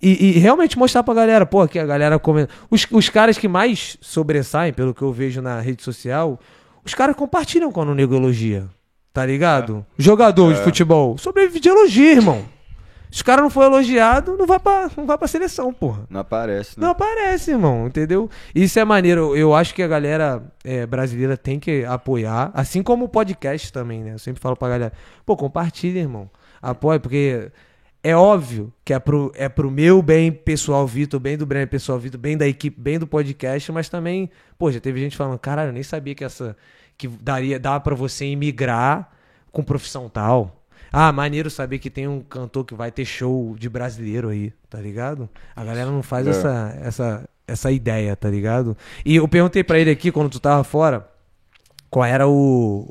e realmente mostrar pra galera. Pô, aqui a galera comenta. Os caras que mais sobressaem, pelo que eu vejo na rede social, os caras compartilham quando o nego elogia. Tá ligado? Jogador de futebol. Sobrevive de elogio, irmão. Se o cara não for elogiado, não vai pra seleção, porra. Não aparece, né? Não aparece, irmão, entendeu? Isso é maneiro. Eu acho que a galera brasileira tem que apoiar. Assim como o podcast também, né? Eu sempre falo pra galera, pô, compartilha, irmão. Apoia, porque é óbvio que é pro meu bem pessoal, Vitor, bem do Brenner pessoal, Vitor, bem da equipe, bem do podcast, mas também, pô, já teve gente falando, caralho, eu nem sabia que dá pra você emigrar com profissão tal. Ah, maneiro saber que tem um cantor que vai ter show de brasileiro aí, tá ligado? A galera não faz essa ideia, tá ligado? E eu perguntei pra ele aqui, quando tu tava fora, qual era o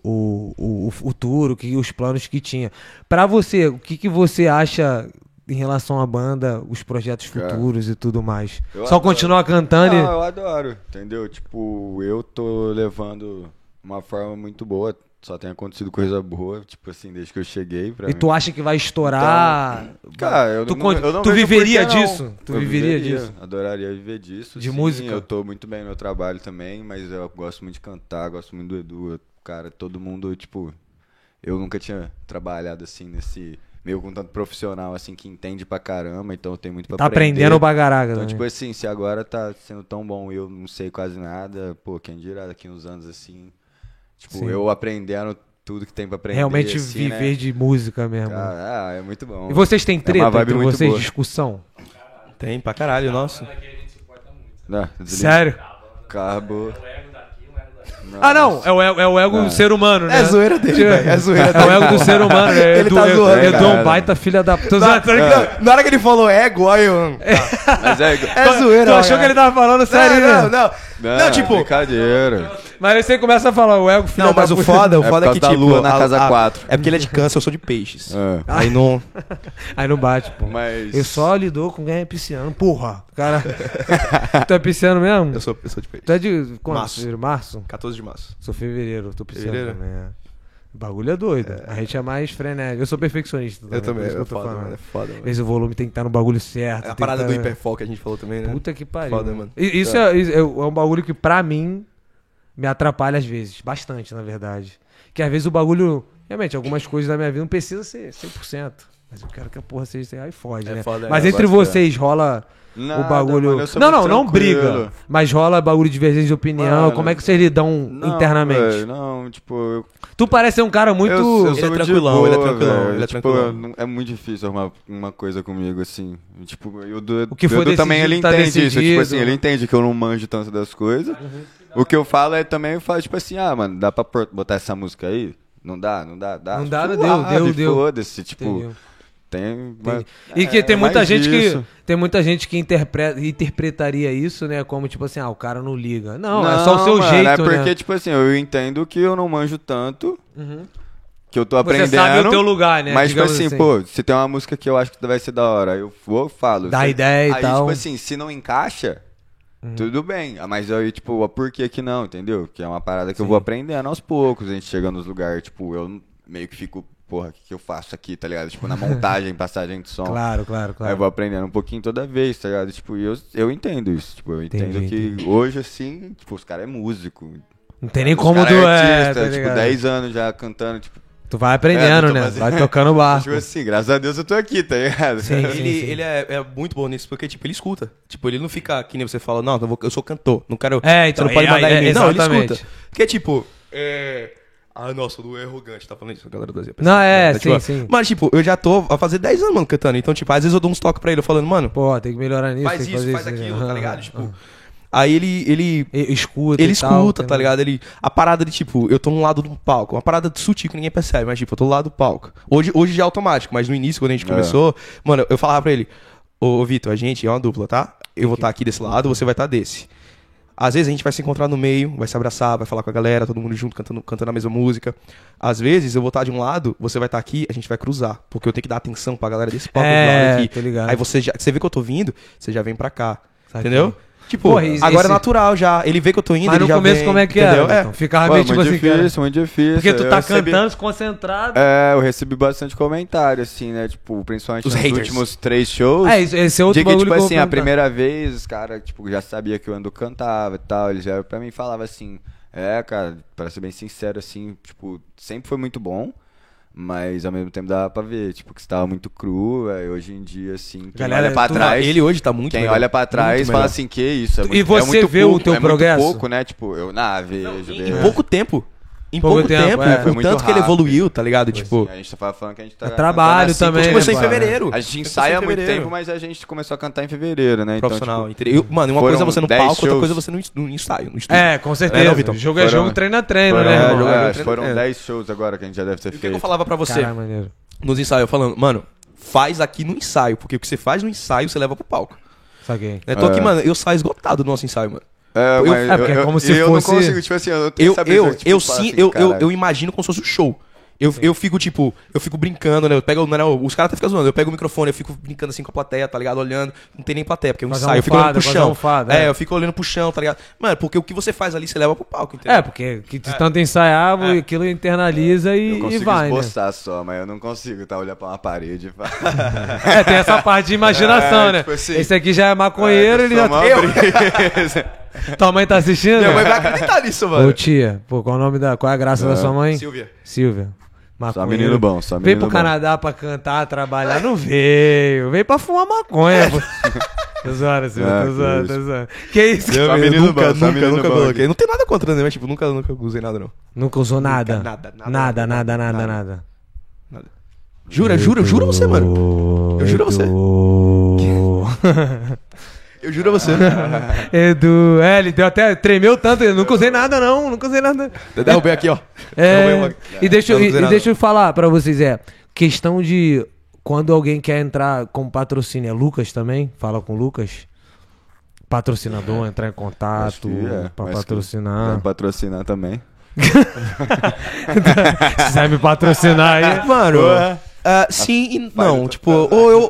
futuro, os planos que tinha. Pra você, o que você acha... em relação à banda, os projetos futuros e tudo mais? Eu só continuar cantando? Não, eu adoro, entendeu? Tipo, eu tô levando uma forma muito boa, só tem acontecido coisa boa, tipo assim, desde que eu cheguei pra mim. Tu acha que vai estourar? Então, cara, eu não viveria disso? Eu viveria disso? Adoraria viver disso. De música? Eu tô muito bem no meu trabalho também, mas eu gosto muito de cantar, gosto muito do Edu. Cara, todo mundo, tipo, eu nunca tinha trabalhado assim nesse... meio com tanto profissional, assim, que entende pra caramba, então tem muito pra aprender. Tá aprendendo pra caraca. Então, tipo assim, se agora tá sendo tão bom e eu não sei quase nada, pô, quem dirá daqui uns anos, assim, tipo, eu aprendendo tudo que tem pra aprender. Realmente assim, viver de música mesmo. Cara, é muito bom. E vocês têm treta entre vocês, boa. Discussão? Tem pra caralho, nossa. Sério? Acabou. Ah, não, é o ego do ser humano, né? É zoeira dele, velho. É zoeira dele. É o ego do ser humano, né? Ele tá zoando. Eu dou um baita filha da... Na hora que ele falou ego, aí eu... Mas é zoeira, tu achou que ele tava falando sério, né? Não, tipo... Brincadeira. Mas aí você começa a falar, o ego final. Não, mas o foda é que, tipo, lua na casa 4. É porque ele é de câncer, eu sou de peixes. É. Aí não bate, pô. Mas... Eu só lidou com quem é pisciano, porra. Cara. Tu é pisciano mesmo? Eu sou de peixe. Tu é de quando? Março? 14 de março. Sou fevereiro, tô pisciano também, é. O bagulho é doido. É. A gente é mais frenético. Eu sou perfeccionista também. Eu também, é foda, mano. É foda, mano. Mas o volume tem que estar no bagulho certo. É a parada do hiperfoco que a gente falou também, né? Puta que pariu. Foda, mano. Isso é um bagulho que, pra mim, me atrapalha às vezes. Bastante, na verdade. Que às vezes o bagulho... Realmente, algumas coisas da minha vida não precisa ser 100%. Mas eu quero que a porra seja... Aí fode, né? Foda, mas entre vocês rola... Nada, o bagulho... Mano, não briga. Mas rola bagulho de divergência de opinião. Mano, como é que vocês lidam internamente? Véio, não, tipo... Tu parece ser um cara muito... Eu sou muito tranquilão, boa, ele é tranquilão. Véio, ele é tranquilão. Tipo, é muito difícil arrumar uma coisa comigo, assim. Tipo, o Edu também, ele tá entende decidido. Isso. Tipo assim, ele entende que eu não manjo tanto das coisas. Uhum. O que eu falo é também, eu falo tipo assim, ah, mano, dá pra botar essa música aí? Não dá. Não dá, deu. Foda-se, tipo... Entendeu. Mas, e que tem muita gente isso. que interpretaria isso, né? Como tipo assim, o cara não liga. Não é só o seu jeito, né? É porque, né? Tipo assim, eu entendo que eu não manjo tanto, que eu tô aprendendo. Você sabe o teu lugar, né? Mas, digamos tipo assim, se tem uma música que eu acho que vai ser da hora, eu vou, falo. Dá ideia e tal. Aí, tipo assim, se não encaixa, tudo bem. Mas aí, tipo, por que que não, entendeu? Que é uma parada que eu vou aprendendo aos poucos, a gente chegando nos lugares, tipo, eu meio que fico... Porra, o que eu faço aqui, tá ligado? Tipo, na montagem, passagem de som. Claro. Aí eu vou aprendendo um pouquinho toda vez, tá ligado? Tipo, eu entendo isso. Tipo, eu entendo que hoje, assim, tipo, os caras é músico. Não tem nem como tu é, tá ligado? Tipo, 10 anos já cantando, tipo... Tu vai aprendendo, né? Fazendo... Vai tocando o barco. Tipo assim, graças a Deus eu tô aqui, tá ligado? Sim. Ele é muito bom nisso, porque, tipo, ele escuta. Tipo, ele não fica, que nem você fala, não, eu sou cantor, não quero... Então, não pode mandar em mim. Não, ele escuta. Porque, tipo... nossa, o Lu é arrogante, tá falando isso, a galera do Brasil. Não, sim. Mas, tipo, eu já tô a fazer 10 anos, mano, cantando. Então, tipo, às vezes eu dou uns toques pra ele, falando, mano... Pô, tem que melhorar nisso, faz isso, faz aquilo, tá ligado? Tipo... Aí ele escuta, tá ligado? A parada de, tipo, eu tô no lado do palco. Uma parada de sutil que ninguém percebe, mas, tipo, eu tô no lado do palco. Hoje já é automático, mas no início, quando a gente começou... Mano, eu falava pra ele... Ô, Vitor, a gente é uma dupla, tá? Eu vou estar aqui desse lado, você vai estar desse. Às vezes a gente vai se encontrar no meio, vai se abraçar, vai falar com a galera, todo mundo junto, cantando a mesma música. Às vezes eu vou estar de um lado, você vai estar aqui, a gente vai cruzar. Porque eu tenho que dar atenção pra galera desse palco do lado aqui. Tô ligado. Aí você vê que eu tô vindo, você já vem pra cá. Sabe, entendeu? Tipo, porra, agora é natural já. Ele vê que eu tô indo, mas ele já vem. Mas no começo como é que era? Então, ficava meio tipo assim, cara. Muito difícil. Porque tu tá cantando, desconcentrado. É, eu recebi bastante comentário, assim, né? Tipo, principalmente nos últimos 3 shows. Esse é outro bagulho que, tipo assim, a primeira vez, os caras, tipo, já sabia que o Nando cantava e tal. Eles já pra mim falava assim, cara, pra ser bem sincero, assim, tipo, sempre foi muito bom. Mas ao mesmo tempo dava pra ver, tipo, que você tava muito cru, hoje em dia, assim, quem olha pra trás... Ele hoje tá muito melhor. Quem olha pra trás fala assim, que isso, é muito, e você é vê pouco, o teu progresso? Muito pouco, né, tipo, eu vejo... Em pouco tempo. Em pouco tempo, o tanto que ele evoluiu, tá ligado? Tipo, assim, a gente tá falando que a gente tá... Trabalho assim, também. A gente começou em fevereiro. A gente ensaia há muito tempo, mas a gente começou a cantar em fevereiro, né? Profissional. Então, tipo, mano, uma coisa é você no palco, outra coisa é você no ensaio. No estúdio. Com certeza. Não, jogo é jogo, treino é treino, né? Foram 10 shows agora que a gente já deve ter feito. O que eu falava pra você nos ensaios? Eu falando, mano, faz aqui no ensaio, porque o que você faz no ensaio, você leva pro palco. Saquei. Então aqui, mano, eu saio esgotado do nosso ensaio, mano. Eu não consigo, tipo assim, eu imagino como se fosse um show. Eu fico brincando, né? Os caras até ficam zoando, eu pego o microfone, eu fico brincando assim com a plateia, tá ligado? Olhando, não tem nem plateia, porque é um ensaio, eu fico olhando pro chão. Eu fico olhando pro chão, tá ligado? Mano, porque o que você faz ali, você leva pro palco, entendeu? Porque tanto ensaiar, aquilo internaliza e vai, né? Eu consigo esboçar só, mas eu não consigo, olhar pra uma parede. Tem essa parte de imaginação, né? Tipo assim, esse aqui já é maconheiro, ele já... Tua mãe tá assistindo? Minha mãe vai acreditar nisso, mano. Ô tia, qual é a graça da sua mãe? Silvia. Maconha. Só menino bom, só menino bom. Veio pro Canadá pra cantar, trabalhar, não veio. Veio pra fumar maconha. Tô zoando, Silvia, tô zoando. Que isso? Nunca coloquei. Não tem nada contra, né? Mas tipo, nunca usei nada, não. Nunca usou nada? Nada. Jura você, mano. Eu juro a você. Eu juro a você. Edu, ele deu até... Tremeu tanto. Eu nunca usei nada, não. Derrubei aqui, ó. Deixa eu falar pra vocês. Questão de... Quando alguém quer entrar como patrocínio. É Lucas também? Fala com o Lucas. patrocinador, entrar em contato pra patrocinar. Vai patrocinar também. Se você vai me patrocinar aí, mano. Sim e não, tipo, ou eu,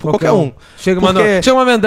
qualquer um.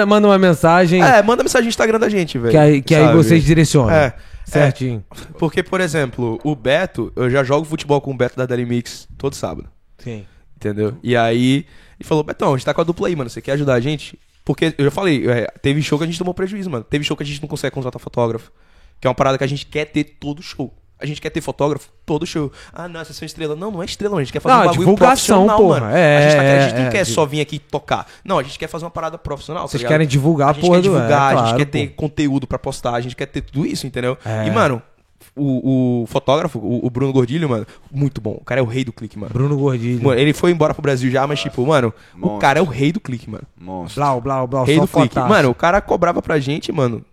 Manda uma mensagem. Manda mensagem no Instagram da gente, velho. Que aí vocês direcionam. Certinho. Porque, por exemplo, o Beto, eu já jogo futebol com o Beto da Delimix todo sábado. Sim. Entendeu? E aí, ele falou, Betão, a gente tá com a dupla aí, mano, você quer ajudar a gente? Porque, eu já falei, teve show que a gente tomou prejuízo, mano. Teve show que a gente não consegue contratar fotógrafo. Que é uma parada que a gente quer ter todo show. A gente quer ter fotógrafo todo show. Ah, não, essa é sua estrela. Não, não é estrela, a gente quer fazer um bagulho profissional, porra, mano. A gente não quer só vir aqui tocar. Não, a gente quer fazer uma parada profissional. Vocês querem divulgar, a gente quer divulgar, a gente quer ter conteúdo pra postar, a gente quer ter tudo isso, entendeu? E, mano, o fotógrafo, o Bruno Gordilho, mano, muito bom. O cara é o rei do clique, mano. Bruno Gordilho. Mano, ele foi embora pro Brasil já, mas tipo, mano, monstro. O cara é o rei do clique, mano. Monstro. Blau, rei do clique. Mano, o cara cobrava pra gente, mano,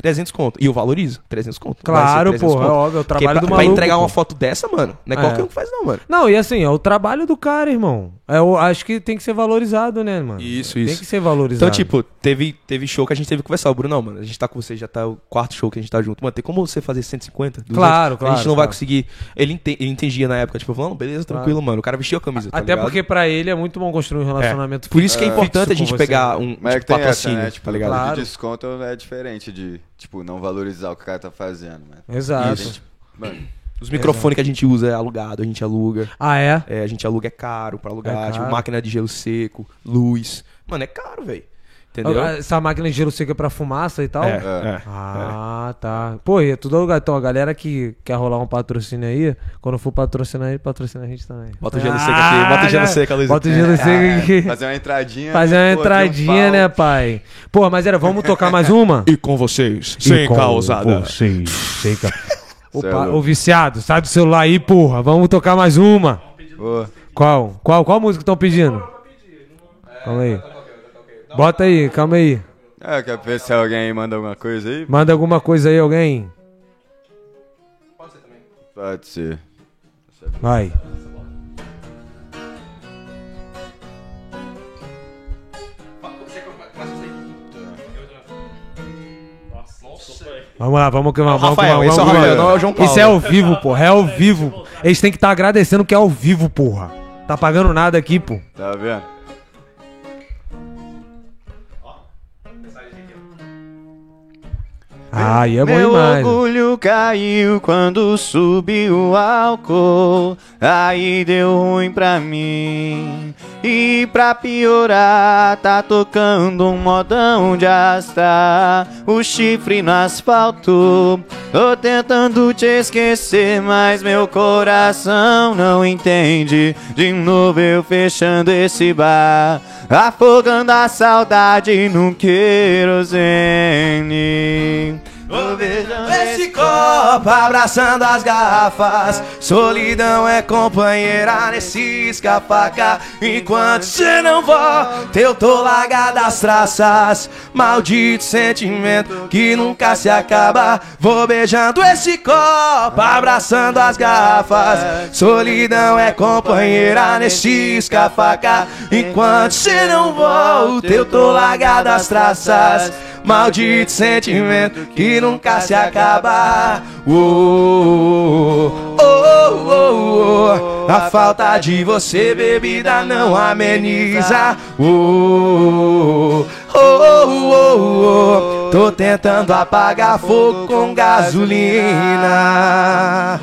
300 conto. E eu valorizo 300 conto. Claro, porra, é óbvio, o trabalho do maluco. Pra entregar uma foto dessa, mano, não é qualquer um que faz não, mano. Não, e assim, é o trabalho do cara, irmão. Eu acho que tem que ser valorizado, né, mano? Isso. Tem que ser valorizado. Então, tipo, teve show que a gente teve que conversar. O Bruno, não, mano, a gente tá com você, já tá o quarto show que a gente tá junto. Mano, tem como você fazer 150? 200? Claro. A gente não vai conseguir. Ele entendia na época, tipo, falando, beleza, tranquilo, mano. O cara vestiu a camisa, tá até ligado? Porque pra ele é muito bom construir um relacionamento. Por isso que é importante a gente pegar um patrocínio, tá ligado? De desconto é diferente de... Tipo, não valorizar o que o cara tá fazendo, mano. Exato. Gente, mano, os microfones que a gente usa é alugado, a gente aluga. Ah, é? É, a gente aluga, é caro pra alugar. Caro. Tipo, máquina de gelo seco, luz. Mano, é caro, velho. Entendeu? Essa máquina de gelo seco é pra fumaça e tal? Tá. Pô, e é tudo alugado. Então, a galera que quer rolar um patrocínio aí, quando for patrocinar, ele patrocina a gente também. Bota o gelo seco aqui. Bota o gelo seco, Luizinho. Bota o gelo seco aqui. Fazer uma entradinha. Né, pai? Pô, mas vamos tocar mais uma? E com vocês, sem causada. Ô, viciado, sai do celular aí, porra. Vamos tocar mais uma. Qual música estão pedindo? Calma aí. Bota aí, calma aí. Eu quero ver se alguém aí manda alguma coisa aí. Manda alguma coisa aí, alguém. Pode ser também. Pode ser. Vai. Vamos lá. Rafael, esse é o Rafael, não é o João Paulo. Isso é ao vivo, porra. É ao vivo. Eles têm que estar agradecendo que é ao vivo, porra. Tá pagando nada aqui, pô. Tá vendo? É bom demais. Meu orgulho caiu quando subiu o álcool. Aí deu ruim pra mim. E pra piorar, tá tocando um modão de asta. O chifre no asfalto. Tô tentando te esquecer, mas meu coração não entende. De novo eu fechando esse bar, afogando a saudade no querosene. Beijando esse copo, abraçando as garrafas. Solidão é companheira nesse escapaca. Enquanto cê não volta, eu tô largado as traças. Maldito sentimento que nunca se acaba. Vou beijando esse copo, abraçando as garrafas. Solidão é companheira nesse escapaca. Enquanto cê não volta, eu tô largado as traças. Maldito sentimento que nunca se acaba. A falta de você, bebida, não ameniza. Tô tentando apagar fogo com gasolina.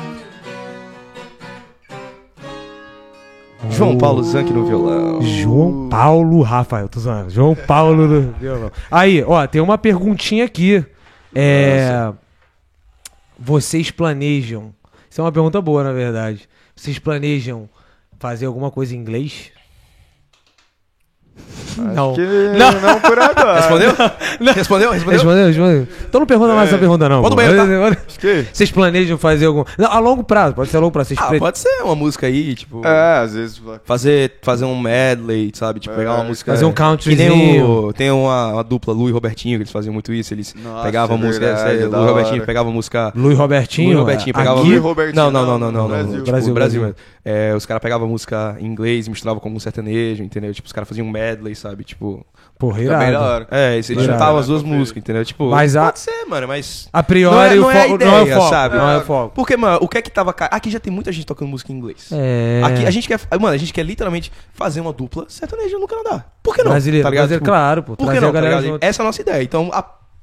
João Paulo Zank no violão. João Paulo, Rafael, tô zoando. João Paulo no violão. Aí, ó, tem uma perguntinha aqui. Vocês planejam... Isso é uma pergunta boa, na verdade. Vocês planejam fazer alguma coisa em inglês? Não por agora. Respondeu? Então não pergunta mais essa pergunta, não. Pode banheiro, tá? Vocês planejam fazer algum... Não, a longo prazo, pode ser a longo prazo. Pode ser uma música aí, tipo... às vezes... Fazer um medley, sabe? Tipo, pegar uma música... Fazer um countryzinho. Tem uma dupla, Lu e Robertinho, que eles faziam muito isso. Eles pegavam a música... Lu e Robertinho pegava música... Não, Brasil. Os caras pegavam música em inglês e misturavam com um sertanejo, entendeu? Tipo, os caras faziam um medley. medley, sabe? Tipo... Porra, hora. É, eles juntavam as duas músicas, entendeu? Tipo, mas pode ser, mano, mas... A priori não é a ideia, sabe? Não é o foco. Porque, mano, o que é que tava... Aqui já tem muita gente tocando música em inglês. É... Aqui a gente quer... Mano, a gente quer literalmente fazer uma dupla sertaneja no Canadá. Por que não? Brasileiro, claro, pô. Por que não? Essa é a nossa ideia. Então,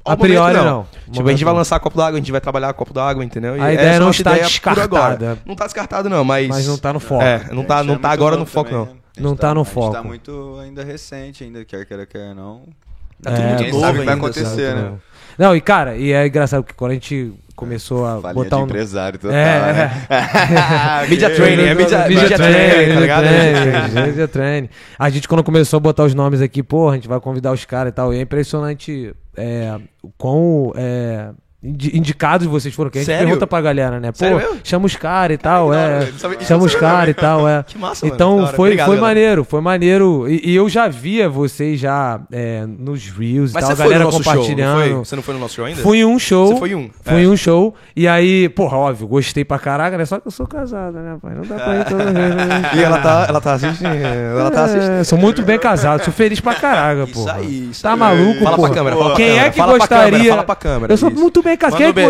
a priori não. Tipo, a gente vai lançar copo d'água, a gente vai trabalhar copo d'água, entendeu? A ideia não está descartada. Não tá descartada, não, mas... Mas não tá no foco. É, não tá agora no foco, não. Não tá no foco. A gente tá muito ainda recente, ainda quer não. Tá tudo muito novo, sabe o que vai acontecer, sabe, né? Não, e cara, e é engraçado porque quando a gente começou a falinha botar um empresário total, né? Media training, media training, tá ligado? Media training. A gente quando começou a botar os nomes aqui, porra, a gente vai convidar os caras e tal, e é impressionante quão indicados vocês foram, que a gente pergunta pra galera, né? Pô, chama os caras e tal, chama os caras e tal, Que massa, mano. Então foi maneiro, foi maneiro. E eu já via vocês já nos reels e tal, a galera compartilhando. Você não foi no nosso show ainda? Fui em um show. Você foi em um? Fui em um show. E aí, porra, óbvio, gostei pra caraca, né? Só que eu sou casada, né, pai? Não dá pra ir toda vez. E ela tá assistindo? Ela tá assistindo. Sou muito bem casado, sou feliz pra caraca, pô. Tá maluco, pô? Fala pra câmera. Quem é que gostaria? Fala pra câmera. Eu sou muito bem.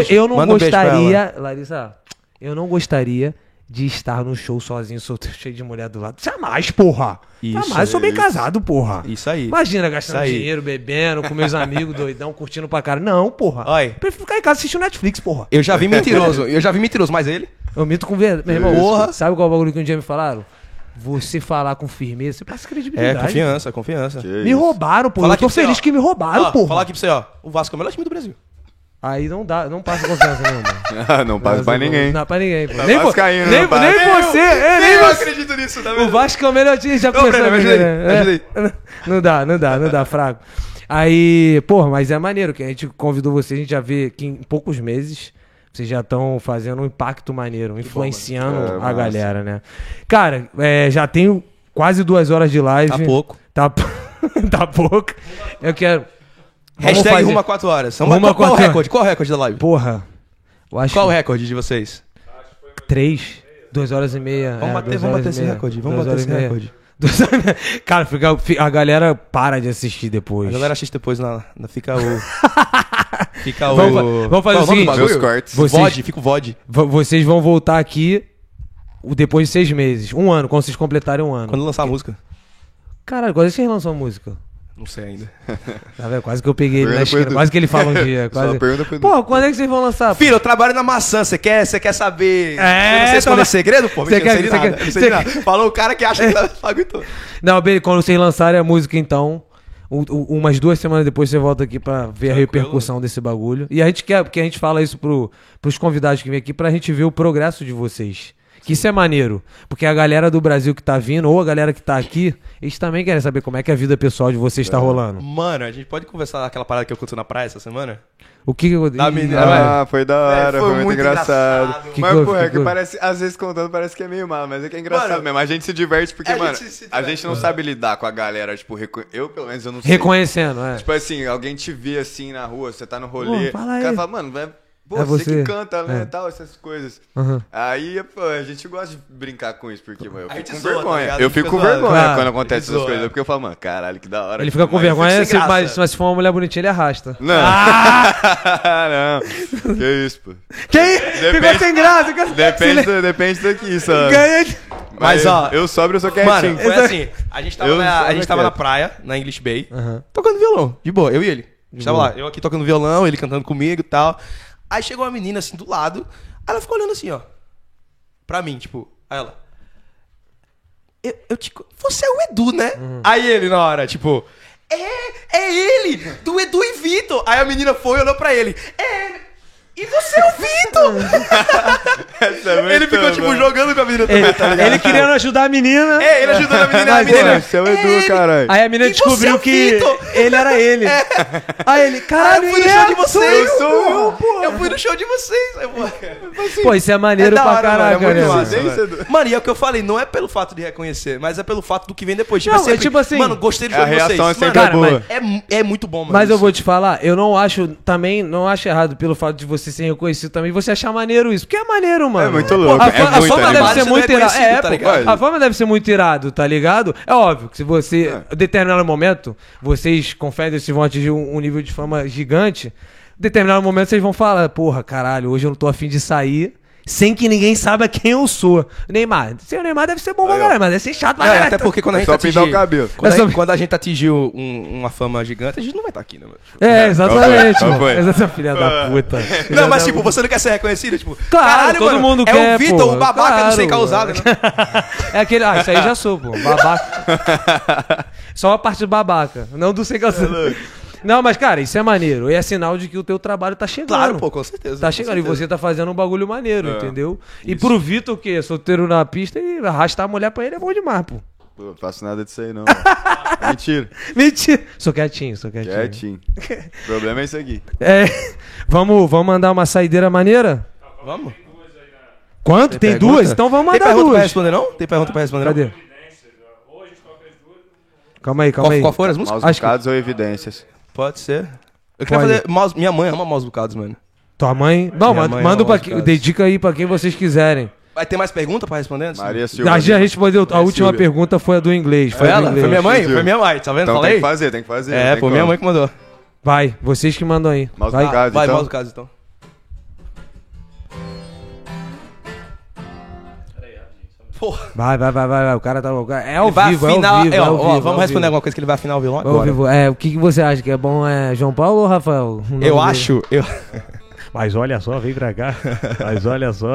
Eu não gostaria, Larissa, eu não gostaria de estar num show sozinho, solteiro, cheio de mulher do lado. Jamais, porra. Jamais, eu sou bem casado, porra. Isso aí. Imagina, gastando dinheiro, bebendo, com meus amigos, doidão, curtindo pra cara. Não, porra. Oi. Prefiro ficar em casa assistindo Netflix, porra. Eu já vi mentiroso, mas ele? Eu minto com verdade. Meu irmão, porra. Sabe qual bagulho que um dia me falaram? Você falar com firmeza, você passa credibilidade. É, confiança. Me roubaram, porra. Eu tô feliz que me roubaram, porra. Falar aqui pra você, ó. O Vasco é o melhor time do Brasil. Aí não dá, não passa confiança nenhuma. Não passa pra ninguém. Não, pra ninguém. Pô. Tá nem você. Eu acredito nisso também. O Vasco é o melhor time, já começou. Não, ajuda aí. Não dá, fraco. Aí, porra, mas é maneiro que a gente convidou você, a gente já vê que em poucos meses vocês já estão fazendo um impacto maneiro, influenciando a galera, né? Cara, já tenho quase 2 horas de live. Tá pouco. Tá pouco. Eu quero... Hashtag Ruma 4 horas. Qual o recorde da live? Porra. Qual o recorde de vocês? 3, 2 horas e meia. Vamos bater esse recorde. Cara, a galera para de assistir depois. A galera assiste depois fica o... Vamos fazer o seguinte. Meus cortes. Fica o VOD. Vocês vão voltar aqui depois de 6 meses. 1 ano, quando vocês completarem 1 ano. Quando lançar a música. Caralho, quando vocês lançam a música? Não sei ainda. Tá vendo? Quase que eu peguei ele na esquina. Quase que ele fala um dia. Quase... Pô, quando é que vocês vão lançar? Filho, eu trabalho na maçã. Você quer saber? Você esconder segredo? Pô, não sei nada. Falou o cara que acha que tá pago todo. Não, bem, quando vocês lançarem a música, então, umas 2 semanas depois você volta aqui pra ver a repercussão desse bagulho. E a gente quer, porque a gente fala isso pros convidados que vêm aqui, pra gente ver o progresso de vocês. Que isso é maneiro, porque a galera do Brasil que tá vindo, ou a galera que tá aqui, eles também querem saber como é que a vida pessoal de vocês tá rolando. Mano, a gente pode conversar daquela parada que aconteceu na praia essa semana? O que eu... foi da hora, foi muito engraçado. Mas, pô, que parece, às vezes contando parece que é meio mal, mas é que é engraçado, mano, mesmo. A gente se diverte porque, mano, a gente não sabe lidar com a galera, tipo, eu pelo menos eu não sei. Reconhecendo, tipo assim, alguém te vê assim na rua, você tá no rolê, o cara fala, mano, vai... Pô, você que canta, né, tal, essas coisas. Uhum. Aí, pô, a gente gosta de brincar com isso, porque, mano, eu fico com vergonha. Tá, eu fico com vergonha quando acontece essas coisas, porque eu falo, mano, caralho, que da hora. Ele fica com vergonha, mas se for uma mulher bonitinha, ele arrasta. Não. Não. Que isso, pô. Que isso? Ficou sem graça. Depende daqui, sabe? Mas, ó... Eu sobro, eu sou quietinho. Mano, foi assim, a gente tava na praia, na English Bay, tocando violão, de boa, eu e ele. A gente tava lá, eu aqui tocando violão, ele cantando comigo e tal... Aí chegou uma menina, assim, do lado. Aí ela ficou olhando assim, ó. Pra mim, tipo. Aí ela... Eu te... Você é o Edu, né? Aí ele, na hora, tipo... É ele! Do Edu e Vitor! Aí a menina foi e olhou pra ele. E você é o Vitor! Ele ficou, tipo, jogando com a menina também, tá ligado? Ele querendo ajudar a menina. Ele ajudando a menina. Você é o Edu, caralho. Aí a menina descobriu que ele era ele. Aí ele, caralho, eu fui deixar de você. Eu sou eu, porra. Eu fui no show de vocês. Assim, pô, isso é maneiro pra caraca, né? Mano, e é o que eu falei, não é pelo fato de reconhecer, mas é pelo fato do que vem depois. Tipo, não, sempre, é tipo assim... Mano, gostei do show de vocês. É sempre boa. É muito bom, mano. Mas eu vou te falar, eu não acho também, não acho errado pelo fato de você ser reconhecido também, você achar maneiro isso, porque é maneiro, mano. É muito louco. A fama deve ser muito irada. A fama deve ser muito irada, tá ligado? É óbvio que se você, em determinado momento, vocês confessam que vão atingir um nível de fama gigante, em determinado momento vocês vão falar, porra, caralho, hoje eu não tô afim de sair, sem que ninguém saiba quem eu sou. Neymar, seu Neymar deve ser bom pra galera, mas deve ser chato pra galera. Até porque quando a gente quando a gente atingiu uma fama gigante, a gente não vai estar aqui, né? Tipo, exatamente. Essa filha da puta. Filha não, mas tipo, você não quer ser reconhecido? Tipo, claro, caralho, todo mundo quer, é o Vitor, o babaca do Sem Causada. Né? É aquele, isso aí já sou, pô, babaca. Só a parte do babaca, não do Sem Causada. Não, mas cara, isso é maneiro. E é sinal de que o teu trabalho tá chegando. Claro, pô, com certeza. Tá chegando certeza. E você tá fazendo um bagulho maneiro, entendeu? Isso. E pro Vitor, o quê? Solteiro na pista e arrastar a mulher pra ele é bom demais, pô. Pô, não faço nada disso aí, não. Mentira. Mentira. Sou quietinho. Quietinho. O problema é isso aqui. Vamos mandar uma saideira maneira? Tá, vamos? Tem duas aí, né? Quanto? Tem duas? Então vamos mandar duas. Tem pergunta pra responder, não? Cadê? Hoje a gente toca as duas. Calma aí. Qual foram as músicas? Maus bocados ou evidências? Pode ser. Eu queria fazer... Minha mãe ama maus bocados, mano. Tua mãe? Não, manda pra quem... Dedica aí pra quem vocês quiserem. Vai ter mais perguntas pra responder? Assim? Maria Silva. A gente respondeu... A última pergunta foi a do inglês. Foi ela? Foi minha mãe? Foi minha mãe, tá vendo? Então falei? Tem que fazer. É, foi minha mãe que mandou. Vai, vocês que mandam aí. Maus bocados, então. Vai, maus bocados, então. Vai, o cara tá louco. É ao vivo, é ao vivo. Vamos responder alguma coisa que ele vai afinar o violão agora. O que você acha que é bom? É João Paulo ou Rafael? Eu acho. Mas olha só, vem pra cá. Mas olha só.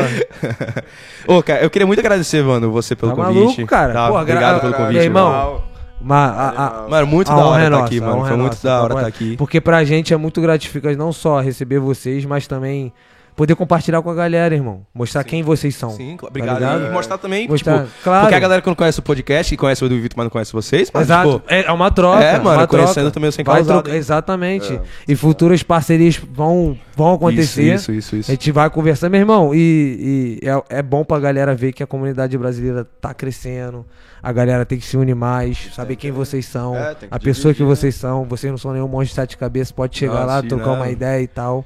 Ô, cara, eu queria muito agradecer, mano, você pelo convite. Maluco, cara. Tá, porra, obrigado pelo convite, irmão. Mano, muito da hora estar aqui, mano. Foi muito da hora estar aqui. Porque pra gente é muito gratificante não só receber vocês, mas também... poder compartilhar com a galera, irmão. Mostrar quem vocês são. Sim, claro. Obrigado. Tá e mostrar também, tipo, claro. Porque a galera que não conhece o podcast, que conhece o Edu e Vitor, mas não conhece vocês. Mas, exato. Tipo, é uma troca. É, mano, conhecendo também o Sem Causada. Exatamente. E futuras parcerias vão acontecer. Isso. A gente vai conversar, meu irmão. E é bom pra galera ver que a comunidade brasileira tá crescendo. A galera tem que se unir mais, saber quem vocês são, a pessoa que vocês são. Vocês não são nenhum monte de sete cabeças. Pode chegar lá, trocar uma ideia e tal.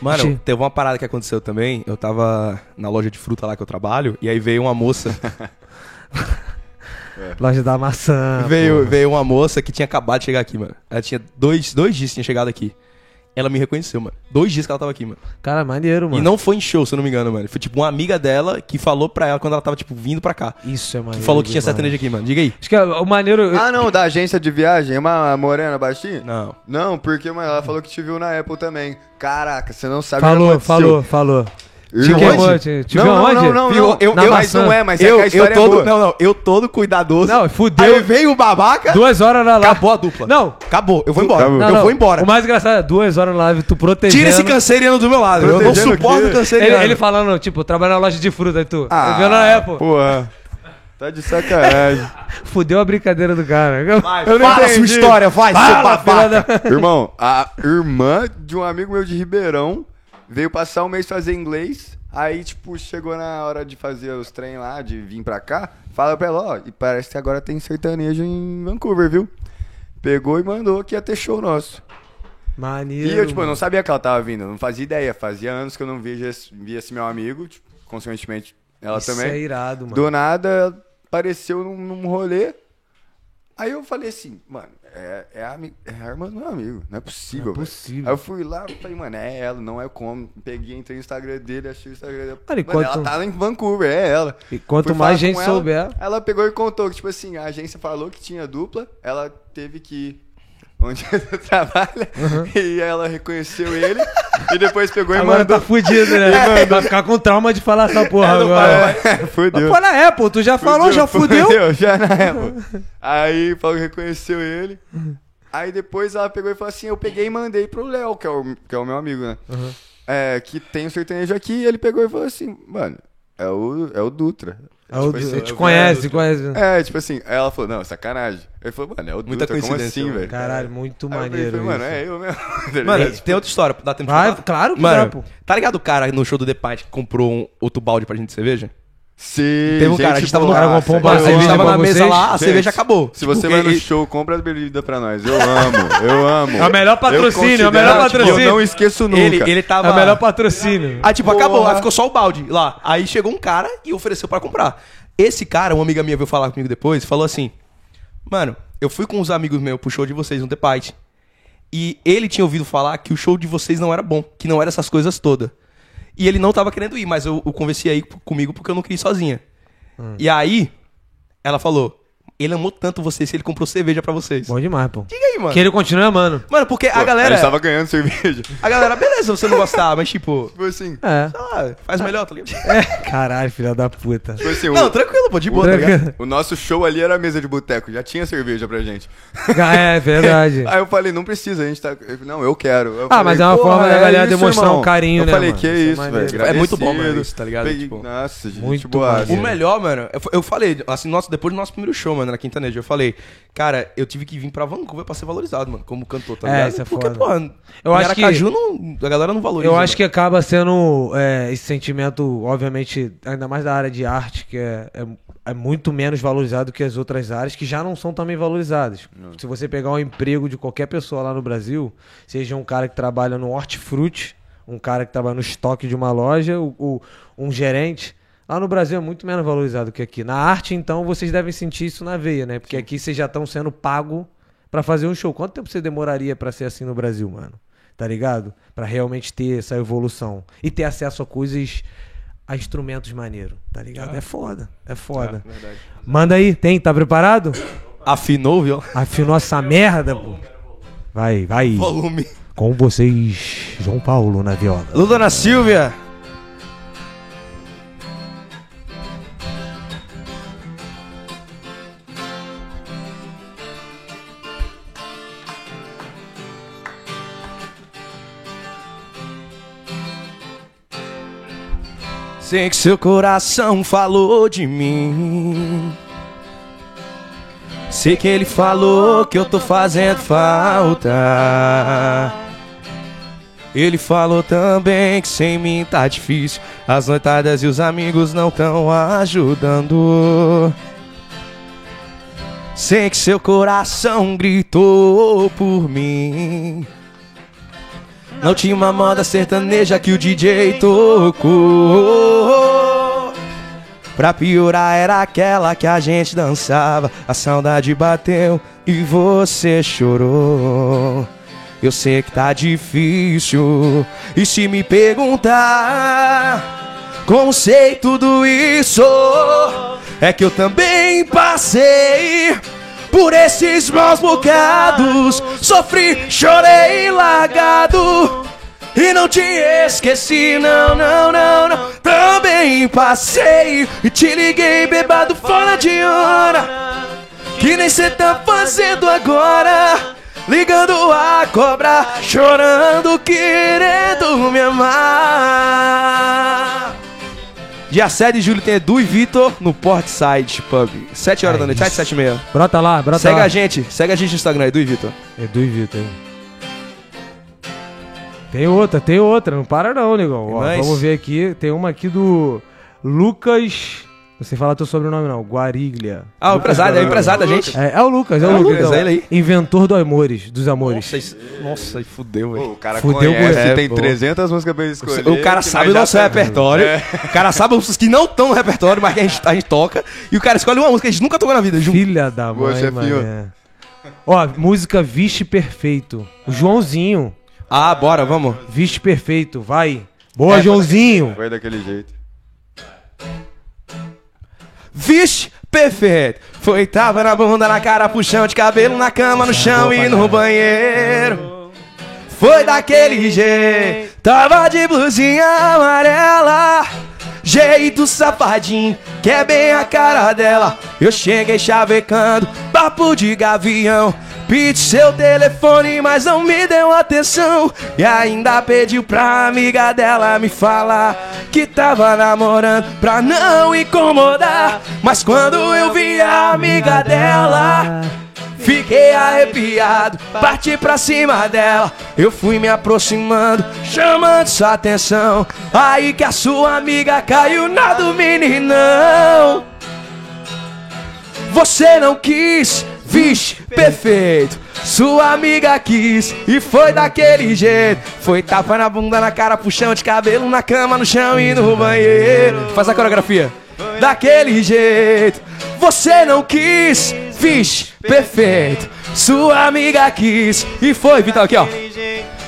Mano, teve uma parada que aconteceu também. Eu tava na loja de fruta lá que eu trabalho, e aí veio uma moça. Loja da maçã. Veio uma moça que tinha acabado de chegar aqui, mano. Ela tinha dois dias que tinha chegado aqui. Ela me reconheceu, mano. 2 dias que ela tava aqui, mano. Cara, maneiro, mano. E não foi em show, se eu não me engano, mano. Foi tipo uma amiga dela que falou pra ela quando ela tava, tipo, vindo pra cá. Isso é maneiro. Que falou que tinha sertanejo aqui, mano. Diga aí. Acho que o maneiro... Ah, não, da agência de viagem. Uma morena baixinha? Não. Não, porque, mano, ela falou que te viu na Apple também. Caraca, você não sabe o que aconteceu. Falou. Não, mas não é, mas é a história é boa. Não, eu todo cuidadoso. Não, fudeu. Aí veio o babaca. 2 horas na live. Acabou a dupla. Não. Acabou, eu vou embora. Eu vou embora. O mais engraçado é 2 horas na live, tu protegendo. Tira esse canceriano do meu lado. Eu não suporto o canceriano. Ele falando, tipo, trabalha na loja de fruta e tu. Eu não é, pô. Porra. Tá de sacanagem. Fudeu a brincadeira do cara. Fala a sua história, vai, seu babaca. Irmão, a irmã de um amigo meu de Ribeirão veio passar um mês fazer inglês, aí, tipo, chegou na hora de fazer os trem lá, de vir pra cá, fala pra ela, ó, e parece que agora tem sertanejo em Vancouver, viu? Pegou e mandou que ia ter show nosso. Maneiro. E eu, tipo, eu não sabia que ela tava vindo, não fazia ideia, fazia anos que eu não via esse meu amigo, tipo, consequentemente, ela isso também. Isso é irado, mano. Do nada, ela apareceu num rolê, aí eu falei assim, mano, é a irmã do meu amigo, não é possível. Aí eu fui lá e falei, mano, é ela, não é como. Peguei, entrei no Instagram dele, achei o Instagram dele. Mano, ela tá lá em Vancouver, é ela. E quanto mais gente souber. Ela pegou e contou que, tipo assim, a agência falou que tinha dupla, ela teve que ir onde ela trabalha, e ela reconheceu ele, e depois pegou e mandou. Tá fudido, né? Vai ficar com trauma de falar essa porra agora. Fudeu. Mas, pô, na Apple, tu já falou, já fudeu? Fudeu, já na Apple. Aí, Paulo reconheceu ele, aí depois ela pegou e falou assim, eu peguei e mandei pro Léo, que é o meu amigo, né? Que tem o sertanejo aqui, e ele pegou e falou assim, mano, é o Dutra. Tipo, a gente conhece. É, tipo assim, aí ela falou, não, sacanagem. Ele falou, mano, é o Dutra, como assim, velho? Caralho, muito maneiro. Eu falei, mano, é eu mesmo. Mano, tem outra história, dá tempo de falar? Claro que dá, pô. Tá ligado o cara no show do The Pint que comprou outro balde pra gente de cerveja? Sim, teve um cara, a gente tava no cara com a cerveja tava na mesa lá, a cerveja acabou. Se você vai no show, compra as bebidas pra nós. Eu amo. É o melhor patrocínio, é o melhor patrocínio. Eu não esqueço nunca. Ele tava... É o melhor patrocínio. Aí, tipo, acabou, aí ficou só o balde lá. Aí chegou um cara e ofereceu pra comprar. Esse cara, uma amiga minha veio falar comigo depois, falou assim, mano, eu fui com uns amigos meus pro show de vocês no The Pint. E ele tinha ouvido falar que o show de vocês não era bom, que não era essas coisas todas. E ele não tava querendo ir, mas eu convenci aí comigo porque eu não queria ir sozinha. E aí, ela falou, ele amou tanto vocês que ele comprou cerveja pra vocês. Bom demais, pô. Diga aí, mano. Que ele continua amando. Mano, porque a galera... Ele tava ganhando cerveja. A galera, beleza, você não gostar, mas tipo assim... É. Lá, faz melhor, tá ligado? É. Caralho, filha da puta. Tipo assim, não, tranquilo, pô, de boa, tá ligado? O nosso show ali era mesa de boteco, já tinha cerveja pra gente. É, verdade. Aí eu falei, não precisa, a gente tá... Não, eu quero. Eu falei, mas é uma forma da galera demonstrar um carinho, eu né, eu falei, mano? Que é isso, velho. É muito bom, mano, isso, tá ligado? Tipo, nossa, gente, muito boa. O melhor, mano, eu falei, assim, depois do nosso primeiro show, mano, na Quintaneja, eu falei, cara, eu tive que vir pra Vancouver pra ser valorizado, mano, como cantor, tá ligado? Isso é porque, foda. Pô, Aracaju não, a galera não valoriza. Eu acho que acaba sendo esse sentimento, obviamente, ainda mais da área de arte, que é muito menos valorizado que as outras áreas, que já não são também valorizadas. Não. Se você pegar um emprego de qualquer pessoa lá no Brasil, seja um cara que trabalha no hortifruti, um cara que trabalha no estoque de uma loja, ou um gerente... Lá no Brasil é muito menos valorizado que aqui. Na arte, então, vocês devem sentir isso na veia, né? Porque aqui vocês já estão sendo pago pra fazer um show. Quanto tempo você demoraria pra ser assim no Brasil, mano? Tá ligado? Pra realmente ter essa evolução. E ter acesso a coisas, a instrumentos maneiros, tá ligado? É foda. Verdade. Manda aí, tá preparado? Afinou, viu? Afinou essa merda, pô. Vai. Volume. Com vocês, João Paulo na viola. Dona Silvia. Sei que seu coração falou de mim, sei que ele falou que eu tô fazendo falta. Ele falou também que sem mim tá difícil, as noitadas e os amigos não tão ajudando. Sei que seu coração gritou por mim, não tinha uma moda sertaneja que o DJ tocou. Pra piorar era aquela que a gente dançava, a saudade bateu e você chorou. Eu sei que tá difícil, e se me perguntar como sei tudo isso, é que eu também passei por esses maus bocados, sofri, chorei, largado, e não te esqueci, não. Também passei e te liguei bebado fora de hora, que nem cê tá fazendo agora, ligando a cobra, chorando, querendo me amar. Dia 7 de julho tem Edu e Vitor no Portside Pub. 7 horas da noite, 7h30. Brota lá. Segue a gente no Instagram, Edu e Vitor. Tem outra, não para não, negão. Ó, vamos ver aqui, tem uma aqui do Lucas... Não sei falar teu sobrenome não, Guariglia. Ah, Lucas, é o empresário da gente? É o Lucas. Então, é ele aí. Inventor dos amores. Nossa, fudeu, velho. O cara fudeu conhece, tem 300 músicas pra escolher. O cara sabe o nosso repertório. O cara sabe os que não estão no repertório, mas que a gente toca. E o cara escolhe uma música que a gente nunca tocou na vida. Filha da mãe, mano. Ó, música Viste Perfeito. O Joãozinho. Ah, bora, vamos. Viste Perfeito, vai. Boa, Joãozinho. Foi daquele jeito. Vixe, perfeito. Foi tava na bunda, na cara, puxão de cabelo, na cama, no chão e no banheiro. Foi daquele jeito. Tava de blusinha amarela, jeito safadinho, que é bem a cara dela. Eu cheguei chavecando, papo de gavião. Pedi seu telefone, mas não me deu atenção. E ainda pediu pra amiga dela me falar que tava namorando pra não incomodar. Mas quando eu vi a amiga dela, fiquei arrepiado, parti pra cima dela. Eu fui me aproximando, chamando sua atenção. Aí que a sua amiga caiu na do meninão. Você não quis, vixe, perfeito. Sua amiga quis e foi daquele jeito. Foi tapa na bunda, na cara, puxão de cabelo, na cama, no chão e no banheiro. Faz a coreografia. Daquele jeito. Você não quis, vixe, perfeito. Sua amiga quis e foi, Vitor, aqui ó.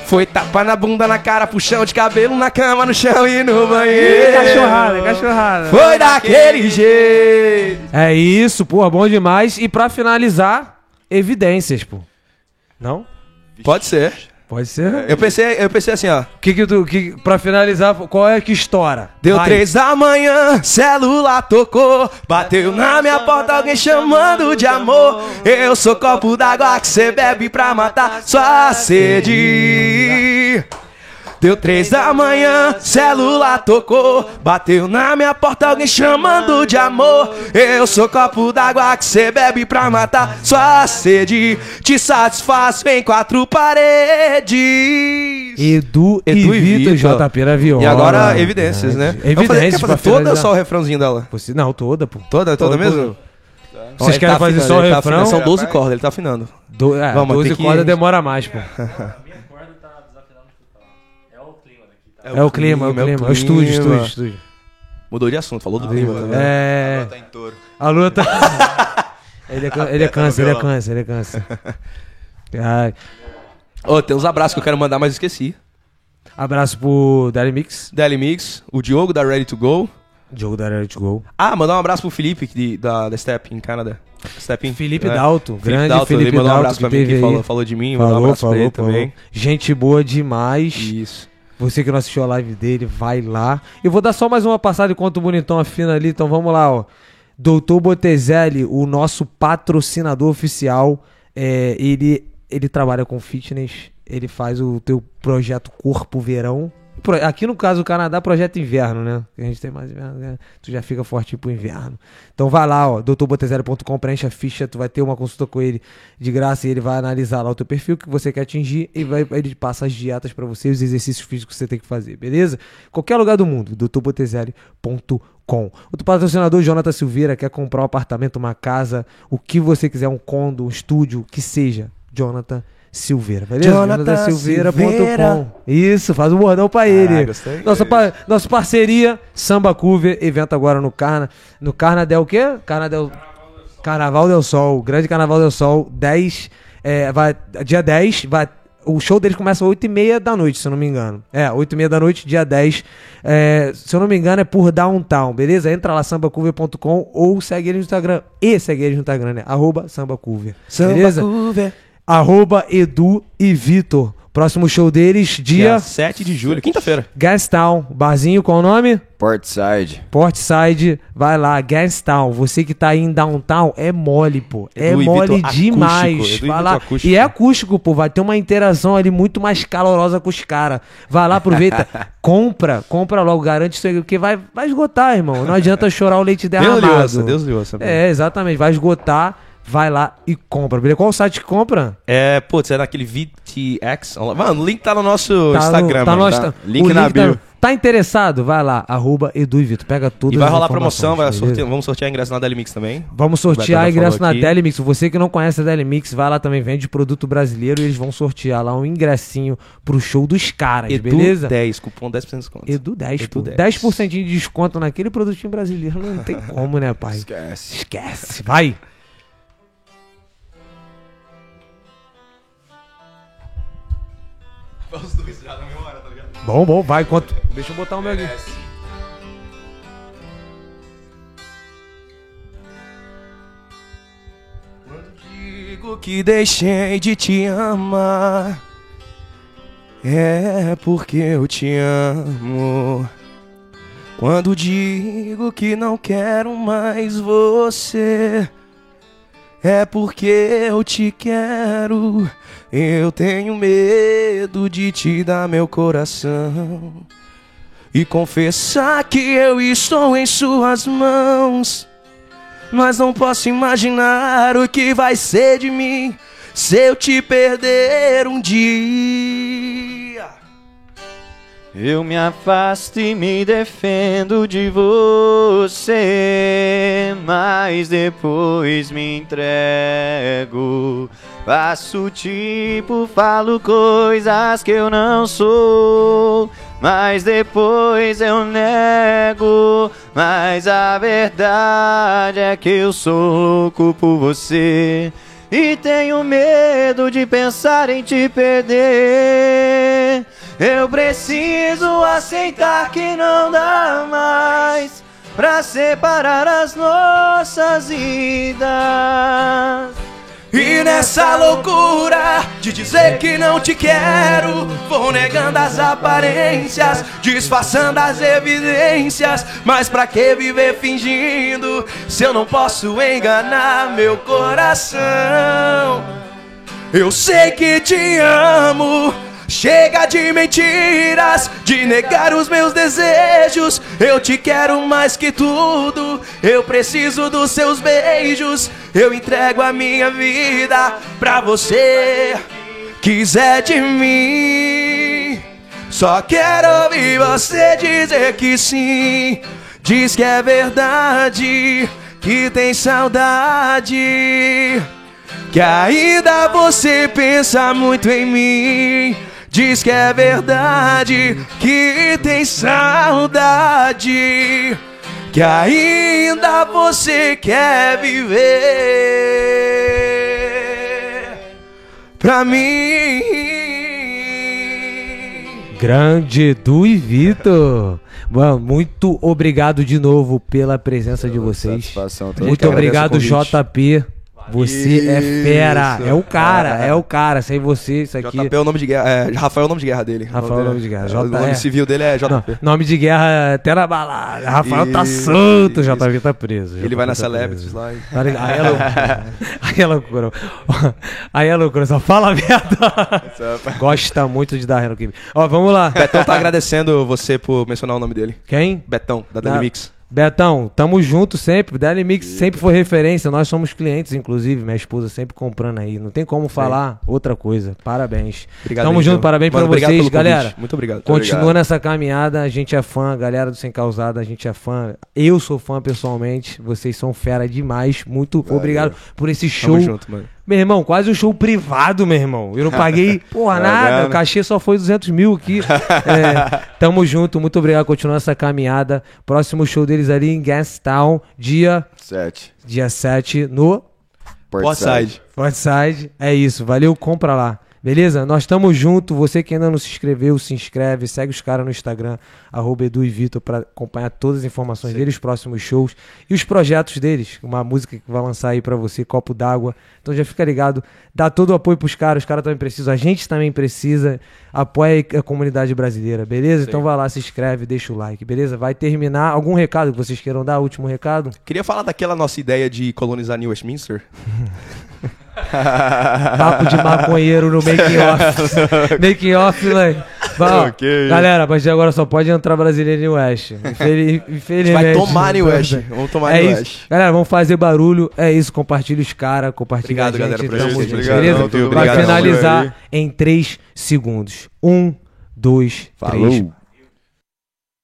Foi tapa na bunda, na cara, puxão de cabelo, na cama, no chão e no banheiro. Cachorrada, cachorrada. Foi daquele jeito. É isso, porra, bom demais. E pra finalizar, evidências, pô. Não? Pode ser. Pode ser. Eu pensei assim, ó. Pra finalizar, qual é que estoura? Deu 3 da manhã, celular tocou. Bateu na minha porta alguém chamando de amor. Eu sou copo d'água que cê bebe pra matar sua sede. Deu 3 da manhã, celular tocou. Bateu na minha porta alguém chamando de amor. Eu sou copo d'água que cê bebe pra matar sua sede. Te satisfaço em 4 paredes. Edu e Vitor, JP na viola. E agora evidências, né? Evidências. Quer fazer toda ou só o refrãozinho dela? Não, toda, pô. Toda mesmo? Vocês querem fazer só o refrão? São 12 cordas, ele tá afinando. 12 cordas demora mais, pô. É o clima. É o estúdio. Mudou de assunto, falou do clima também. É. A lua tá em touro. A lua tá. Ele é câncer. Tem uns abraços que eu quero mandar, mas esqueci. Abraço pro Delimix, o Diogo da Ready2Go. Mandar um abraço pro Felipe da Step em Canadá. Felipe né? Dalto, Felipe mandou um abraço pra mim, que falou de mim, mandou um abraço pra ele também. Gente boa demais. Isso. Você que não assistiu a live dele, vai lá. Eu vou dar só mais uma passada enquanto o Bonitão afina ali. Então vamos lá, ó. Dr. Bottezelli, o nosso patrocinador oficial, ele trabalha com fitness. Ele faz o teu projeto Corpo Verão. Aqui no caso do Canadá, projeto inverno, né? A gente tem mais inverno, né? Tu já fica forte pro inverno. Então vai lá, ó, doutorbottezelli.com, preenche a ficha, tu vai ter uma consulta com ele de graça e ele vai analisar lá o teu perfil que você quer atingir e ele passa as dietas pra você, os exercícios físicos que você tem que fazer, beleza? Qualquer lugar do mundo, doutorbottezelli.com. Outro patrocinador, Jonathan Silveira, quer comprar um apartamento, uma casa, o que você quiser, um condo, um estúdio, o que seja, Jonathan Silveira, beleza? JonathanSilveira.com. Isso, faz um bordão pra ele. Gostei. Nossa parceria, Samba Cover, evento agora no Carna. No Carnaval o quê? Carnaval Del Sol. O grande Carnaval Del Sol, dia 10, o show deles começa às 8h30 da noite, se eu não me engano. 8h30 da noite, dia 10. Se eu não me engano, é por Downtown, beleza? Entra lá, sambacover.com ou segue eles no Instagram. Né? @sambacover. Beleza? Sambacover. @Edu e Vitor. Próximo show deles, dia 7 de julho, quinta-feira. Gastown. Barzinho, qual o nome? Portside. Vai lá, Gastown. Você que tá aí em Downtown, é mole, pô. É Edu mole Vitor, demais. Acústico. Vai lá. E é acústico, pô. Vai ter uma interação ali muito mais calorosa com os caras. Vai lá, aproveita. compra logo, garante isso aí, porque vai esgotar, irmão. Não adianta chorar o leite derramado. Deus lhe ouça. Exatamente. Vai esgotar. Vai lá e compra. Beleza? Qual o site que compra? É naquele VTX. Mano, o link tá no nosso Instagram. Link na bio. Tá interessado? Vai lá, @Edu e Vitor. Pega tudo. E vai rolar promoção, vamos sortear ingresso na Delimix também. Vamos sortear ingresso na Delimix. Você que não conhece a Delimix, vai lá também, vende produto brasileiro e eles vão sortear lá um ingressinho pro show dos caras, beleza? Edu10, cupom 10% de desconto. Edu10, pô. 10% de desconto naquele produtinho brasileiro. Não tem como, né, pai? Esquece. Vai. Os dois já na mesma hora, tá ligado? Bom, vai, enquanto... Deixa eu botar o meu aqui. Quando digo que deixei de te amar, é porque eu te amo. Quando digo que não quero mais você, é porque eu te quero. Eu tenho medo de te dar meu coração. e confessar que eu estou em suas mãos. Mas não posso imaginar o que vai ser de mim se eu te perder um dia. Eu me afasto e me defendo de você, mas depois me entrego. Faço tipo, falo coisas que eu não sou, mas depois eu nego. Mas a verdade é que eu sou louco por você e tenho medo de pensar em te perder. Eu preciso aceitar que não dá mais pra separar as nossas vidas. E nessa loucura de dizer que não te quero, vou negando as aparências, disfarçando as evidências. Mas pra que viver fingindo se eu não posso enganar meu coração? Eu sei que te amo, chega de mentiras, de negar os meus desejos. Eu te quero mais que tudo, eu preciso dos seus beijos. Eu entrego a minha vida pra você, quiser de mim. Só quero ouvir você dizer que sim. Diz que é verdade, que tem saudade, que ainda você pensa muito em mim. Diz que é verdade, que tem saudade, que ainda você quer viver pra mim. Grande Edu e Vitor. Mano, muito obrigado de novo pela presença de vocês. Muito obrigado, JP. Você isso, é fera, é o cara, é o cara. Sem você, isso aqui... JP é o nome de guerra, Rafael é o nome de guerra dele. Rafael é o nome de guerra. O nome civil dele é JP. Não, nome de guerra até na balada. Rafael isso, tá santo, isso. JP tá preso. Ele vai na Celebrities lá. Aí é loucura. Aí é loucura, só fala a merda. Gosta muito de dar renoquim. Ó, vamos lá. Betão tá agradecendo você por mencionar o nome dele. Quem? Betão, da Delimix. Betão, tamo junto sempre, Delimix sempre foi referência, nós somos clientes, inclusive, minha esposa sempre comprando aí, não tem como falar outra coisa, parabéns. Obrigado, tamo junto, parabéns pra vocês, galera. Muito obrigado. Continua nessa caminhada, a gente é fã, galera do Sem Causada, a gente é fã, eu sou fã pessoalmente, vocês são fera demais, muito obrigado por esse show. Tamo junto, mano. Meu irmão, quase um show privado, meu irmão. Eu não paguei, porra, nada. O cachê só foi 200 mil aqui. Tamo junto, muito obrigado. Continuar essa caminhada. Próximo show deles ali em Gastown, dia... 7. Dia 7, no... Portside. Portside. É isso, valeu, compra lá. Beleza? Nós tamo junto. Você que ainda não se inscreveu, se inscreve. Segue os caras no Instagram, @Edu e Vitor, pra acompanhar todas as informações deles, os próximos shows e os projetos deles. Uma música que vai lançar aí pra você, Copo d'Água. Então já fica ligado. Dá todo o apoio pros caras. Os caras também precisam. A gente também precisa. Apoia a comunidade brasileira, beleza? Sim. Então vai lá, se inscreve, deixa o like, beleza? Vai terminar. Algum recado que vocês queiram dar? Último recado? Queria falar daquela nossa ideia de colonizar New Westminster. Papo de maconheiro no making-off. Making-off, moleque. Okay. Galera, a partir de agora só pode entrar brasileiro em West. Infelizmente. Vai tomar em West. Vamos tomar em West. Galera, vamos fazer barulho. É isso. Compartilha os caras. Compartilha a gente. Obrigado, galera, por isso. Beleza? Vai finalizar em 3 segundos. 1, 2, 3. Falou.